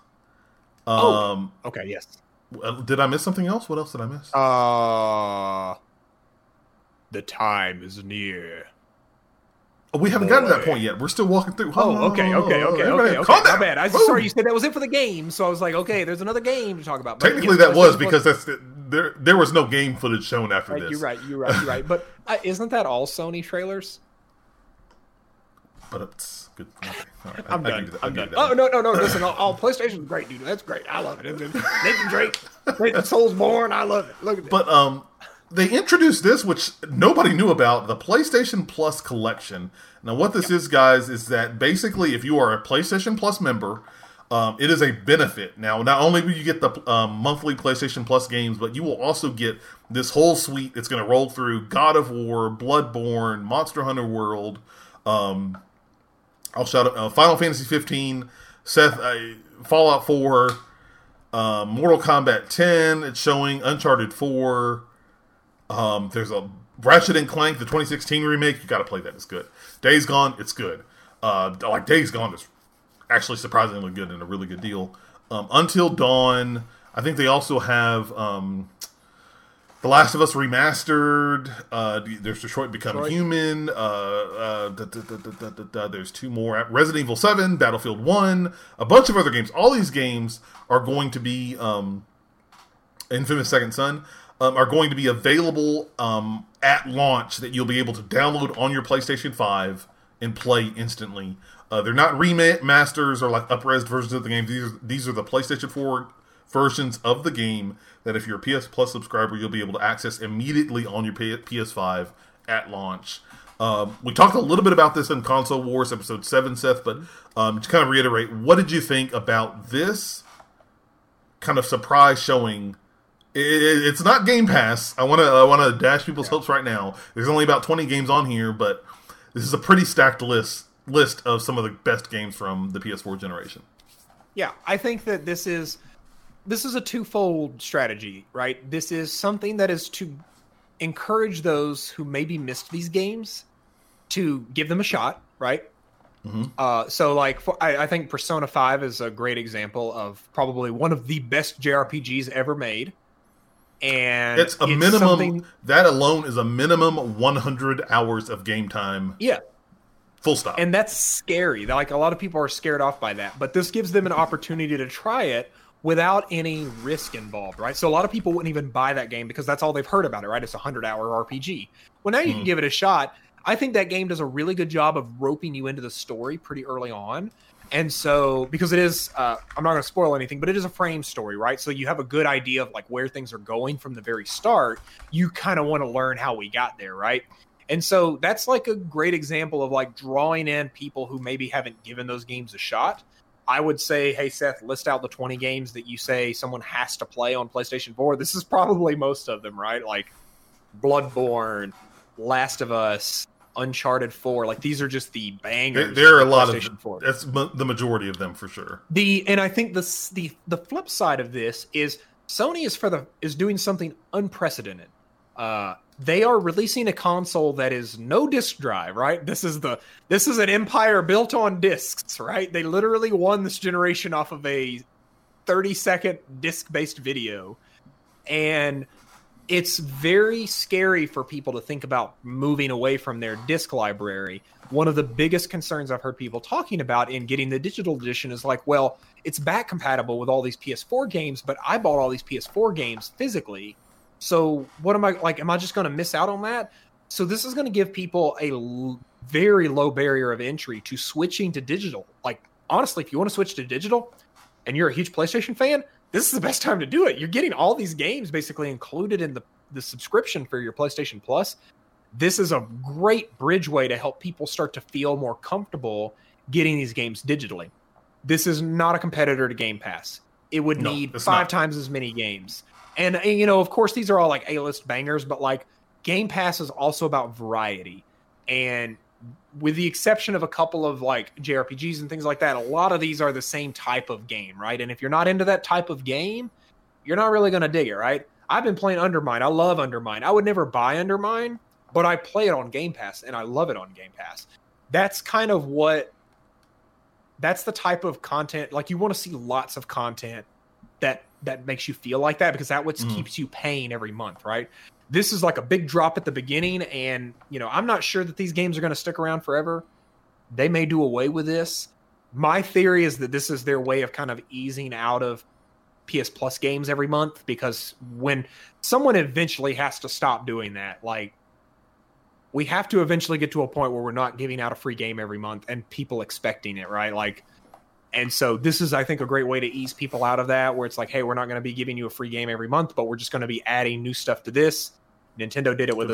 Okay, yes. Did I miss something else? What else did I miss? The time is near. We haven't gotten to that point yet. We're still walking through. Okay. Calm down. My bad. I was sorry you said that was it for the game, so I was like, okay, there's another game to talk about. But technically, that was because there was no game footage shown after this. You're right. But isn't that all Sony trailers? But it's good. Okay. All right. I'm done. No. Listen, all PlayStation's great, dude. That's great. I love it. Nathan Drake, Nathan Soulsborne. I love it. Look at this. But they introduced this, which nobody knew about, the PlayStation Plus collection. Now, what this is, guys, is that basically if you are a PlayStation Plus member, it is a benefit. Now, not only will you get the monthly PlayStation Plus games, but you will also get this whole suite. It's going to roll through God of War, Bloodborne, Monster Hunter World, I'll shout out Final Fantasy 15, Seth, Fallout 4, Mortal Kombat 10. It's showing Uncharted 4. There's a Ratchet and Clank, the 2016 remake. You got to play that; it's good. Days Gone, it's good. Days Gone is actually surprisingly good and a really good deal. Until Dawn. I think they also have The Last of Us Remastered. There's Detroit Become Human. There's two more: Resident Evil 7, Battlefield 1, a bunch of other games. All these games are going to be Infamous Second Son. Are going to be available at launch that you'll be able to download on your PlayStation 5 and play instantly. They're not remasters or like up-res versions of the game. These are the PlayStation 4 versions of the game that if you're a PS Plus subscriber, you'll be able to access immediately on your PS5 at launch. We talked a little bit about this in Console Wars Episode 7, Seth, but to kind of reiterate, what did you think about this kind of surprise showing? It's not Game Pass. I want to dash people's hopes right now. There's only about 20 games on here, but this is a pretty stacked list of some of the best games from the PS4 generation. Yeah, I think that this is a twofold strategy, right? This is something that is to encourage those who maybe missed these games to give them a shot, right? Mm-hmm. So like, I think Persona 5 is a great example of probably one of the best JRPGs ever made. And it's minimum, something... that alone is a minimum 100 hours of game time. Yeah. Full stop. And that's scary. Like, a lot of people are scared off by that, but this gives them an opportunity to try it without any risk involved, right? So a lot of people wouldn't even buy that game because that's all they've heard about it, right? It's a 100-hour RPG. Well, now you can give it a shot. I think that game does a really good job of roping you into the story pretty early on. And so, because it is, I'm not going to spoil anything, but it is a frame story, right? So you have a good idea of like where things are going from the very start. You kind of want to learn how we got there, right? And so that's like a great example of like drawing in people who maybe haven't given those games a shot. I would say, hey, Seth, list out the 20 games that you say someone has to play on PlayStation 4. This is probably most of them, right? Like Bloodborne, Last of Us, Uncharted 4, like these are just the bangers. There are a lot of 4. That's the majority of them for sure. And I think the flip side of this is Sony is doing something unprecedented. They are releasing a console that is no disc drive, right? This is an empire built on discs, right? They literally won this generation off of a 30-second disc-based video, and it's very scary for people to think about moving away from their disc library. One of the biggest concerns I've heard people talking about in getting the digital edition is like, well, it's back compatible with all these PS4 games, but I bought all these PS4 games physically. So what am I like? Am I just going to miss out on that? So this is going to give people a very low barrier of entry to switching to digital. Like, honestly, if you want to switch to digital and you're a huge PlayStation fan, this is the best time to do it. You're getting all these games basically included in the subscription for your PlayStation Plus. This is a great bridgeway to help people start to feel more comfortable getting these games digitally. This is not a competitor to Game Pass. It would need five times as many games. And, you know, of course, these are all like A-list bangers, but like Game Pass is also about variety. And with the exception of a couple of like JRPGs and things like that, a lot of these are the same type of game, right? And if you're not into that type of game, you're not really going to dig it, right? I've been playing Undermine. I love Undermine. I would never buy Undermine, but I play it on Game Pass, and I love it on Game Pass. That's the type of content. Like, you want to see lots of content that makes you feel like that, because that what keeps you paying every month, right? This is like a big drop at the beginning, and you know, I'm not sure that these games are going to stick around forever. They may do away with this. My theory is that this is their way of kind of easing out of PS Plus games every month, because when someone eventually has to stop doing that, like we have to eventually get to a point where we're not giving out a free game every month and people expecting it, right? Like, and so this is, I think, a great way to ease people out of that, where it's like, hey, we're not going to be giving you a free game every month, but we're just going to be adding new stuff to this. Nintendo did it with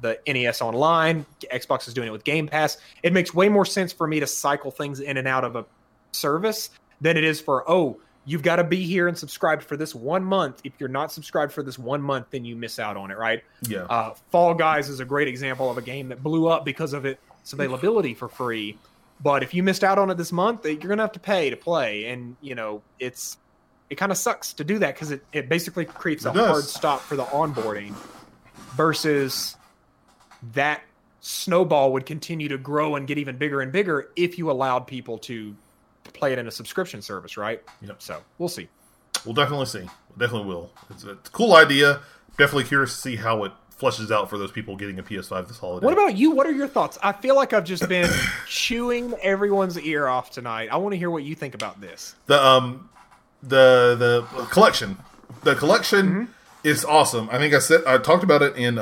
the NES Online. Xbox is doing it with Game Pass. It makes way more sense for me to cycle things in and out of a service than it is for, oh, you've got to be here and subscribed for this 1 month. If you're not subscribed for this 1 month, then you miss out on it, right? Yeah. Fall Guys is a great example of a game that blew up because of its availability for free. But if you missed out on it this month, you're going to have to pay to play. And, you know, it kind of sucks to do that, because it basically creates hard stop for the onboarding, versus that snowball would continue to grow and get even bigger and bigger if you allowed people to play it in a subscription service, right? Yep. So we'll see. We'll definitely see. Definitely will. It's a cool idea. Definitely curious to see how it flushes out for those people getting a PS5 this holiday. What about you? What are your thoughts? I feel like I've just been chewing everyone's ear off tonight. I want to hear what you think about this. The collection. The collection is awesome. I think I talked about it in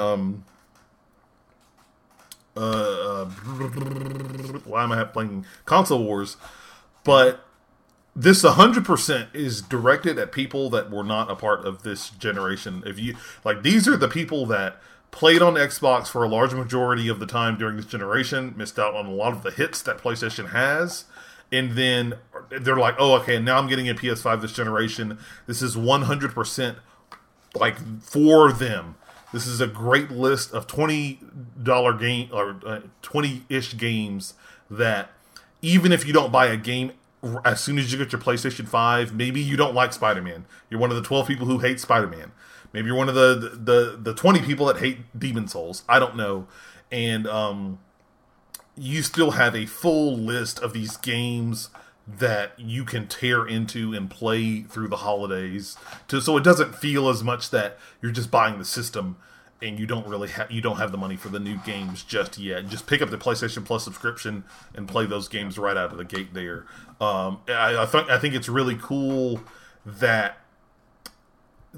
why am I playing Console Wars? But this 100% is directed at people that were not a part of this generation. If you like, these are the people that played on Xbox for a large majority of the time during this generation, missed out on a lot of the hits that PlayStation has, and then they're like, "Oh, okay, now I'm getting a PS5 this generation. This is 100% like for them. This is a great list of $20 game or 20-ish games that even if you don't buy a game as soon as you get your PlayStation 5, maybe you don't like Spider-Man. You're one of the 12 people who hate Spider-Man. Maybe you're one of the 20 people that hate Demon Souls. I don't know. And you still have a full list of these games that you can tear into and play through the holidays, so it doesn't feel as much that you're just buying the system and you don't really have the money for the new games just yet. Just pick up the PlayStation Plus subscription and play those games right out of the gate there. I think it's really cool that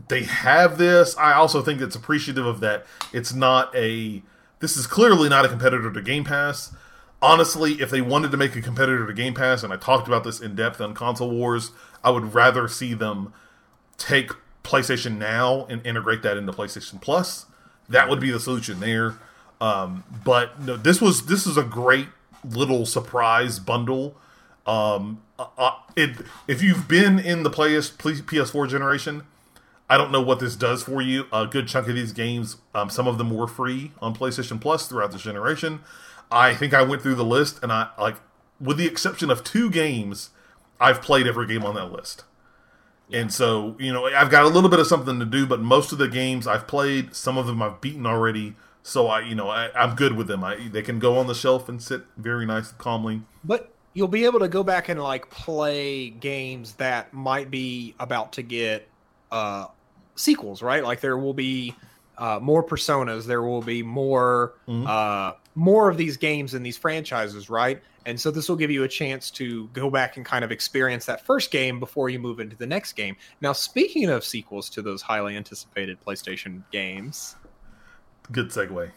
they have this. I also think it's appreciative of that. This is clearly not a competitor to Game Pass. Honestly, if they wanted to make a competitor to Game Pass, and I talked about this in depth on Console Wars, I would rather see them take PlayStation Now and integrate that into PlayStation Plus. That would be the solution there. But no, this is a great little surprise bundle. If you've been in the PS4 generation, I don't know what this does for you. A good chunk of these games, some of them were free on PlayStation Plus throughout this generation. I think I went through the list, and with the exception of 2 games, I've played every game on that list. Yeah. And so, I've got a little bit of something to do, but most of the games I've played, some of them I've beaten already. So I'm good with them. They can go on the shelf and sit very nice and calmly. But you'll be able to go back and play games that might be about to get sequels, right? There will be more Personas. There will be more of these games and these franchises, right? And so this will give you a chance to go back and kind of experience that first game before you move into the next game. Now, speaking of sequels to those highly anticipated PlayStation games, good segue.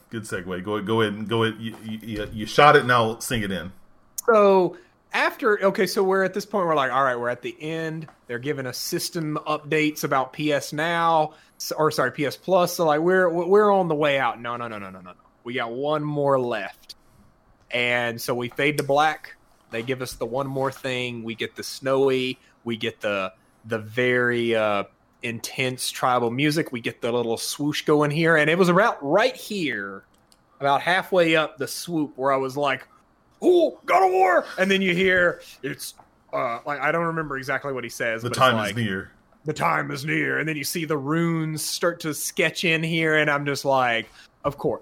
Go ahead. You shot it. Now sing it in. So. So we're at this point, we're all right, we're at the end. They're giving us system updates about PS Plus. So we're on the way out. No. We got one more left. And so we fade to black. They give us the one more thing. We get the snowy. We get the very intense tribal music. We get the little swoosh going here. And it was right here, about halfway up the swoop, where I was like, "Oh, God of War!" And then you hear it's I don't remember exactly what he says. The time is near. The time is near, and then you see the runes start to sketch in here, and I'm just like, of course,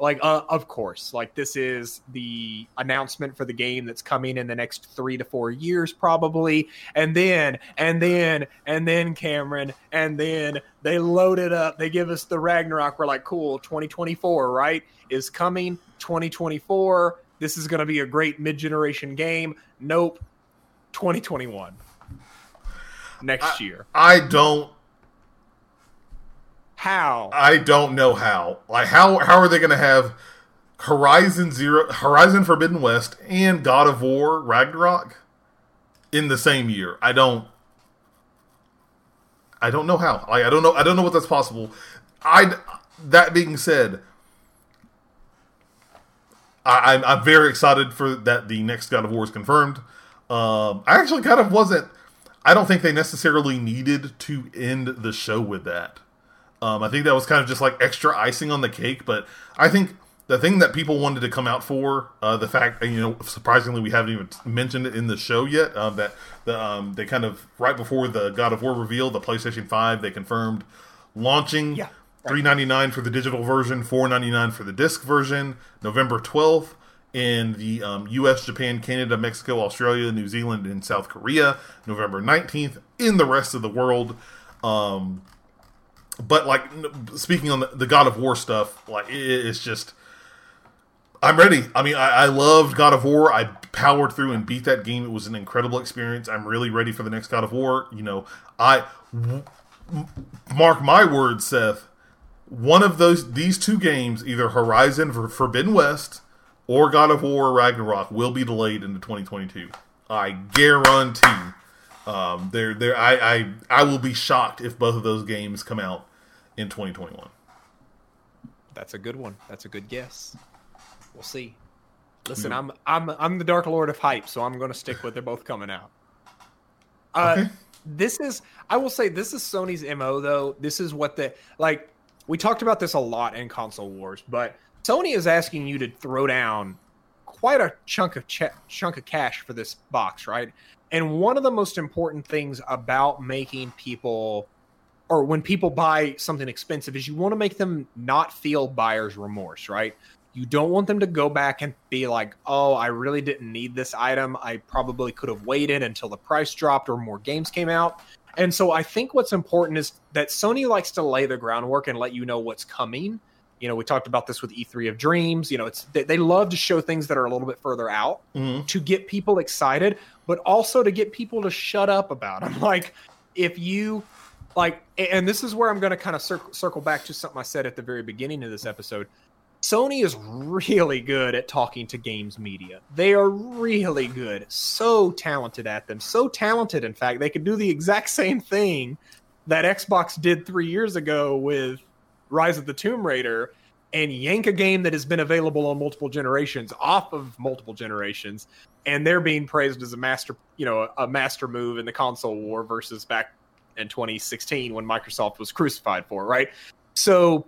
this is the announcement for the game that's coming in the next 3 to 4 years probably, and then Cameron, and then they load it up. They give us the Ragnarok. We're cool. 2024, right, is coming. 2024. This is going to be a great mid-generation game. Nope. 2021. Next year. I don't know how. How are they going to have Horizon Forbidden West and God of War Ragnarok in the same year? I don't know how. I don't know what that's possible. That being said, I'm very excited for that. The next God of War is confirmed. I actually kind of wasn't. I don't think they necessarily needed to end the show with that. I think that was kind of just extra icing on the cake. But I think the thing that people wanted to come out for, the fact, surprisingly, we haven't even mentioned it in the show yet. That they kind of right before the God of War reveal, the PlayStation 5, they confirmed launching. Yeah. $3.99 for the digital version, $4.99 for the disc version, November 12th in the U.S., Japan, Canada, Mexico, Australia, New Zealand, and South Korea, November 19th in the rest of the world. But speaking on the God of War stuff, it's just, I'm ready. I mean, I loved God of War. I powered through and beat that game. It was an incredible experience. I'm really ready for the next God of War. Mark my words, Seth. One of these 2 games, either Horizon Forbidden West or God of War Ragnarok, will be delayed into 2022. I guarantee. I will be shocked if both of those games come out in 2021. That's a good one. That's a good guess. We'll see. Listen, yeah. I'm the Dark Lord of hype, so I'm going to stick with they're both coming out. Okay. This is Sony's MO, though. This is what we talked about this a lot in Console Wars, but Sony is asking you to throw down quite a chunk of cash for this box, right? And one of the most important things about making people, or when people buy something expensive, is you want to make them not feel buyer's remorse, right? You don't want them to go back and be like, oh, I really didn't need this item. I probably could have waited until the price dropped or more games came out. And so I think what's important is that Sony likes to lay the groundwork and let you know what's coming. You know, we talked about this with E3 of Dreams. You know, it's they love to show things that are a little bit further out to get people excited, but also to get people to shut up about them. Like, if you... Like, and this is where I'm going to kind of circle back to something I said at the very beginning of this episode. Sony is really good at talking to games media. They are really good. So talented at them. So talented, in fact, they could do the exact same thing that Xbox did 3 years ago with Rise of the Tomb Raider and yank a game that has been available on multiple generations off of multiple generations. And they're being praised as a master move in the console war versus back in 2016 when Microsoft was crucified for it, right? So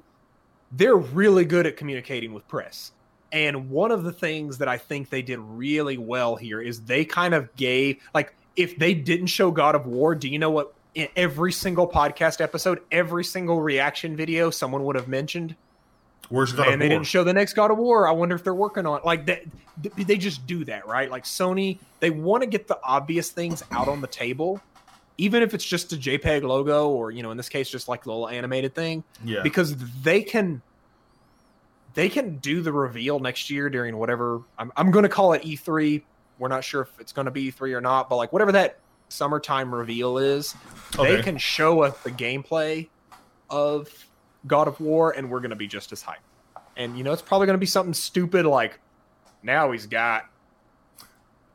they're really good at communicating with press. And one of the things that I think they did really well here is they kind of gave, like, if they didn't show God of War, do you know what, in every single podcast episode, every single reaction video, someone would have mentioned, where's God of War? And they didn't show the next God of War. I wonder if they're working on it. Like, that, they just do that, right? Like, Sony, they want to get the obvious things out on the table, even if it's just a JPEG logo or, you know, in this case, just like a little animated thing. Yeah. Because they can do the reveal next year during whatever, I'm going to call it E3. We're not sure if it's going to be E3 or not, but like whatever that summertime reveal is, okay, they can show us the gameplay of God of War and we're going to be just as hyped. And, you know, it's probably going to be something stupid like, now he's got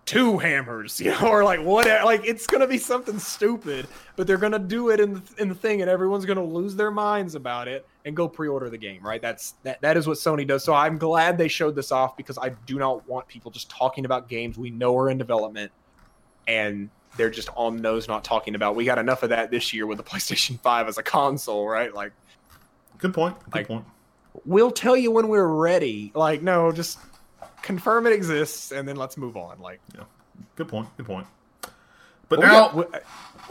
2 hammers, you know, or like whatever. Like, it's gonna be something stupid, but they're gonna do it in the thing, and everyone's gonna lose their minds about it and go pre-order the game, right? That is what Sony does. So I'm glad they showed this off because I do not want people just talking about games we know are in development, and they're just on those not talking about. We got enough of that this year with the PlayStation 5 as a console, right? Like, good point. Good point. We'll tell you when we're ready. Like, no, just confirm it exists, and then let's move on. Like, yeah, good point. But now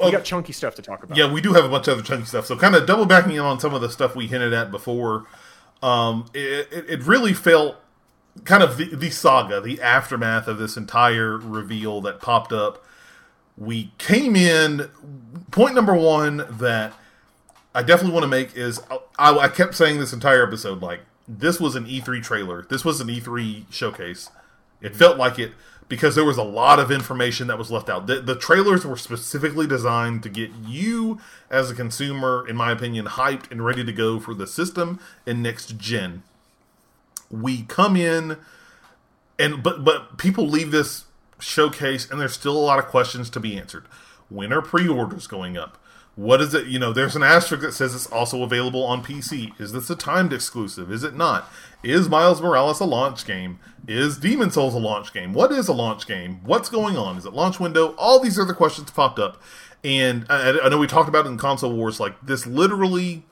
we got chunky stuff to talk about. Yeah, we do have a bunch of other chunky stuff. So, kind of double backing on some of the stuff we hinted at before. It really felt kind of the saga, the aftermath of this entire reveal that popped up. We came in point number one that I definitely want to make is I kept saying this entire episode, like, this was an E3 trailer. This was an E3 showcase. It felt like it because there was a lot of information that was left out. The trailers were specifically designed to get you, as a consumer, in my opinion, hyped and ready to go for the system and next gen. We come in, and but people leave this showcase, and there's still a lot of questions to be answered. When are pre-orders going up? What is it? You know, there's an asterisk that says it's also available on PC. Is this a timed exclusive? Is it not? Is Miles Morales a launch game? Is Demon Souls a launch game? What is a launch game? What's going on? Is it launch window? All these other questions popped up. And I know we talked about it in Console Wars. Like, this literally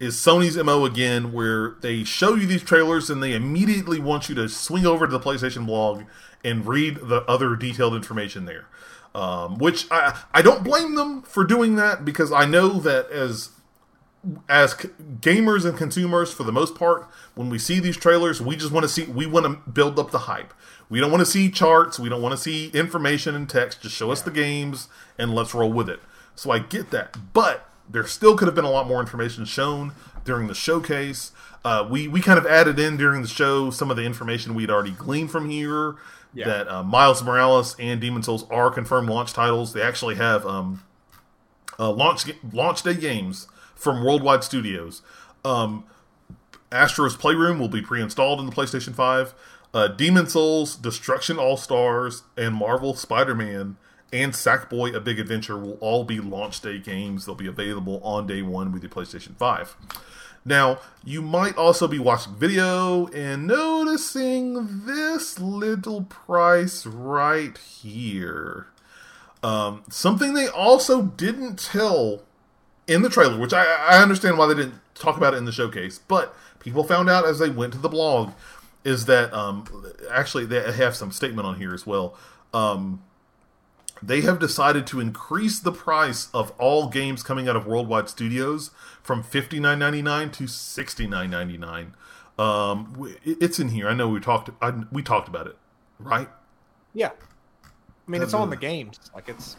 is Sony's MO again, where they show you these trailers and they immediately want you to swing over to the PlayStation blog and read the other detailed information there. Which I don't blame them for doing that, because I know that as gamers and consumers, for the most part, when we see these trailers, we want to build up the hype. We don't want to see charts. We don't want to see information and text. Just show us the games and let's roll with it. So I get that, but there still could have been a lot more information shown during the showcase. We kind of added in during the show some of the information we'd already gleaned from here. Yeah. That Miles Morales and Demon Souls are confirmed launch titles. They actually have launch day games from worldwide studios. Astro's Playroom will be pre-installed in the PlayStation 5. Demon Souls, Destruction All-Stars, and Marvel Spider-Man and Sackboy: A Big Adventure will all be launch day games. They'll be available on day one with the PlayStation 5. Now, you might also be watching video and noticing this little price right here. Something they also didn't tell in the trailer, which I understand why they didn't talk about it in the showcase, but people found out as they went to the blog, is that, actually, they have some statement on here as well. They have decided to increase the price of all games coming out of Worldwide Studios from $59.99 to $69.99. It's in here. I know we talked about it, right? Yeah. I mean, it's on the games. Like it's.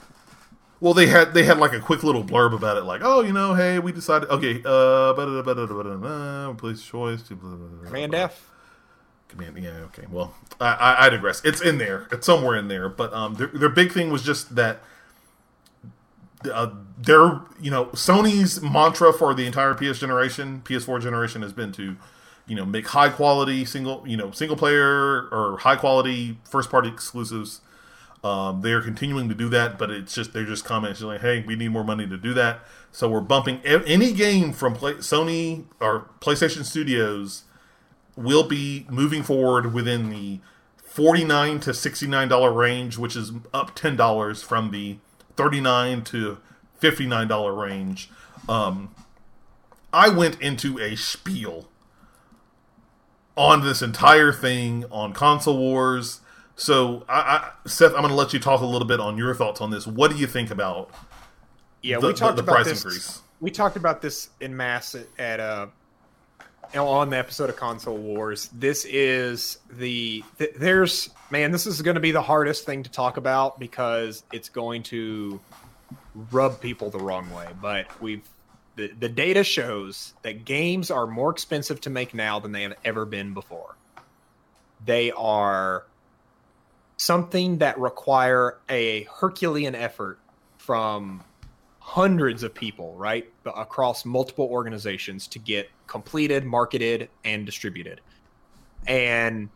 Well, they had like a quick little blurb about it, like, oh, you know, hey, we decided, okay, police choice, Command F, Command, yeah, okay. Well, I digress. It's in there. It's somewhere in there. But their big thing was just that their, you know, Sony's mantra for the entire PS4 generation has been to, you know, make high quality single player or high quality first party exclusives. They're continuing to do that, but it's just they're just commenting like, "Hey, we need more money to do that." So we're bumping any game from Sony or PlayStation Studios will be moving forward within the $49 to $69 range, which is up $10 from the $39 to $59 range. I went into a spiel on this entire thing on Console Wars. So, Seth, I'm going to let you talk a little bit on your thoughts on this. What do you think about the price increase? We talked about this in mass on the episode of Console Wars. This is this is going to be the hardest thing to talk about because it's going to rub people the wrong way. But the data shows that games are more expensive to make now than they have ever been before. They are something that require a Herculean effort from hundreds of people, right, across multiple organizations to get completed, marketed, and distributed. And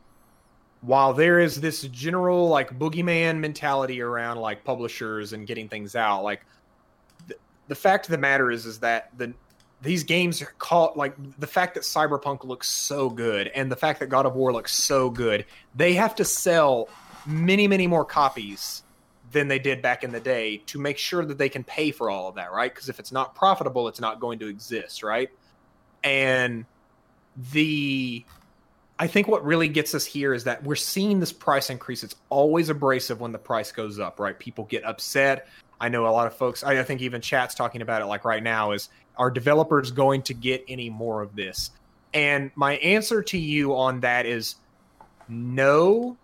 while there is this general like boogeyman mentality around like publishers and getting things out, like the fact of the matter is that these games are caught, like the fact that Cyberpunk looks so good and the fact that God of War looks so good, they have to sell many, many more copies than they did back in the day to make sure that they can pay for all of that, right? Because if it's not profitable, it's not going to exist, right? And I think what really gets us here is that we're seeing this price increase. It's always abrasive when the price goes up, right? People get upset. I know a lot of folks, I think even chat's talking about it like right now, is are developers going to get any more of this? And my answer to you on that is no.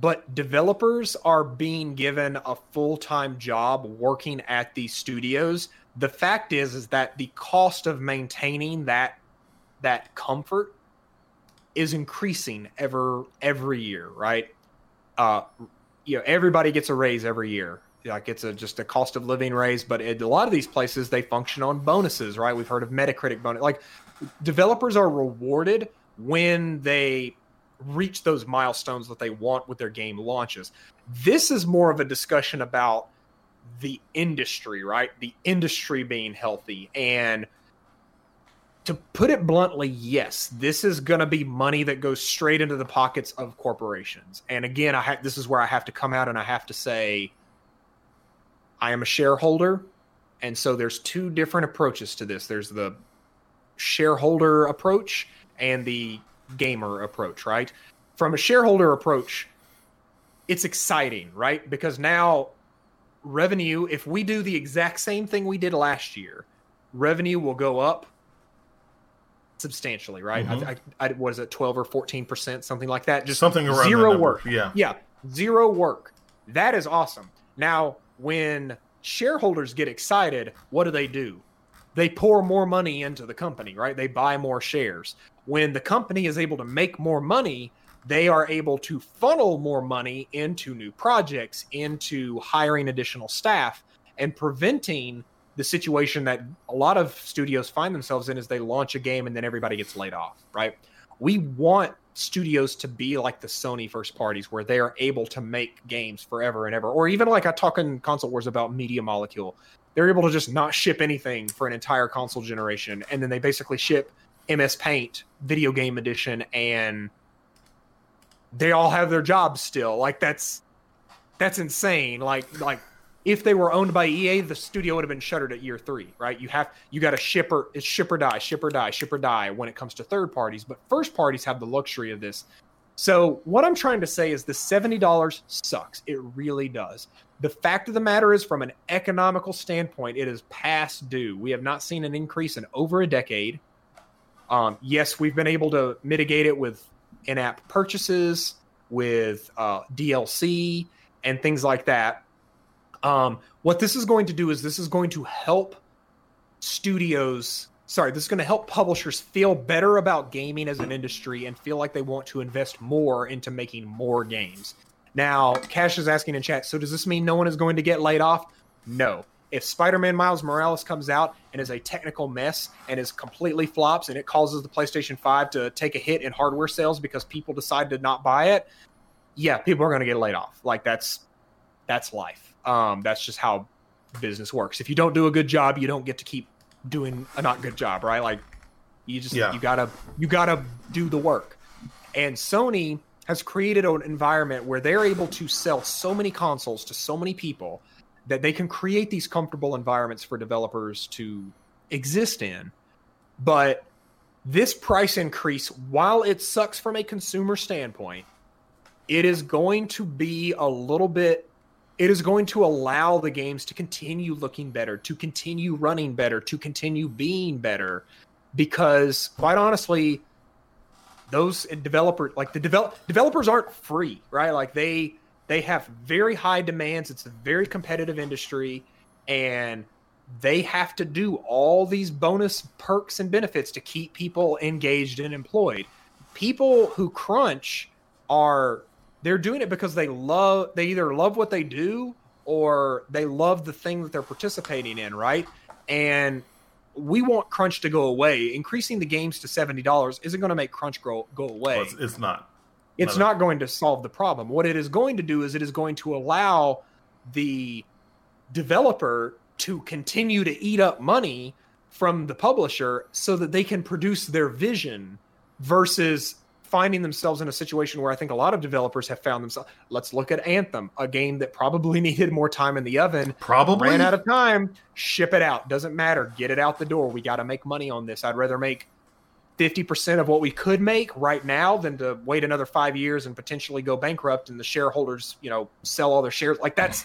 But developers are being given a full-time job working at these studios. The fact is that the cost of maintaining that comfort is increasing every year, right? You know, everybody gets a raise every year. Like it's just a cost of living raise, but a lot of these places, they function on bonuses, right? We've heard of Metacritic bonus. Like developers are rewarded when they reach those milestones that they want with their game launches. This is more of a discussion about the industry, right? The industry being healthy. And to put it bluntly, yes, this is going to be money that goes straight into the pockets of corporations. And again, this is where I have to come out and I have to say, I am a shareholder. And so there's two different approaches to this. There's the shareholder approach and the gamer approach, right? From a shareholder approach, it's exciting, right? Because now revenue, if we do the exact same thing we did last year, revenue will go up substantially, right? Mm-hmm. I was at 12 or 14%, something like that. Just something around zero work. Yeah, zero work. That is awesome. Now, when shareholders get excited, what do? They pour more money into the company, right? They buy more shares. When the company is able to make more money, they are able to funnel more money into new projects, into hiring additional staff, and preventing the situation that a lot of studios find themselves in is they launch a game and then everybody gets laid off, right? We want studios to be like the Sony first parties where they are able to make games forever and ever. Or even like I talk in Console Wars about Media Molecule. They're able to just not ship anything for an entire console generation, and then they basically ship MS Paint, Video Game Edition, and they all have their jobs still. Like that's insane. Like if they were owned by EA, the studio would have been shuttered at year 3, right? You got to ship or die when it comes to third parties, but first parties have the luxury of this. So what I'm trying to say is the $70 sucks. It really does. The fact of the matter is, from an economical standpoint, it is past due. We have not seen an increase in over a decade. Yes, we've been able to mitigate it with in-app purchases, with DLC, and things like that. What this is going to do is this is going to help studios... Sorry, this is going to help publishers feel better about gaming as an industry and feel like they want to invest more into making more games. Now, Cash is asking in chat, so does this mean no one is going to get laid off? No. If Spider-Man Miles Morales comes out and is a technical mess and is completely flops and it causes the PlayStation 5 to take a hit in hardware sales because people decide to not buy it, yeah, people are going to get laid off. Like, that's life. That's just how business works. If you don't do a good job, you don't get to keep doing a not good job, right? Like, you just you gotta do the work. And Sony has created an environment where they're able to sell so many consoles to so many people that they can create these comfortable environments for developers to exist in. But this price increase, while it sucks from a consumer standpoint, it is going to be a little bit... It is going to allow the games to continue looking better, to continue running better, to continue being better, because quite honestly, those developers, like the developers aren't free, right? Like they have very high demands. It's a very competitive industry, and they have to do all these bonus perks and benefits to keep people engaged and employed. People who crunch are... They're doing it because they either love what they do or they love the thing that they're participating in, right? And we want crunch to go away. Increasing the games to $70 isn't going to make crunch go away. Well, it's not. It's not going to solve the problem. What it is going to do is it is going to allow the developer to continue to eat up money from the publisher so that they can produce their vision versus... finding themselves in a situation where I think a lot of developers have found themselves. Let's look at Anthem, a game that probably needed more time in the oven. Probably. Ran out of time. Ship it out. Doesn't matter. Get it out the door. We got to make money on this. I'd rather make 50% of what we could make right now than to wait another 5 years and potentially go bankrupt and the shareholders, sell all their shares. Like that's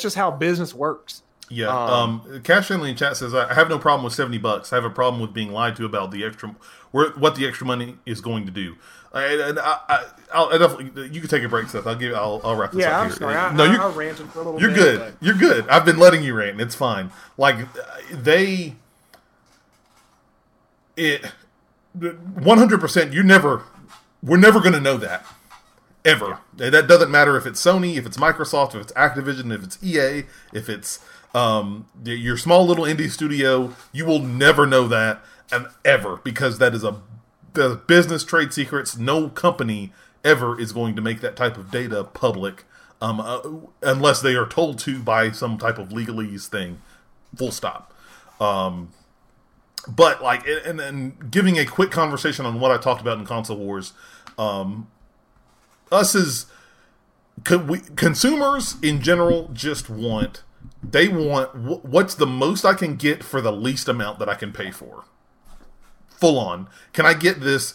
just how business works. Yeah. Cash Family in chat says, I have no problem with $70. I have a problem with being lied to about the extra, what the extra money is going to do. And you can take a break, Seth. I'll wrap this up here. I'm sorry. I'll rant for a little bit. You're good. But... You're good. I've been letting you rant. It's fine. Like, it 100%, we're never going to know that. Ever. Yeah. That doesn't matter if it's Sony, if it's Microsoft, if it's Activision, if it's EA, if it's your small little indie studio. You will never know that ever, because that is a business trade secrets. No company ever is going to make that type of data public unless they are told to by some type of legalese thing. Full stop. But like, and giving a quick conversation on what I talked about in Console Wars. Us as consumers in general just want what's the most I can get for the least amount that I can pay for. Full on. Can I get this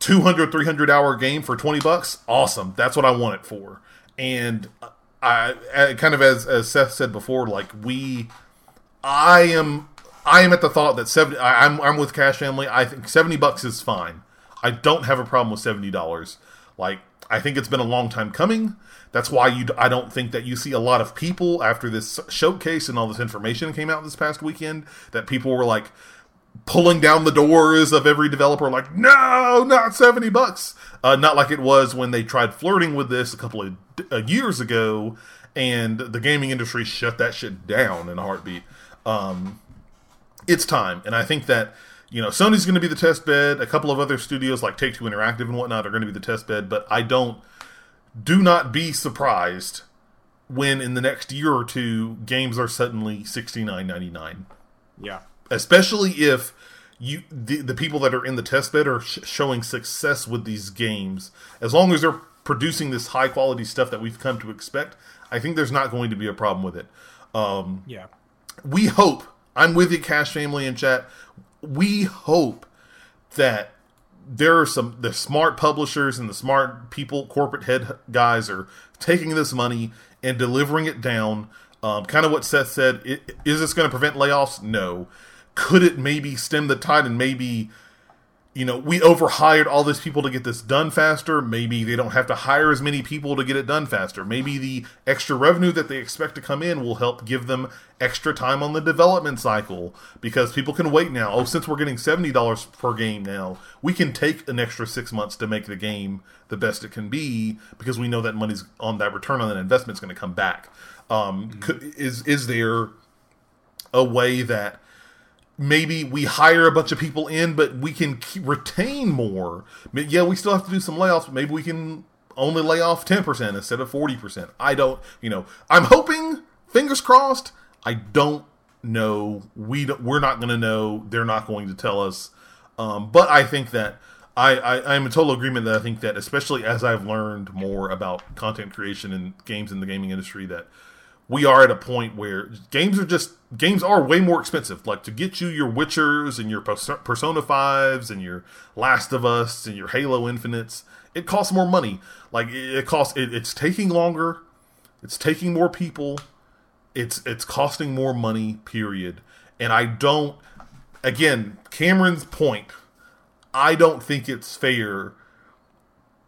200, 300 hour game for $20? Awesome. That's what I want it for. And I kind of, as Seth said before, like I am at the thought that I'm with Cash Family. I think $70 is fine. I don't have a problem with $70. Like, I think it's been a long time coming. That's why I don't think that you see a lot of people after this showcase and all this information came out this past weekend, that people were like pulling down the doors of every developer, like, no, not $70. Not like it was when they tried flirting with this a couple of years ago, and the gaming industry shut that shit down in a heartbeat. It's time. And I think that, Sony's going to be the test bed. A couple of other studios like Take-Two Interactive and whatnot are going to be the test bed. But do not be surprised when in the next year or two, games are suddenly $69.99. Yeah. Especially if the people that are in the test bed are showing success with these games. As long as they're producing this high quality stuff that we've come to expect, I think there's not going to be a problem with it. Yeah. We hope. I'm with you, Cash Family in chat. We hope that the smart publishers and the smart people, corporate head guys, are taking this money and delivering it down. Kind of what Seth said. Is this going to prevent layoffs? No. Could it maybe stem the tide and maybe you know, we overhired all these people to get this done faster. Maybe they don't have to hire as many people to get it done faster. Maybe the extra revenue that they expect to come in will help give them extra time on the development cycle because people can wait now. Oh, since we're getting $70 per game now, we can take an extra 6 months to make the game the best it can be because we know that money's on that return on that investment is going to come back. Is there a way that maybe we hire a bunch of people in, but we can retain more? Yeah, we still have to do some layoffs, but maybe we can only lay off 10% instead of 40%. I don't, you know, I'm hoping, fingers crossed. I don't know. We're not going to know. They're not going to tell us. But I think that I'm in total agreement that I think that, especially as I've learned more about content creation and games in the gaming industry, that we are at a point where games are way more expensive. Like, to get you your Witchers and your Persona 5s and your Last of Us and your Halo Infinites, it costs more money. Like, it's taking longer, it's taking more people, it's costing more money, period. And again, Cameron's point, I don't think it's fair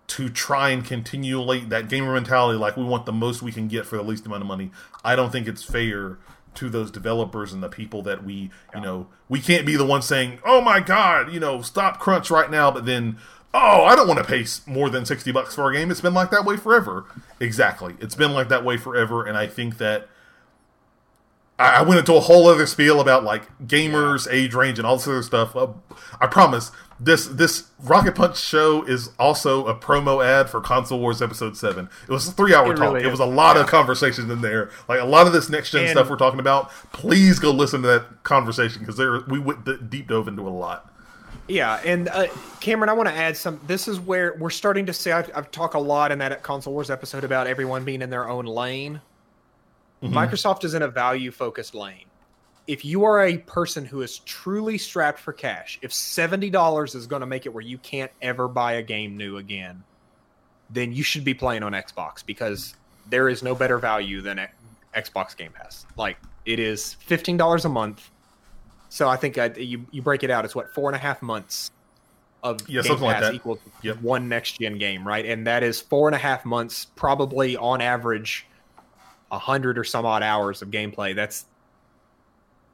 to try and continually that gamer mentality, like we want the most we can get for the least amount of money. I don't think it's fair to those developers and the people that we, you know, we can't be the ones saying, "Oh my God, you know, stop crunch right now," but then, "Oh, I don't want to pay more than $60 for a game." It's been like that way forever. Exactly, it's been like that way forever, and I think that I went into a whole other spiel about like gamers, age range, and all this other stuff. I promise. This Rocket Punch show is also a promo ad for Console Wars Episode 7. It was a 3-hour talk. Really, it was a lot of conversation in there. Like, a lot of this next-gen stuff we're talking about, please go listen to that conversation because we went deep dove into a lot. Yeah, and Cameron, I want to add some. This is where we're starting to see, I've talked a lot in that Console Wars episode about everyone being in their own lane. Mm-hmm. Microsoft is in a value-focused lane. If you are a person who is truly strapped for cash, if $70 is going to make it where you can't ever buy a game new again, then you should be playing on Xbox because there is no better value than Xbox Game Pass. Like, it is $15 a month. So I think you break it out. It's what, 4.5 months of Game Pass like equals one next-gen game, right? And that is 4.5 months, probably on average 100 or some odd hours of gameplay.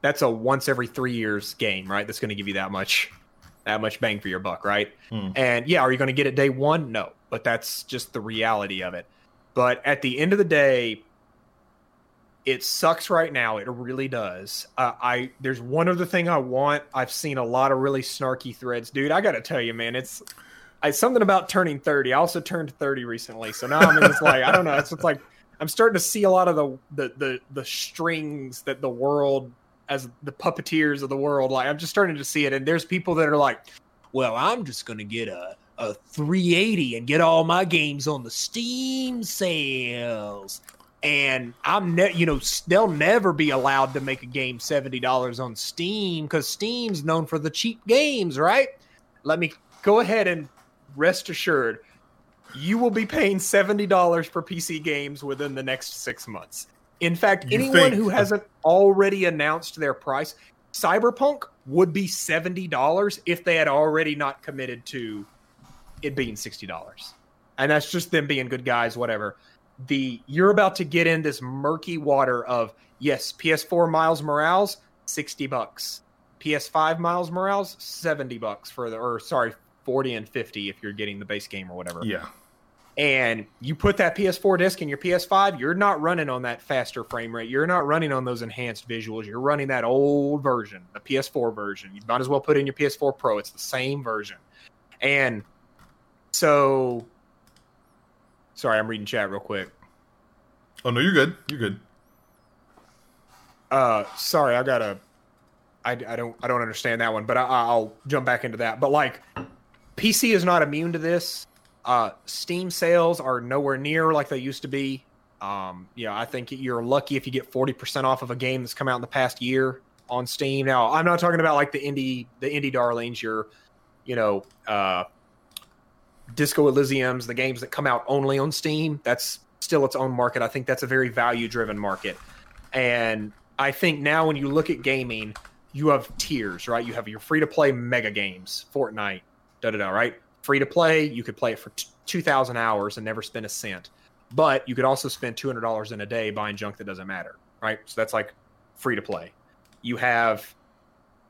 That's a once every 3 years game, right? That's going to give you that much bang for your buck, right? Mm. And yeah, are you going to get it day one? No, but that's just the reality of it. But at the end of the day, it sucks right now. It really does. There's one other thing I want. I've seen a lot of really snarky threads, dude. I got to tell you, man, it's something about turning 30. I also turned 30 recently, so now I'm in this like I don't know. It's like I'm starting to see a lot of the strings that the world, as the puppeteers of the world, like I'm just starting to see it. And there's people that are like, well, I'm just going to get a 380 and get all my games on the Steam sales. And they'll never be allowed to make a game $70 on Steam because Steam's known for the cheap games, right? Let me go ahead and rest assured, you will be paying $70 for PC games within the next 6 months. In fact, anyone who hasn't already announced their price, Cyberpunk would be $70 if they had already not committed to it being $60. And that's just them being good guys, whatever. You're about to get in this murky water of, yes, PS4 Miles Morales, $60. PS5 Miles Morales, $70 $40 and $50 if you're getting the base game or whatever. Yeah. And you put that PS4 disc in your PS5, you're not running on that faster frame rate. You're not running on those enhanced visuals. You're running that old version, the PS4 version. You might as well put in your PS4 Pro. It's the same version. And so, sorry, I'm reading chat real quick. Oh, no, you're good. You're good. Sorry, I don't understand that one, but I'll jump back into that. But like, PC is not immune to this. Steam sales are nowhere near like they used to be. I think you're lucky if you get 40% off of a game that's come out in the past year on Steam. Now, I'm not talking about like the indie darlings, Disco Elysiums, the games that come out only on Steam. That's still its own market. I think that's a very value-driven market. And I think now when you look at gaming, you have tiers, right? You have your free-to-play mega games, Fortnite, da-da-da, right? Free to play, you could play it for 2,000 hours and never spend a cent. But you could also spend $200 in a day buying junk that doesn't matter, right? So that's like free to play. You have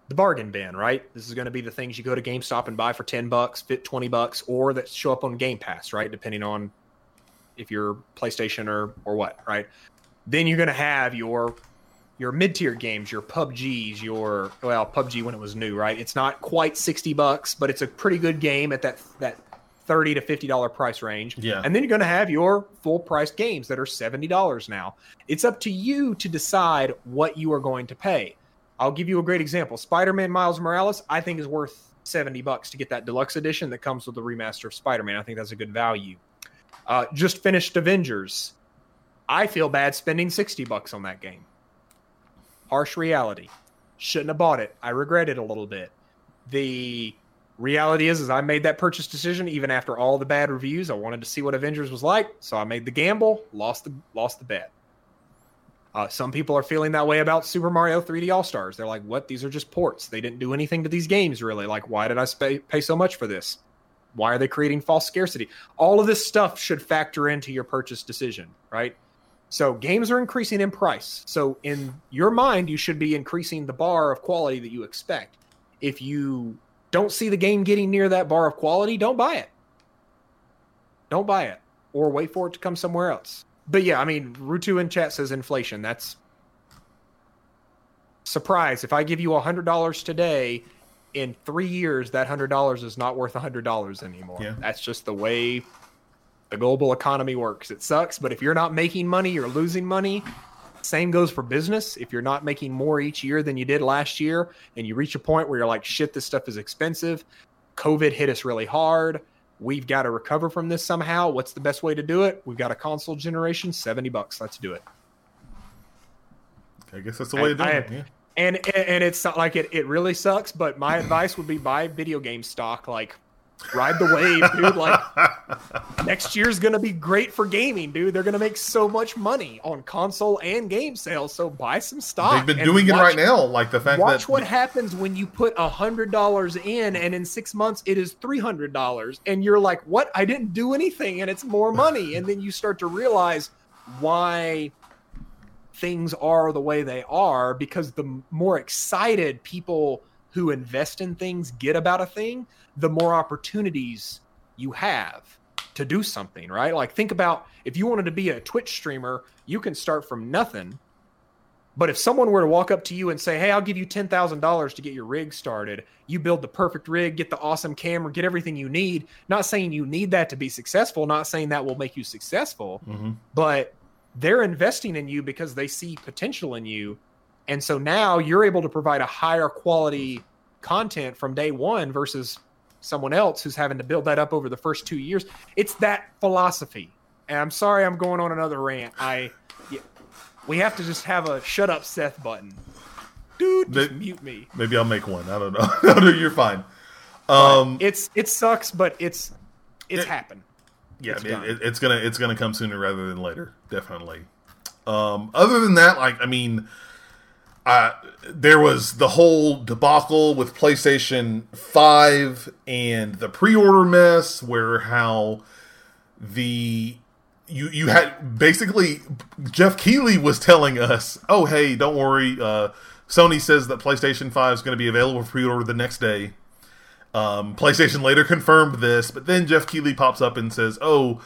the bargain bin, right? This is going to be the things you go to GameStop and buy for $10, $20, or that show up on Game Pass, right? Depending on if you're PlayStation or what, right? Then you're going to have your mid-tier games, your PUBGs, your, well, PUBG when it was new, right? It's not quite $60, but it's a pretty good game at that $30 to $50 price range. Yeah. And then you're going to have your full-priced games that are $70 now. It's up to you to decide what you are going to pay. I'll give you a great example. Spider-Man Miles Morales, I think, is worth $70 to get that deluxe edition that comes with the remaster of Spider-Man. I think that's a good value. Just finished Avengers. I feel bad spending $60 on that game. Harsh reality. Shouldn't have bought it. I regret it a little bit. The reality is I made that purchase decision even after all the bad reviews. I wanted to see what Avengers was like, so I made the gamble, lost the bet. Some people are feeling that way about Super Mario 3D All-Stars. They're like, what? These are just ports. They didn't do anything to these games, really. Like, why did I pay so much for this? Why are they creating false scarcity? All of this stuff should factor into your purchase decision, right? So games are increasing in price. So in your mind, you should be increasing the bar of quality that you expect. If you don't see the game getting near that bar of quality, don't buy it. Don't buy it. Or wait for it to come somewhere else. But yeah, I mean, Rutu in chat says inflation. That's surprise. If I give you $100 today, in 3 years, that $100 is not worth $100 anymore. Yeah. That's just the way the global economy works. It sucks, but if you're not making money, you're losing money. Same goes for business. If you're not making more each year than you did last year, and you reach a point where you're like, shit, this stuff is expensive. COVID hit us really hard. We've got to recover from this somehow. What's the best way to do it? We've got a console generation, $70. Let's do it. I guess that's the way to do it. Yeah. And it's not like it really sucks, but my advice would be buy video game stock, like ride the wave, dude. Like next year's going to be great for gaming, dude. They're going to make so much money on console and game sales. So buy some stock. They've been doing it right now. Like the fact watch what happens when you put $100 in and in 6 months it is $300 and you're like, what? I didn't do anything and it's more money. And then you start to realize why things are the way they are, because the more excited people who invest in things get about a thing, the more opportunities you have to do something, right? Like think about if you wanted to be a Twitch streamer, you can start from nothing. But if someone were to walk up to you and say, hey, I'll give you $10,000 to get your rig started, you build the perfect rig, get the awesome camera, get everything you need. Not saying you need that to be successful, not saying that will make you successful, but they're investing in you because they see potential in you. And so now you're able to provide a higher quality content from day one versus someone else who's having to build that up over the first 2 years. It's that philosophy. And I'm sorry I'm going on another rant. We have to just have a shut up Seth button. Dude, just mute me. Maybe I'll make one. I don't know. No, you're fine. It sucks, but it's happened. Yeah, it's gonna come sooner rather than later, definitely. Other than that, like I mean, there was the whole debacle with PlayStation 5 and the pre-order mess, where how you had basically Jeff Keighley was telling us, oh hey, don't worry, Sony says that PlayStation 5 is going to be available for pre-order the next day. PlayStation later confirmed this, but then Jeff Keighley pops up and says, oh,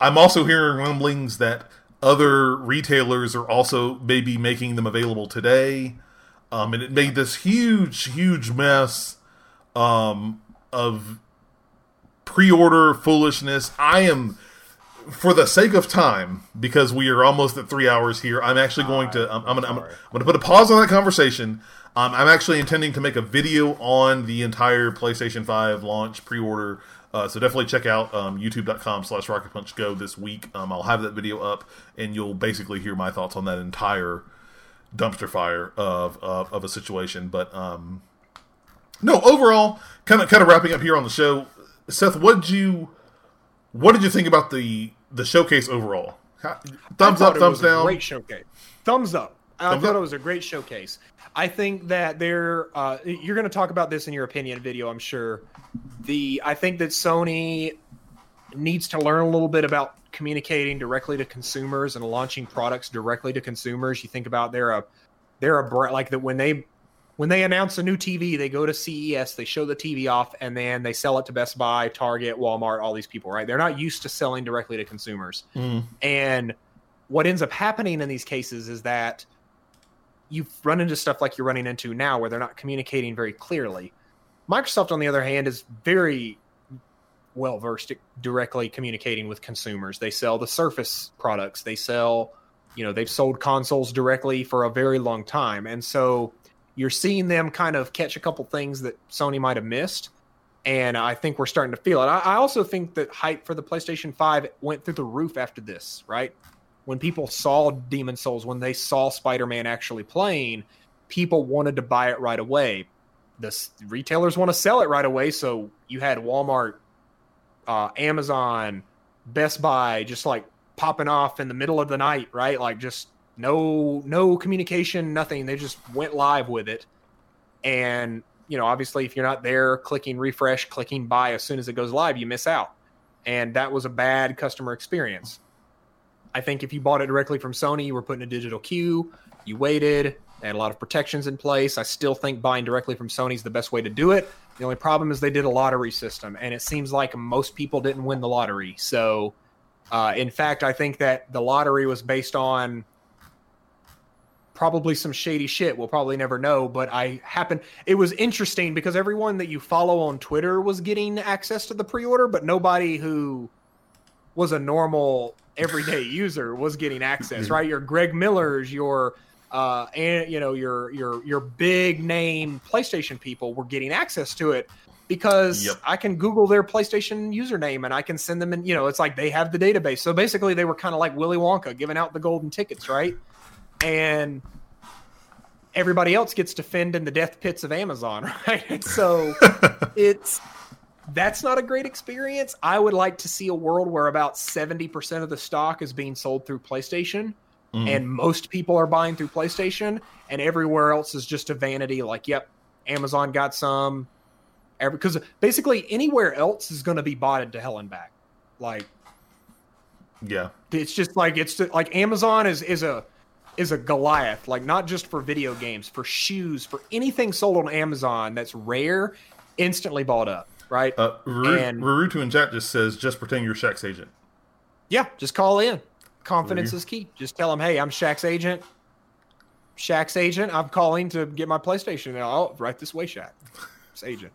I'm also hearing rumblings that other retailers are also maybe making them available today. And it made this huge, huge mess of pre-order foolishness. I am, for the sake of time, because we are almost at 3 hours here, I'm actually going to I'm gonna put a pause on that conversation. I'm actually intending to make a video on the entire PlayStation 5 launch pre-order, so definitely check out youtube.com/rocketpunchgo this week. I'll have that video up, and you'll basically hear my thoughts on that entire dumpster fire of a situation. But no, overall, kind of wrapping up here on the show, Seth, what did you think about the showcase overall? Thumbs up, thumbs down. Great showcase. Thumbs up. I thought it was a great showcase. I think that they're you're going to talk about this in your opinion video, I'm sure. I think that Sony needs to learn a little bit about communicating directly to consumers and launching products directly to consumers. You think about they're a brand like that when they announce a new TV, they go to CES, they show the TV off, and then they sell it to Best Buy, Target, Walmart, all these people, right? They're not used to selling directly to consumers. Mm. And what ends up happening in these cases is that you run into stuff like you're running into now where they're not communicating very clearly. Microsoft, on the other hand, is very well-versed at directly communicating with consumers. They sell the Surface products. They sell, they've sold consoles directly for a very long time. And so you're seeing them kind of catch a couple things that Sony might have missed, and I think we're starting to feel it. I also think that hype for the PlayStation 5 went through the roof after this, right? When people saw Demon Souls, when they saw Spider-Man actually playing, people wanted to buy it right away. The retailers want to sell it right away, so you had Walmart, Amazon, Best Buy just like popping off in the middle of the night, right? Like just no communication, nothing. They just went live with it. And, obviously if you're not there clicking refresh, clicking buy as soon as it goes live, you miss out. And that was a bad customer experience. I think if you bought it directly from Sony, you were put in a digital queue, you waited, they had a lot of protections in place. I still think buying directly from Sony is the best way to do it. The only problem is they did a lottery system, and it seems like most people didn't win the lottery. So, in fact, I think that the lottery was based on probably some shady shit. We'll probably never know, but it was interesting because everyone that you follow on Twitter was getting access to the pre-order, but nobody who was a normal everyday user was getting access, right? Your Greg Millers, your big name PlayStation people were getting access to it because I can Google their PlayStation username and I can send them in, it's like they have the database. So basically they were kind of like Willy Wonka giving out the golden tickets, right? And everybody else gets to fend in the death pits of Amazon, right? So that's not a great experience. I would like to see a world where about 70% of the stock is being sold through PlayStation, and most people are buying through PlayStation, and everywhere else is just a vanity. Like, yep, Amazon got some. Because basically anywhere else is going to be botted to hell and back. Like, yeah, it's just like Amazon is a Goliath, like not just for video games, for shoes, for anything sold on Amazon that's rare, instantly bought up, right? Rurutu in chat just says, just pretend you're Shaq's agent. Yeah, just call in. Confidence is key. Just tell them, hey, I'm Shaq's agent. Shaq's agent, I'm calling to get my PlayStation. Oh, right this way, Shaq. It's agent.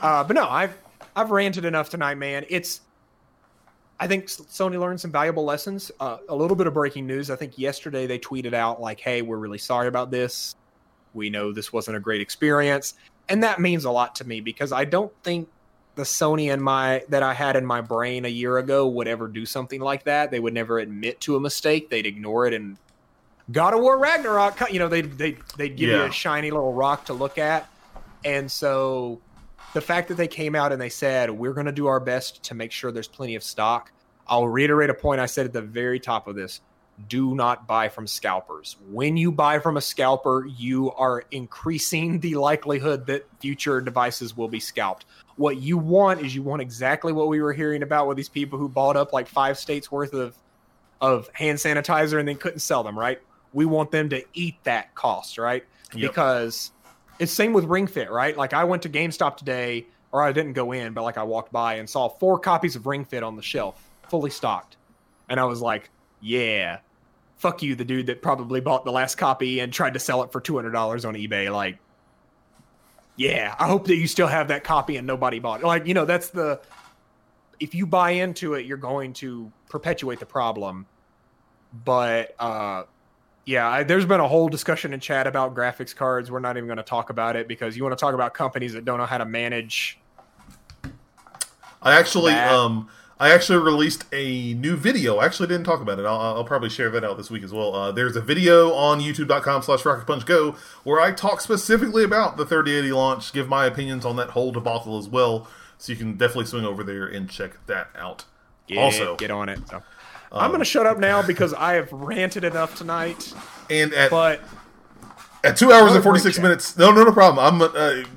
But no, I've ranted enough tonight, man. I think Sony learned some valuable lessons. A little bit of breaking news. I think yesterday they tweeted out like, hey, we're really sorry about this. We know this wasn't a great experience. And that means a lot to me because I don't think the Sony that I had in my brain a year ago would ever do something like that. They would never admit to a mistake. They'd ignore it. And God of War Ragnarok, they'd give you a shiny little rock to look at. And so the fact that they came out and they said, we're going to do our best to make sure there's plenty of stock. I'll reiterate a point I said at the very top of this. Do not buy from scalpers. When you buy from a scalper, you are increasing the likelihood that future devices will be scalped. What you want exactly what we were hearing about with these people who bought up like 5 states worth of hand sanitizer and then couldn't sell them, right? We want them to eat that cost, right? Yep. Because it's same with Ring Fit, right? Like I went to GameStop today, or I didn't go in, but like I walked by and saw 4 copies of Ring Fit on the shelf, fully stocked. And I was like, yeah, fuck you, the dude that probably bought the last copy and tried to sell it for $200 on eBay. Like, yeah, I hope that you still have that copy and nobody bought it. Like, that's if you buy into it, you're going to perpetuate the problem. But, there's been a whole discussion in chat about graphics cards. We're not even going to talk about it because you want to talk about companies that don't know how to manage. I actually released a new video. I actually didn't talk about it. I'll probably share that out this week as well. There's a video on youtube.com/rocketpunchgo where I talk specifically about the 3080 launch, give my opinions on that whole debacle as well. So you can definitely swing over there and check that out. Yeah, also, get on it. So. I'm going to shut up now because I have ranted enough tonight. And at 2 hours and 46 minutes, no problem.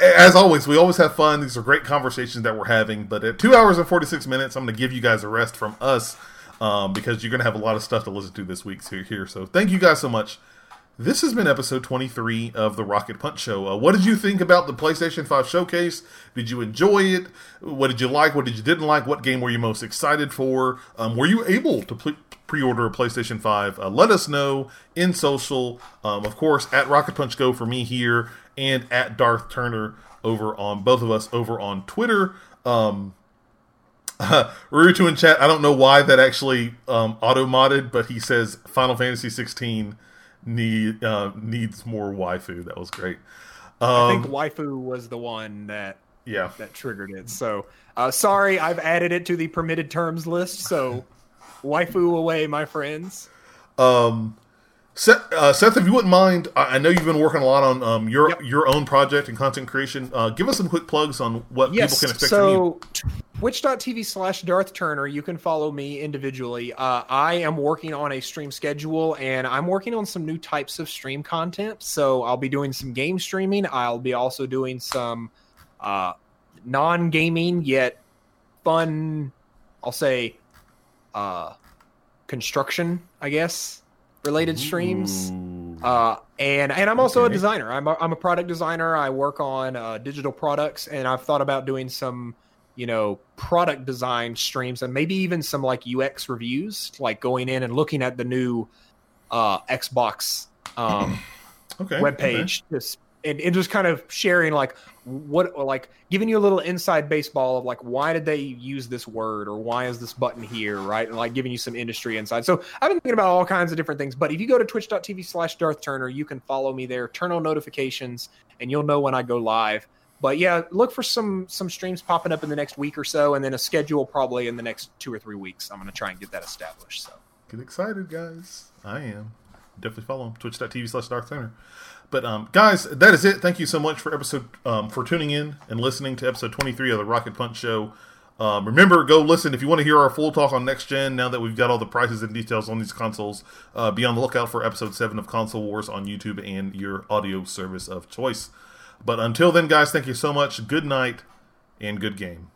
As always, we always have fun. These are great conversations that we're having. But at 2 hours and 46 minutes, I'm going to give you guys a rest from us because you're going to have a lot of stuff to listen to this week here. So thank you guys so much. This has been episode 23 of the Rocket Punch Show. What did you think about the PlayStation 5 showcase? Did you enjoy it? What did you like? What did you didn't like? What game were you most excited for? Were you able to pre-order a PlayStation 5? Let us know in social. Of course, at RocketPunchCo for me here, and at Darth Turner over on both of us over on Twitter. Ruto in chat, I don't know why that actually auto-modded, but he says Final Fantasy 16 needs more waifu. That was great. I think waifu was the one that triggered it. So sorry, I've added it to the permitted terms list. So waifu away, my friends. Seth, if you wouldn't mind, I know you've been working a lot on your own project and content creation. Give us some quick plugs on what people can expect from you. Twitch.tv/Darth Turner. You can follow me individually. I am working on a stream schedule, and I'm working on some new types of stream content. So I'll be doing some game streaming. I'll be also doing some non-gaming yet fun, I'll say, construction, I guess, related streams. And I'm also a designer. I'm a product designer. I work on digital products, and I've thought about doing some product design streams and maybe even some like UX reviews, like going in and looking at the new Xbox webpage, and just kind of sharing giving you a little inside baseball of like, why did they use this word, or why is this button here, right? And like giving you some industry insight. So I've been thinking about all kinds of different things, but if you go to twitch.tv/Darth Turner, you can follow me there, turn on notifications, and you'll know when I go live. But yeah, look for some streams popping up in the next week or so, and then a schedule probably in the next 2 or 3 weeks. I'm going to try and get that established. So get excited, guys. I am. Definitely follow them. Twitch.tv/Darth Turner. But guys, that is it. Thank you so much for for tuning in and listening to episode 23 of the Rocket Punch Show. Remember, go listen if you want to hear our full talk on next gen. Now that we've got all the prices and details on these consoles, be on the lookout for episode 7 of Console Wars on YouTube and your audio service of choice. But until then, guys, thank you so much. Good night and good game.